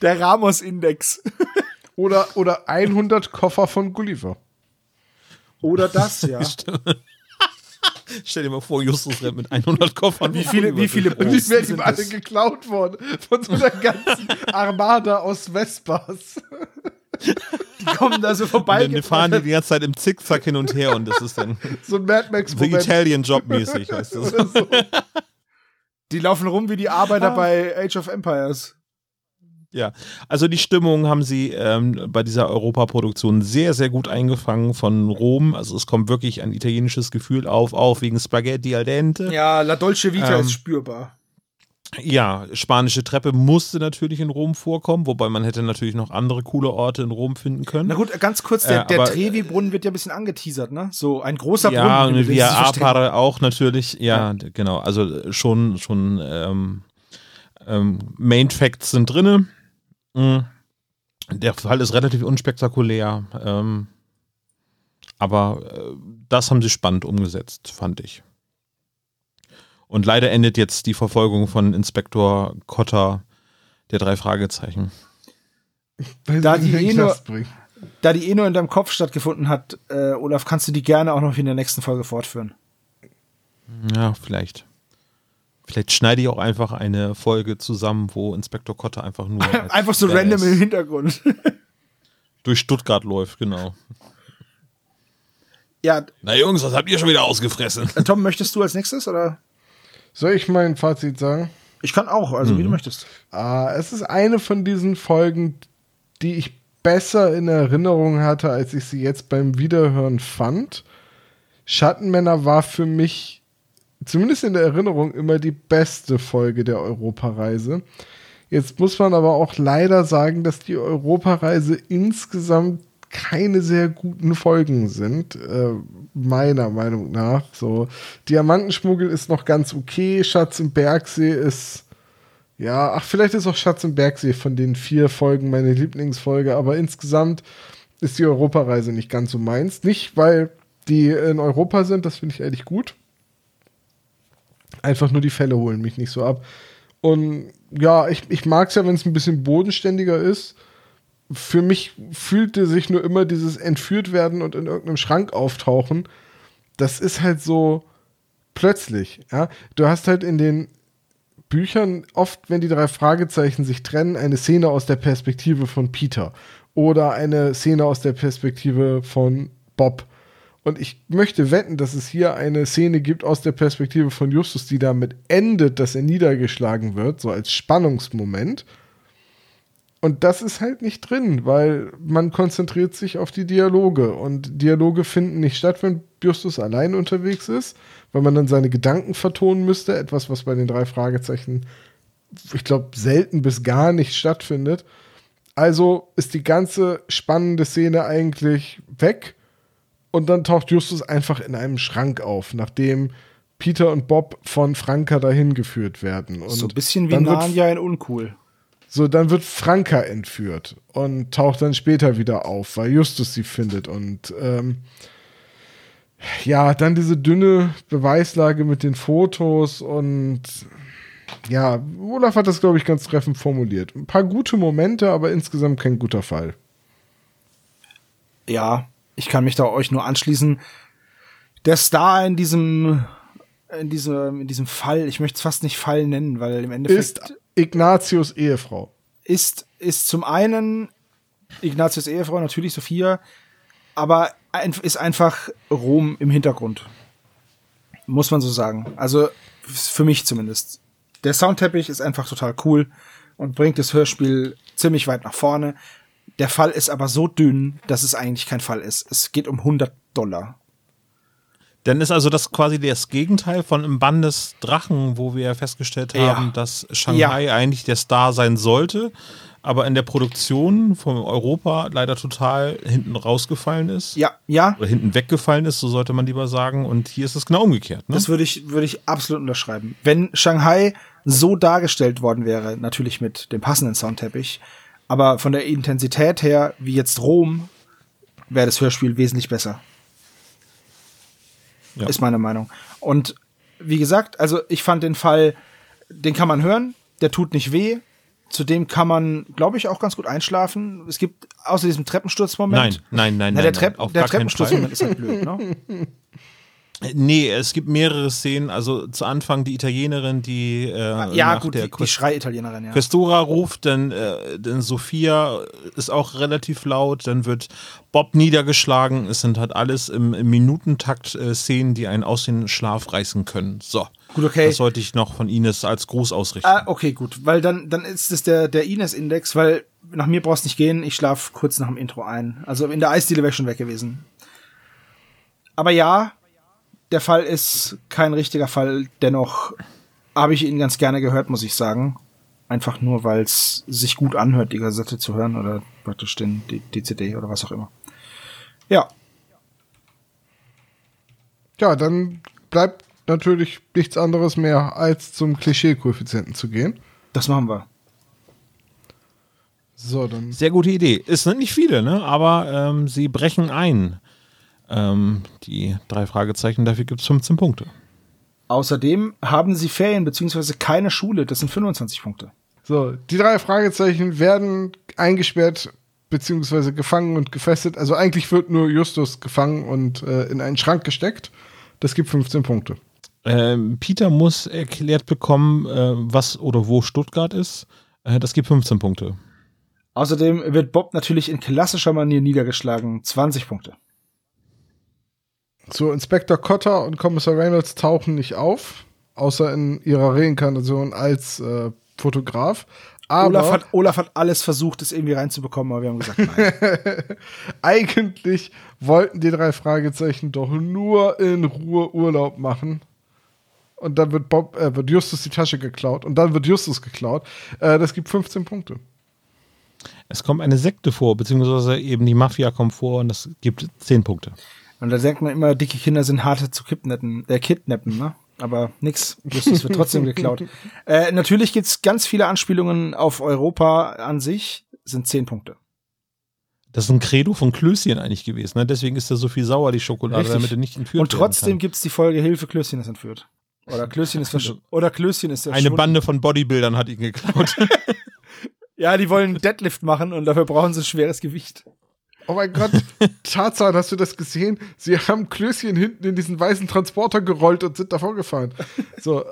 Der Ramos-Index. Oder, oder hundert Koffer von Gulliver. Oder das, ja. Stell dir mal vor, Justus rennt mit hundert Koffern. Wie viele, wie viele Posten sind das? Und die werden ihm alle geklaut worden. Von so einer ganzen Armada aus Vespas. Die kommen da so vorbei. Die fahren die die ganze Zeit im Zickzack hin und her. Und das ist dann so ein Mad Max-Moment. The Italian Job-mäßig, heißt das. So. Die laufen rum wie die Arbeiter ah. bei Age of Empires. Ja, also die Stimmung haben sie ähm, bei dieser Europaproduktion sehr, sehr gut eingefangen von Rom. Also es kommt wirklich ein italienisches Gefühl auf, auch wegen Spaghetti al dente. Ja, la dolce vita ähm, ist spürbar. Ja, spanische Treppe musste natürlich in Rom vorkommen, wobei man hätte natürlich noch andere coole Orte in Rom finden können. Na gut, ganz kurz, der, äh, der Trevi-Brunnen wird ja ein bisschen angeteasert, ne? So ein großer ja, Brunnen. Ja, und Via Apare auch natürlich. Ja, ja, genau, also schon, schon ähm, ähm, Main Facts sind drinne. Der Fall ist relativ unspektakulär, ähm, aber äh, das haben sie spannend umgesetzt, fand ich. Und leider endet jetzt die Verfolgung von Inspektor Cotta der drei Fragezeichen. Da die, eh nur, da die eh nur in deinem Kopf stattgefunden hat, äh, Olaf, kannst du die gerne auch noch in der nächsten Folge fortführen. Ja, vielleicht. Vielleicht schneide ich auch einfach eine Folge zusammen, wo Inspektor Cotta einfach nur... einfach so random im Hintergrund. durch Stuttgart läuft, genau. Ja. Na Jungs, was habt ihr schon wieder ausgefressen? Tom, möchtest du als nächstes, oder? Soll ich mein Fazit sagen? Ich kann auch, also mhm. wie du möchtest. Ah, es ist eine von diesen Folgen, die ich besser in Erinnerung hatte, als ich sie jetzt beim Wiederhören fand. Schattenmänner war für mich, zumindest in der Erinnerung, immer die beste Folge der Europareise. Jetzt muss man aber auch leider sagen, dass die Europareise insgesamt keine sehr guten Folgen sind, äh, meiner Meinung nach. So, Diamantenschmuggel ist noch ganz okay, Schatz im Bergsee ist, ja, ach, vielleicht ist auch Schatz im Bergsee von den vier Folgen meine Lieblingsfolge, aber insgesamt ist die Europareise nicht ganz so meins. Nicht, weil die in Europa sind, das finde ich eigentlich gut. Einfach nur die Fälle holen mich nicht so ab. Und ja, ich, ich mag es ja, wenn es ein bisschen bodenständiger ist. Für mich fühlte sich nur immer dieses entführt werden und in irgendeinem Schrank auftauchen. Das ist halt so plötzlich. Ja? Du hast halt in den Büchern oft, wenn die drei Fragezeichen sich trennen, eine Szene aus der Perspektive von Peter oder eine Szene aus der Perspektive von Bob. Und ich möchte wetten, dass es hier eine Szene gibt aus der Perspektive von Justus, die damit endet, dass er niedergeschlagen wird, so als Spannungsmoment. Und das ist halt nicht drin, weil man konzentriert sich auf die Dialoge. Und Dialoge finden nicht statt, wenn Justus allein unterwegs ist, weil man dann seine Gedanken vertonen müsste. Etwas, was bei den drei Fragezeichen, ich glaube, selten bis gar nicht stattfindet. Also ist die ganze spannende Szene eigentlich weg. Und dann taucht Justus einfach in einem Schrank auf, nachdem Peter und Bob von Franka dahin geführt werden. Und so ein bisschen wie Narnia in Uncool. So, dann wird Franka entführt und taucht dann später wieder auf, weil Justus sie findet. Und ähm, ja, dann diese dünne Beweislage mit den Fotos und ja, Olaf hat das, glaube ich, ganz treffend formuliert. Ein paar gute Momente, aber insgesamt kein guter Fall. Ja, ich kann mich da euch nur anschließen. Der Star in diesem, in diesem, in diesem Fall, ich möchte es fast nicht Fall nennen, weil im Endeffekt... Ist Ignazios Ehefrau. Ist, ist zum einen Ignazios Ehefrau, natürlich Sophia, aber ein, ist einfach Rom im Hintergrund. Muss man so sagen. Also für mich zumindest. Der Soundteppich ist einfach total cool und bringt das Hörspiel ziemlich weit nach vorne. Der Fall ist aber so dünn, dass es eigentlich kein Fall ist. Es geht um hundert Dollar. Dann ist also das quasi das Gegenteil von Im Bann des Drachen, wo wir festgestellt haben, ja. dass Shanghai ja. eigentlich der Star sein sollte, aber in der Produktion von Europa leider total hinten rausgefallen ist. Ja, ja. Oder hinten weggefallen ist, so sollte man lieber sagen. Und hier ist es genau umgekehrt. Ne? Das würde ich, würde ich absolut unterschreiben. Wenn Shanghai so dargestellt worden wäre, natürlich mit dem passenden Soundteppich, aber von der Intensität her, wie jetzt Rom, wäre das Hörspiel wesentlich besser. Ja. Ist meine Meinung. Und wie gesagt, also ich fand den Fall, den kann man hören, der tut nicht weh. Zudem kann man, glaube ich, auch ganz gut einschlafen. Es gibt außer diesem Treppensturzmoment. Nein, nein, nein. Na, der Trepp, nein, der Treppensturzmoment ist halt blöd, ne? Nee, es gibt mehrere Szenen. Also zu Anfang die Italienerin, die äh, ja, nach gut, der die Schrei-Italienerin, ja. Questora ruft, dann, äh, dann Sophia ist auch relativ laut, dann wird Bob niedergeschlagen. Es sind halt alles im, im Minutentakt äh, Szenen, die einen aus dem Schlaf reißen können. So, gut, okay. Das sollte ich noch von Ines als Gruß ausrichten. Ah, okay, gut, weil dann, dann ist es der, der Ines-Index, weil nach mir brauchst nicht gehen, ich schlafe kurz nach dem Intro ein. Also in der Eisdiele wäre ich schon weg gewesen. Aber ja, der Fall ist kein richtiger Fall, dennoch habe ich ihn ganz gerne gehört, muss ich sagen. Einfach nur, weil es sich gut anhört, die Kassette zu hören oder praktisch den, die, die C D oder was auch immer. Ja. Ja, dann bleibt natürlich nichts anderes mehr, als zum Klischee-Koeffizienten zu gehen. Das machen wir. So, dann. Sehr gute Idee. Es sind nicht viele, ne? Aber ähm, sie brechen ein. Ähm, die drei Fragezeichen, dafür gibt es fünfzehn Punkte. Außerdem haben sie Ferien bzw. keine Schule, das sind fünfundzwanzig Punkte. So, die drei Fragezeichen werden eingesperrt bzw. gefangen und gefesselt. Also eigentlich wird nur Justus gefangen und äh, in einen Schrank gesteckt. Das gibt fünfzehn Punkte. Ähm, Peter muss erklärt bekommen, äh, was oder wo Stuttgart ist. Äh, das gibt fünfzehn Punkte. Außerdem wird Bob natürlich in klassischer Manier niedergeschlagen, zwanzig Punkte. So, Inspektor Cotter und Kommissar Reynolds tauchen nicht auf, außer in ihrer Reinkarnation als äh, Fotograf. Aber Olaf hat, Olaf hat alles versucht, es irgendwie reinzubekommen, aber wir haben gesagt, nein. Eigentlich wollten die drei Fragezeichen doch nur in Ruhe Urlaub machen. Und dann wird, Bob, äh, wird Justus die Tasche geklaut. Und dann wird Justus geklaut. Äh, das gibt fünfzehn Punkte. Es kommt eine Sekte vor, beziehungsweise eben die Mafia kommt vor und das gibt zehn Punkte. Und da denkt man immer, dicke Kinder sind harte zu kidnappen, äh, kidnappen, ne? Aber nix, Justus wird trotzdem geklaut. Äh, natürlich gibt's ganz viele Anspielungen auf Europa an sich, sind zehn Punkte. Das ist ein Credo von Klößchen eigentlich gewesen, ne? Deswegen ist da so viel sauer, die Schokolade, richtig, damit er nicht entführt wird. Und trotzdem gibt's die Folge Hilfe, Klößchen ist entführt. Oder Klößchen ist verschwunden. Oder Klößchen ist verschwunden. Eine Bande von Bodybuildern hat ihn geklaut. Ja, die wollen einen Deadlift machen und dafür brauchen sie ein schweres Gewicht. Oh mein Gott, Tarzan, hast du das gesehen? Sie haben Klößchen hinten in diesen weißen Transporter gerollt und sind davon gefahren. So,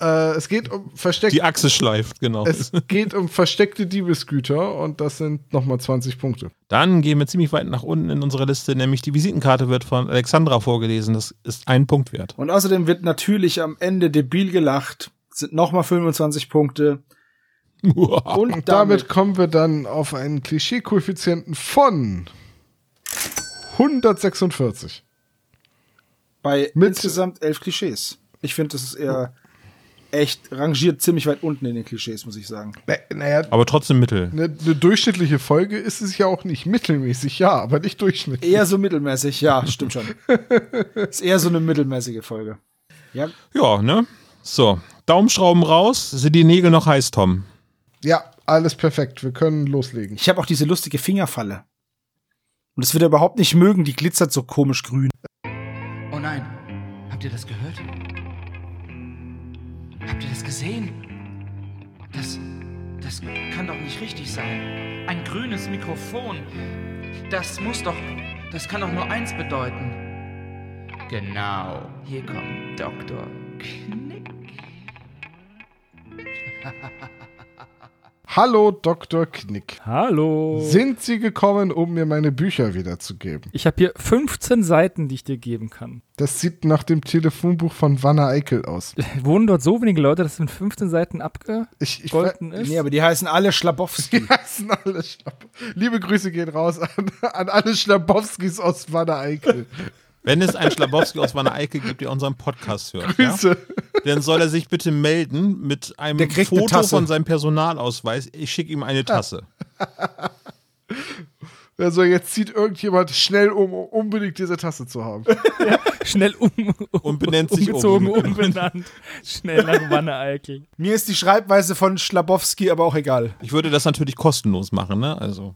äh, es geht um versteckte... Die Achse schleift, genau. Es geht um versteckte Diebesgüter und das sind nochmal zwanzig Punkte. Dann gehen wir ziemlich weit nach unten in unserer Liste, nämlich die Visitenkarte wird von Alexandra vorgelesen. Das ist ein Punkt wert. Und außerdem wird natürlich am Ende debil gelacht. Das sind nochmal fünfundzwanzig Punkte. Und damit, damit kommen wir dann auf einen Klischee-Koeffizienten von hundertsechsundvierzig. Bei Mit insgesamt elf Klischees. Ich finde, das ist eher echt, rangiert ziemlich weit unten in den Klischees, muss ich sagen. Na, na ja, aber trotzdem mittel. Eine ne durchschnittliche Folge ist es ja auch nicht. Mittelmäßig, ja, aber nicht durchschnittlich. Eher so mittelmäßig, ja, stimmt schon. Ist eher so eine mittelmäßige Folge. Ja, ja, ne? So, Daumenschrauben raus. Sind die Nägel noch heiß, Tom? Ja, alles perfekt. Wir können loslegen. Ich habe auch diese lustige Fingerfalle. Und das wird er überhaupt nicht mögen. Die glitzert so komisch grün. Oh nein. Habt ihr das gehört? Habt ihr das gesehen? Das, das kann doch nicht richtig sein. Ein grünes Mikrofon. Das muss doch, das kann doch nur eins bedeuten. Genau. Hier kommt Doktor Knick. Hallo, Doktor Knick. Hallo. Sind Sie gekommen, um mir meine Bücher wiederzugeben? Ich habe hier fünfzehn Seiten, die ich dir geben kann. Das sieht nach dem Telefonbuch von Wanne Eickel aus. Wohnen dort so wenige Leute, dass es mit fünfzehn Seiten abgegolten ist? Nee, aber die heißen alle Schlabowski. Die heißen alle Schlabowski. Liebe Grüße gehen raus an, an alle Schlabowskis aus Wanne Eickel. Wenn es einen Schlabowski aus Wanne Eickel gibt, der unseren Podcast hört, Grüße. Ja? Dann soll er sich bitte melden mit einem Foto von seinem Personalausweis. Ich schicke ihm eine Tasse. Also jetzt zieht irgendjemand schnell um, um unbedingt diese Tasse zu haben. Ja, schnell um, um und benennt sich umgezogen, um. umbenannt. Schnell nach Wanne Eickel. Mir ist die Schreibweise von Schlabowski aber auch egal. Ich würde das natürlich kostenlos machen, ne? Also.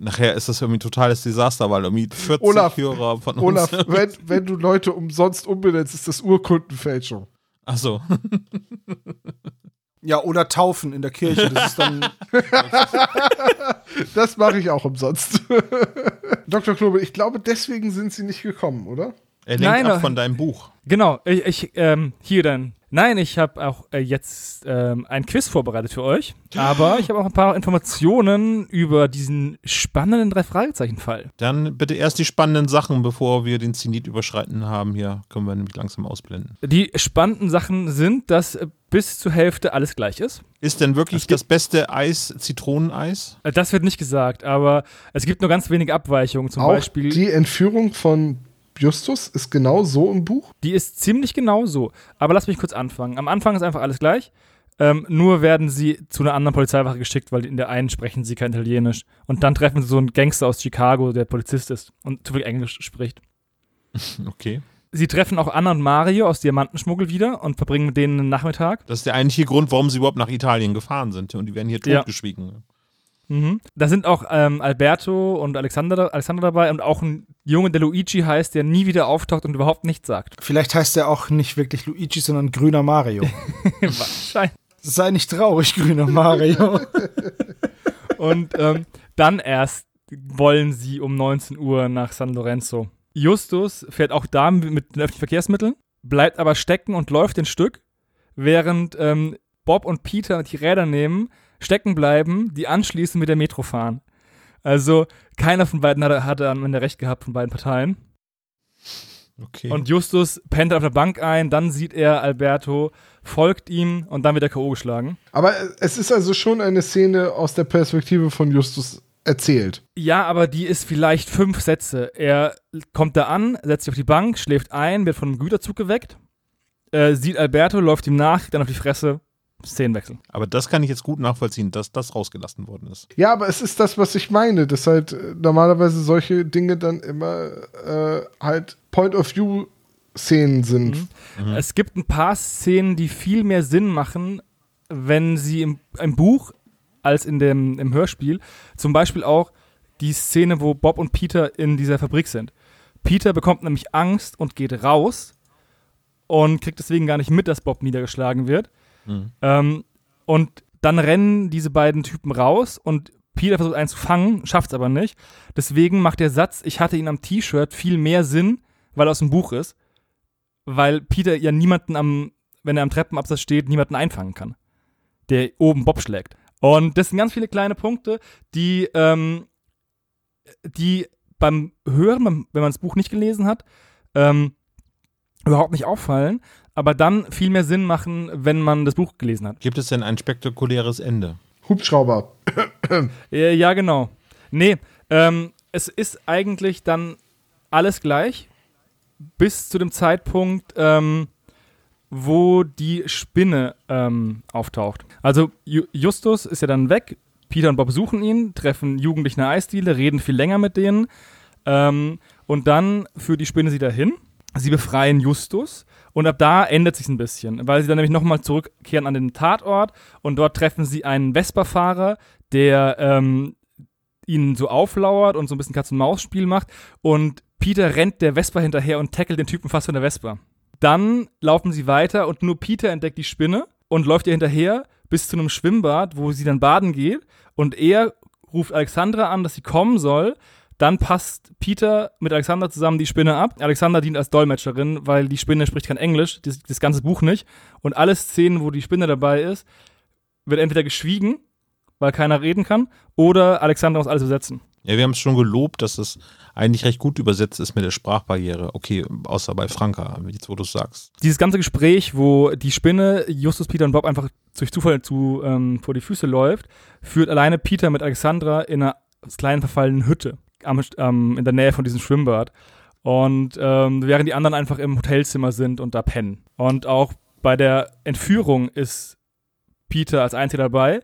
Nachher ist das irgendwie ein totales Desaster, weil irgendwie vierzig Olaf, Hörer von uns... Olaf, wenn, wenn du Leute umsonst umbenennst, ist das Urkundenfälschung. Ach so. Ja, oder taufen in der Kirche, das ist dann... Das mache ich auch umsonst. Doktor Knobel, ich glaube, deswegen sind Sie nicht gekommen, oder? Er lenkt Nein, ab von deinem Buch. Genau, ich, ich ähm, hier dann... Nein, ich habe auch äh, jetzt ähm, ein Quiz vorbereitet für euch, aber ich habe auch ein paar Informationen über diesen spannenden Drei-Fragezeichen-Fall. Dann bitte erst die spannenden Sachen, bevor wir den Zenit überschreiten haben. Hier können wir nämlich langsam ausblenden. Die spannenden Sachen sind, dass bis zur Hälfte alles gleich ist. Ist denn wirklich das beste Eis Zitroneneis? Das wird nicht gesagt, aber es gibt nur ganz wenige Abweichungen. Zum Beispiel die Entführung von Justus ist genau so im Buch? Die ist ziemlich genau so. Aber lass mich kurz anfangen. Am Anfang ist einfach alles gleich. Ähm, nur werden sie zu einer anderen Polizeiwache geschickt, weil in der einen sprechen sie kein Italienisch. Und dann treffen sie so einen Gangster aus Chicago, der Polizist ist und zu viel Englisch spricht. Okay. Sie treffen auch Anna und Mario aus Diamantenschmuggel wieder und verbringen mit denen einen Nachmittag. Das ist der eigentliche Grund, warum sie überhaupt nach Italien gefahren sind. Und die werden hier totgeschwiegen. Ja. Mhm. Da sind auch ähm, Alberto und Alexander, Alexander dabei und auch ein Junge, der Luigi heißt, der nie wieder auftaucht und überhaupt nichts sagt. Vielleicht heißt er auch nicht wirklich Luigi, sondern Grüner Mario. Wahrscheinlich. Sei nicht traurig, Grüner Mario. Und ähm, dann erst wollen sie um neunzehn Uhr nach San Lorenzo. Justus fährt auch da mit den öffentlichen Verkehrsmitteln, bleibt aber stecken und läuft ein Stück, während ähm, Bob und Peter die Räder nehmen, stecken bleiben, die anschließend mit der Metro fahren. Also keiner von beiden hatte, hatte am Ende recht gehabt, von beiden Parteien. Okay. Und Justus pennt auf der Bank ein, dann sieht er Alberto, folgt ihm und dann wird er K O geschlagen. Aber es ist also schon eine Szene aus der Perspektive von Justus erzählt. Ja, aber die ist vielleicht fünf Sätze. Er kommt da an, setzt sich auf die Bank, schläft ein, wird von einem Güterzug geweckt, äh, sieht Alberto, läuft ihm nach, kriegt dann auf die Fresse. Szenenwechsel. Aber das kann ich jetzt gut nachvollziehen, dass das rausgelassen worden ist. Ja, aber es ist das, was ich meine, dass halt normalerweise solche Dinge dann immer äh, halt Point-of-View-Szenen sind. Mhm. Mhm. Es gibt ein paar Szenen, die viel mehr Sinn machen, wenn sie im, im Buch als in dem, im Hörspiel. Zum Beispiel auch die Szene, wo Bob und Peter in dieser Fabrik sind. Peter bekommt nämlich Angst und geht raus und kriegt deswegen gar nicht mit, dass Bob niedergeschlagen wird. Mhm. Ähm, und dann rennen diese beiden Typen raus und Peter versucht einen zu fangen, schafft es aber nicht. Deswegen macht der Satz, ich hatte ihn am T-Shirt, viel mehr Sinn, weil er aus dem Buch ist. Weil Peter ja niemanden am, wenn er am Treppenabsatz steht, niemanden einfangen kann, der oben Bob schlägt. Und das sind ganz viele kleine Punkte, die, ähm, die beim Hören, wenn man das Buch nicht gelesen hat, ähm, überhaupt nicht auffallen, aber dann viel mehr Sinn machen, wenn man das Buch gelesen hat. Gibt es denn ein spektakuläres Ende? Hubschrauber. Ja, genau. Nee, ähm, es ist eigentlich dann alles gleich, bis zu dem Zeitpunkt, ähm, wo die Spinne ähm, auftaucht. Also Ju- Justus ist ja dann weg, Peter und Bob suchen ihn, treffen Jugendliche in der Eisdiele, reden viel länger mit denen ähm, und dann führt die Spinne sie dahin. Sie befreien Justus und ab da ändert sich ein bisschen, weil sie dann nämlich nochmal zurückkehren an den Tatort und dort treffen sie einen Vespa-Fahrer, der ähm, ihnen so auflauert und so ein bisschen Katz-und-Maus-Spiel macht und Peter rennt der Vespa hinterher und tackelt den Typen fast von der Vespa. Dann laufen sie weiter und nur Peter entdeckt die Spinne und läuft ihr hinterher bis zu einem Schwimmbad, wo sie dann baden geht und er ruft Alexandra an, dass sie kommen soll. Dann passt Peter mit Alexandra zusammen die Spinne ab. Alexandra dient als Dolmetscherin, weil die Spinne spricht kein Englisch, das, das ganze Buch nicht. Und alle Szenen, wo die Spinne dabei ist, wird entweder geschwiegen, weil keiner reden kann, oder Alexandra muss alles übersetzen. Ja, wir haben es schon gelobt, dass es eigentlich recht gut übersetzt ist mit der Sprachbarriere. Okay, außer bei Franka, jetzt wo du es sagst. Dieses ganze Gespräch, wo die Spinne Justus, Peter und Bob einfach durch Zufall zu, ähm, vor die Füße läuft, führt alleine Peter mit Alexandra in einer kleinen verfallenen Hütte am, ähm, in der Nähe von diesem Schwimmbad. Und ähm, während die anderen einfach im Hotelzimmer sind und da pennen. Und auch bei der Entführung ist Peter als Einziger dabei.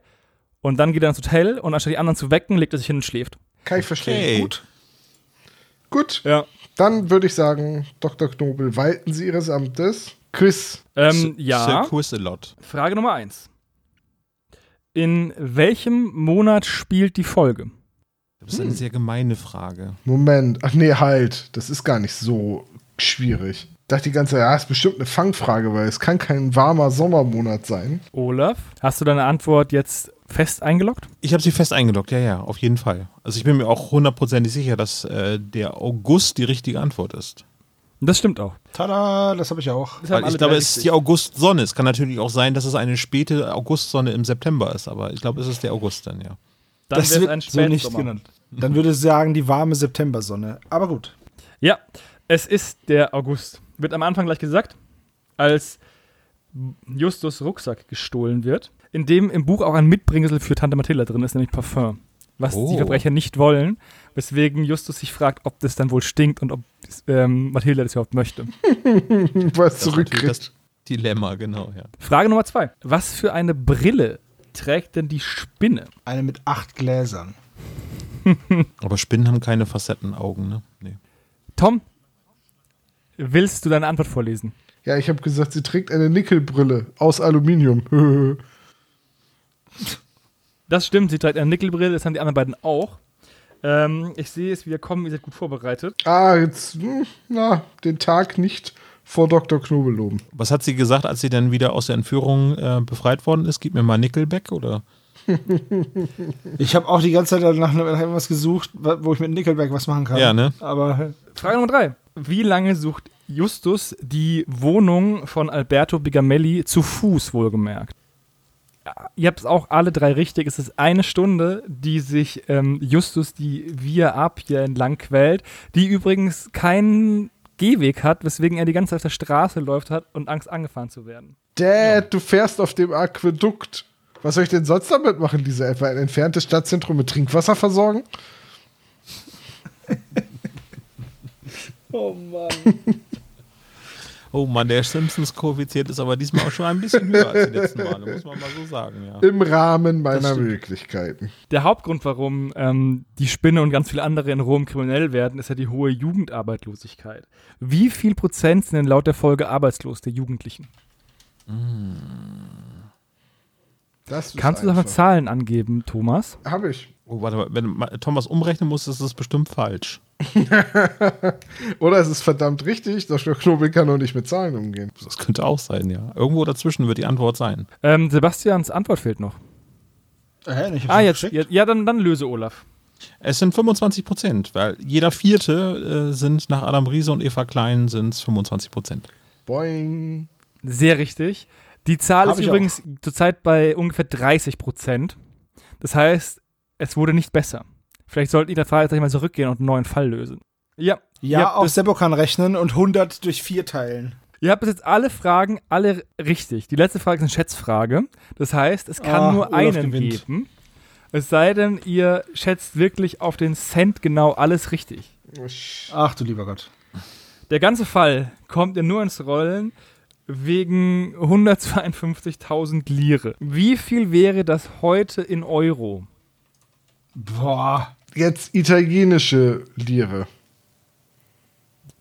Und dann geht er ins Hotel und anstatt die anderen zu wecken, legt er sich hin und schläft. Kann ich verstehen. Okay. Gut. Gut. Ja. Dann würde ich sagen, Doktor Knobel, walten Sie Ihres Amtes. Quiz. Ähm, ja. Quiz-a-lot. Frage Nummer eins. In welchem Monat spielt die Folge? Das ist eine hm. sehr gemeine Frage. Moment. Ach nee, halt. Das ist gar nicht so schwierig. Ich dachte die ganze Zeit, ja, ist bestimmt eine Fangfrage, weil es kann kein warmer Sommermonat sein. Olaf, hast du deine Antwort jetzt fest eingeloggt? Ich habe sie fest eingeloggt, ja, ja, auf jeden Fall. Also ich bin mir auch hundertprozentig sicher, dass äh, der August die richtige Antwort ist. Das stimmt auch. Tada, das habe ich auch. Weil ich glaube, es ist die Augustsonne. Es kann natürlich auch sein, dass es eine späte Augustsonne im September ist, aber ich glaube, es ist der August dann, ja. Dann das wird ein so nicht genannt. Dann würde ich sagen, die warme Septembersonne. Aber gut. Ja, es ist der August. Wird am Anfang gleich gesagt, als Justus Rucksack gestohlen wird, in dem im Buch auch ein Mitbringsel für Tante Mathilda drin ist, nämlich Parfum, was oh. die Verbrecher nicht wollen, weswegen Justus sich fragt, ob das dann wohl stinkt und ob ähm, Mathilda das überhaupt möchte. Was zurückkriegt. Das Dilemma, genau. Ja. Frage Nummer zwei. Was für eine Brille trägt denn die Spinne? Eine mit acht Gläsern. Aber Spinnen haben keine Facettenaugen, ne? Nee. Tom, willst du deine Antwort vorlesen? Ja, ich habe gesagt, sie trägt eine Nickelbrille aus Aluminium. Das stimmt, sie trägt eine Nickelbrille, das haben die anderen beiden auch. Ähm, ich sehe es wieder kommen, ihr seid gut vorbereitet. Ah, jetzt, na, den Tag nicht vor Doktor Knobel loben. Was hat sie gesagt, als sie dann wieder aus der Entführung äh, befreit worden ist? Gib mir mal Nickelback, oder? Ich habe auch die ganze Zeit nach etwas gesucht, wo ich mit Nickelback was machen kann. Ja, ne? Aber Frage Nummer drei. Wie lange sucht Justus die Wohnung von Alberto Bigamelli zu Fuß, wohlgemerkt? Ihr habt es auch alle drei richtig. Es ist eine Stunde, die sich ähm, Justus die Via Appia entlang quält, die übrigens kein Gehweg hat, weswegen er die ganze Zeit auf der Straße läuft hat und Angst angefahren zu werden. Dad, du fährst auf dem Aquädukt. Was soll ich denn sonst damit machen, diese etwa ein entferntes Stadtzentrum mit Trinkwasser versorgen? Oh Mann. Oh Mann, der Simpsons-Koeffizient ist aber diesmal auch schon ein bisschen höher als die letzten Male, muss man mal so sagen. Ja. Im Rahmen meiner Möglichkeiten. Der Hauptgrund, warum ähm, die Spinne und ganz viele andere in Rom kriminell werden, ist ja die hohe Jugendarbeitslosigkeit. Wie viel Prozent sind denn laut der Folge arbeitslos der Jugendlichen? Das Kannst du doch mal Zahlen angeben, Thomas? Habe ich. Oh, warte mal, wenn Thomas umrechnen muss, ist das bestimmt falsch. Oder es ist verdammt richtig, Doktor Knobel kann doch nicht mit Zahlen umgehen. Das könnte auch sein, ja. Irgendwo dazwischen wird die Antwort sein. Ähm, Sebastians Antwort fehlt noch. Hä, ich hab's ah, jetzt. jetzt ja, dann, dann löse Olaf. Es sind fünfundzwanzig Prozent, weil jeder Vierte äh, sind nach Adam Riese und Eva Klein sind es fünfundzwanzig Prozent. Boing. Sehr richtig. Die Zahl Hab ist übrigens auch. zurzeit bei ungefähr dreißig Prozent. Das heißt, es wurde nicht besser. Vielleicht sollten die der Fall jetzt mal zurückgehen und einen neuen Fall lösen. Ja, ja auch Seppo kann rechnen und hundert durch vier teilen. Ihr habt bis jetzt alle Fragen, alle richtig. Die letzte Frage ist eine Schätzfrage. Das heißt, es kann ah, nur einen geben. Es sei denn, ihr schätzt wirklich auf den Cent genau alles richtig. Ach du lieber Gott. Der ganze Fall kommt ja nur ins Rollen wegen hundertzweiundfünfzigtausend Lire. Wie viel wäre das heute in Euro? Boah. Jetzt italienische Lire.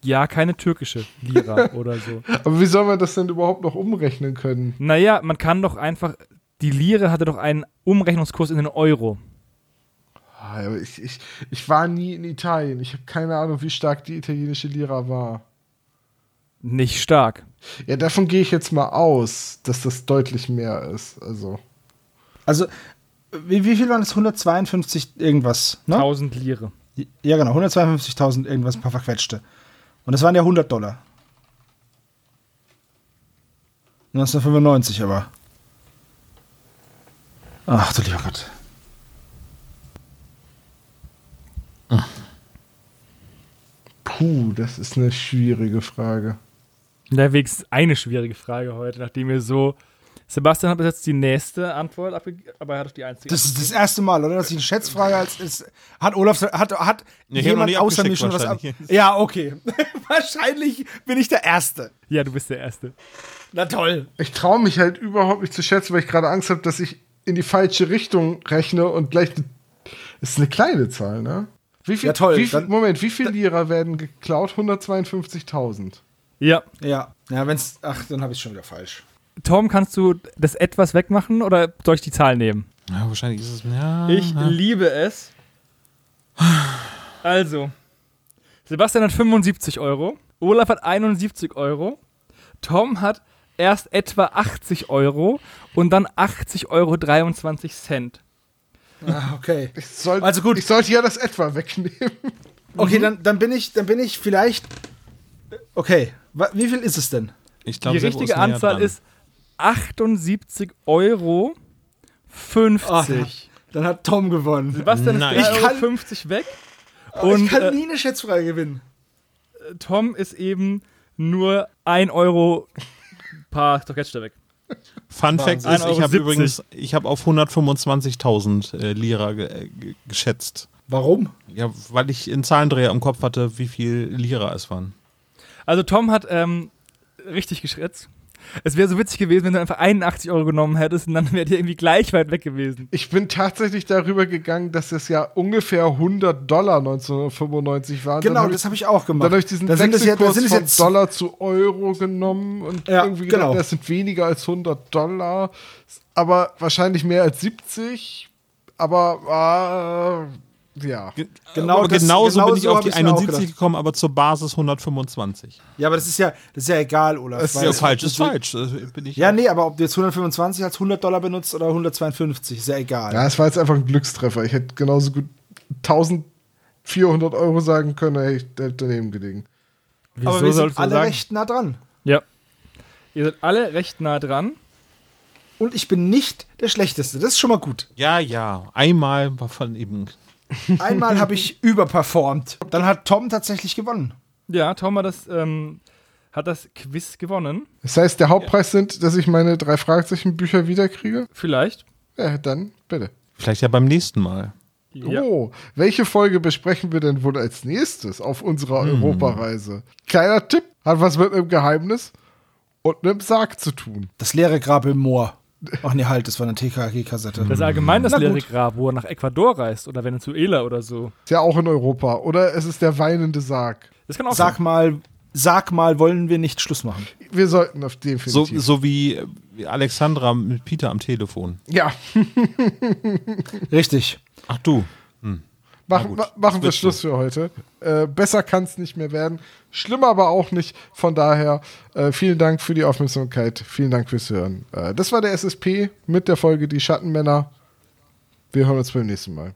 Ja, keine türkische Lira oder so. Aber wie soll man das denn überhaupt noch umrechnen können? Naja, man kann doch einfach, die Lire hatte doch einen Umrechnungskurs in den Euro. Ich, ich, ich war nie in Italien. Ich habe keine Ahnung, wie stark die italienische Lira war. Nicht stark. Ja, davon gehe ich jetzt mal aus, dass das deutlich mehr ist. Also... also Wie, wie viel waren das? hundertzweiundfünfzig irgendwas, ne? tausend Lire. Ja, genau. hundertzweiundfünfzigtausend irgendwas, ein paar verquetschte. Und das waren ja hundert Dollar. neunzehnhundertfünfundneunzig aber. Ach, du lieber Gott. Puh, das ist eine schwierige Frage. Der Weg ist eine schwierige Frage heute, nachdem wir so... Sebastian hat bis jetzt die nächste Antwort abgegeben, aber er hat doch die einzige. Das ist das erste Mal, oder? Dass ich eine Schätzfrage als ist. Hat Olaf, hat, hat nee, jemand außer mir schon was ab? Ja, okay. Wahrscheinlich bin ich der Erste. Ja, du bist der Erste. Na toll. Ich traue mich halt überhaupt nicht zu schätzen, weil ich gerade Angst habe, dass ich in die falsche Richtung rechne und gleich. Das ist eine kleine Zahl, ne? Wie viel, ja, toll. Wie viel, dann, Moment, wie viele Lira werden geklaut? hundertzweiundfünfzigtausend. Ja. Ja, ja wenn's. Ach, dann habe ich es schon wieder falsch. Tom, kannst du das etwas wegmachen oder soll ich die Zahl nehmen? Ja, wahrscheinlich ist es... Ja, ich ja. liebe es. Also, Sebastian hat fünfundsiebzig Euro, Olaf hat einundsiebzig Euro, Tom hat erst etwa achtzig Euro und dann achtzig Euro dreiundzwanzig Cent. Ah, okay. Ich soll, also gut. Ich sollte ja das etwa wegnehmen. Okay, mhm. dann, dann, bin ich, dann bin ich vielleicht... Okay, wie viel ist es denn? Ich glaub, die richtige Anzahl ist... achtundsiebzig Euro fünfzig. Ach, dann hat Tom gewonnen. Sebastian Nein. ist drei Euro fünfzig weg. Und, ich kann äh, nie eine Schätzfrage gewinnen. Tom ist eben nur ein Euro paar Stocketster weg. Fun Fact ist, ich habe übrigens ich hab auf hundertfünfundzwanzigtausend äh, Lira ge- ge- geschätzt. Warum? Ja, weil ich einen Zahlendreher im Kopf hatte, wie viel Lira es waren. Also Tom hat ähm, richtig geschätzt. Es wäre so witzig gewesen, wenn du einfach einundachtzig Euro genommen hättest und dann wärt ihr irgendwie gleich weit weg gewesen. Ich bin tatsächlich darüber gegangen, dass es ja ungefähr hundert Dollar neunzehnhundertfünfundneunzig waren. Genau, hab das habe ich auch gemacht. Dann habe ich diesen da Wechselkurs ja, da von jetzt Dollar zu Euro genommen und ja, irgendwie gedacht, genau. Das sind weniger als hundert Dollar, aber wahrscheinlich mehr als siebzig, aber äh, ja. Ge- genau aber das, genauso genau bin ich so auf die einundsiebzig gekommen, aber zur Basis hundertfünfundzwanzig. Ja, aber das ist ja, das ist ja egal, Olaf. Das ist ja falsch, ist falsch. Bin ich ja, nee, aber ob du jetzt hundertfünfundzwanzig als hundert Dollar benutzt oder hundertzweiundfünfzig, ist ja egal. Ja, es war jetzt einfach ein Glückstreffer. Ich hätte genauso gut eintausendvierhundert Euro sagen können, hätte ich daneben gelegen. Wieso aber wir sind alle sagen? recht nah dran. Ja. Ihr seid alle recht nah dran. Und ich bin nicht der Schlechteste. Das ist schon mal gut. Ja, ja. Einmal war von eben... Einmal habe ich überperformt. Dann hat Tom tatsächlich gewonnen. Ja, Thomas das, ähm, hat das Quiz gewonnen. Das heißt, der Hauptpreis ja. sind, dass ich meine drei Fragezeichen-Bücher wiederkriege? Vielleicht. Ja, dann bitte. Vielleicht ja beim nächsten Mal. Ja. Oh, welche Folge besprechen wir denn wohl als nächstes auf unserer hm. Europareise? Kleiner Tipp, hat was mit einem Geheimnis und einem Sarg zu tun. Das leere Grab im Moor. Ach nee, halt, das war eine T K K G-Kassette. Das ist allgemein das Na leere gut. Grab, wo er nach Ecuador reist oder Venezuela oder so. Ist ja auch in Europa. Oder es ist der weinende Sarg. Das kann auch sag sein. mal, Sag mal, wollen wir nicht Schluss machen? Wir sollten auf definitiv. So, so wie Alexandra mit Peter am Telefon. Ja. Richtig. Ach du. Hm. Mach, ma- machen wir Schluss für heute. Äh, besser kann es nicht mehr werden. Schlimmer aber auch nicht. Von daher, äh, vielen Dank für die Aufmerksamkeit. Vielen Dank fürs Hören. Äh, das war der S S P mit der Folge Die Schattenmänner. Wir hören uns beim nächsten Mal.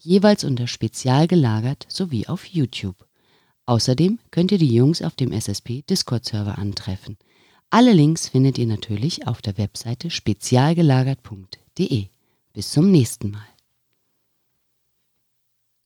jeweils unter Spezial gelagert sowie auf YouTube. Außerdem könnt ihr die Jungs auf dem S S P Discord-Server antreffen. Alle Links findet ihr natürlich auf der Webseite spezialgelagert punkt de. Bis zum nächsten Mal.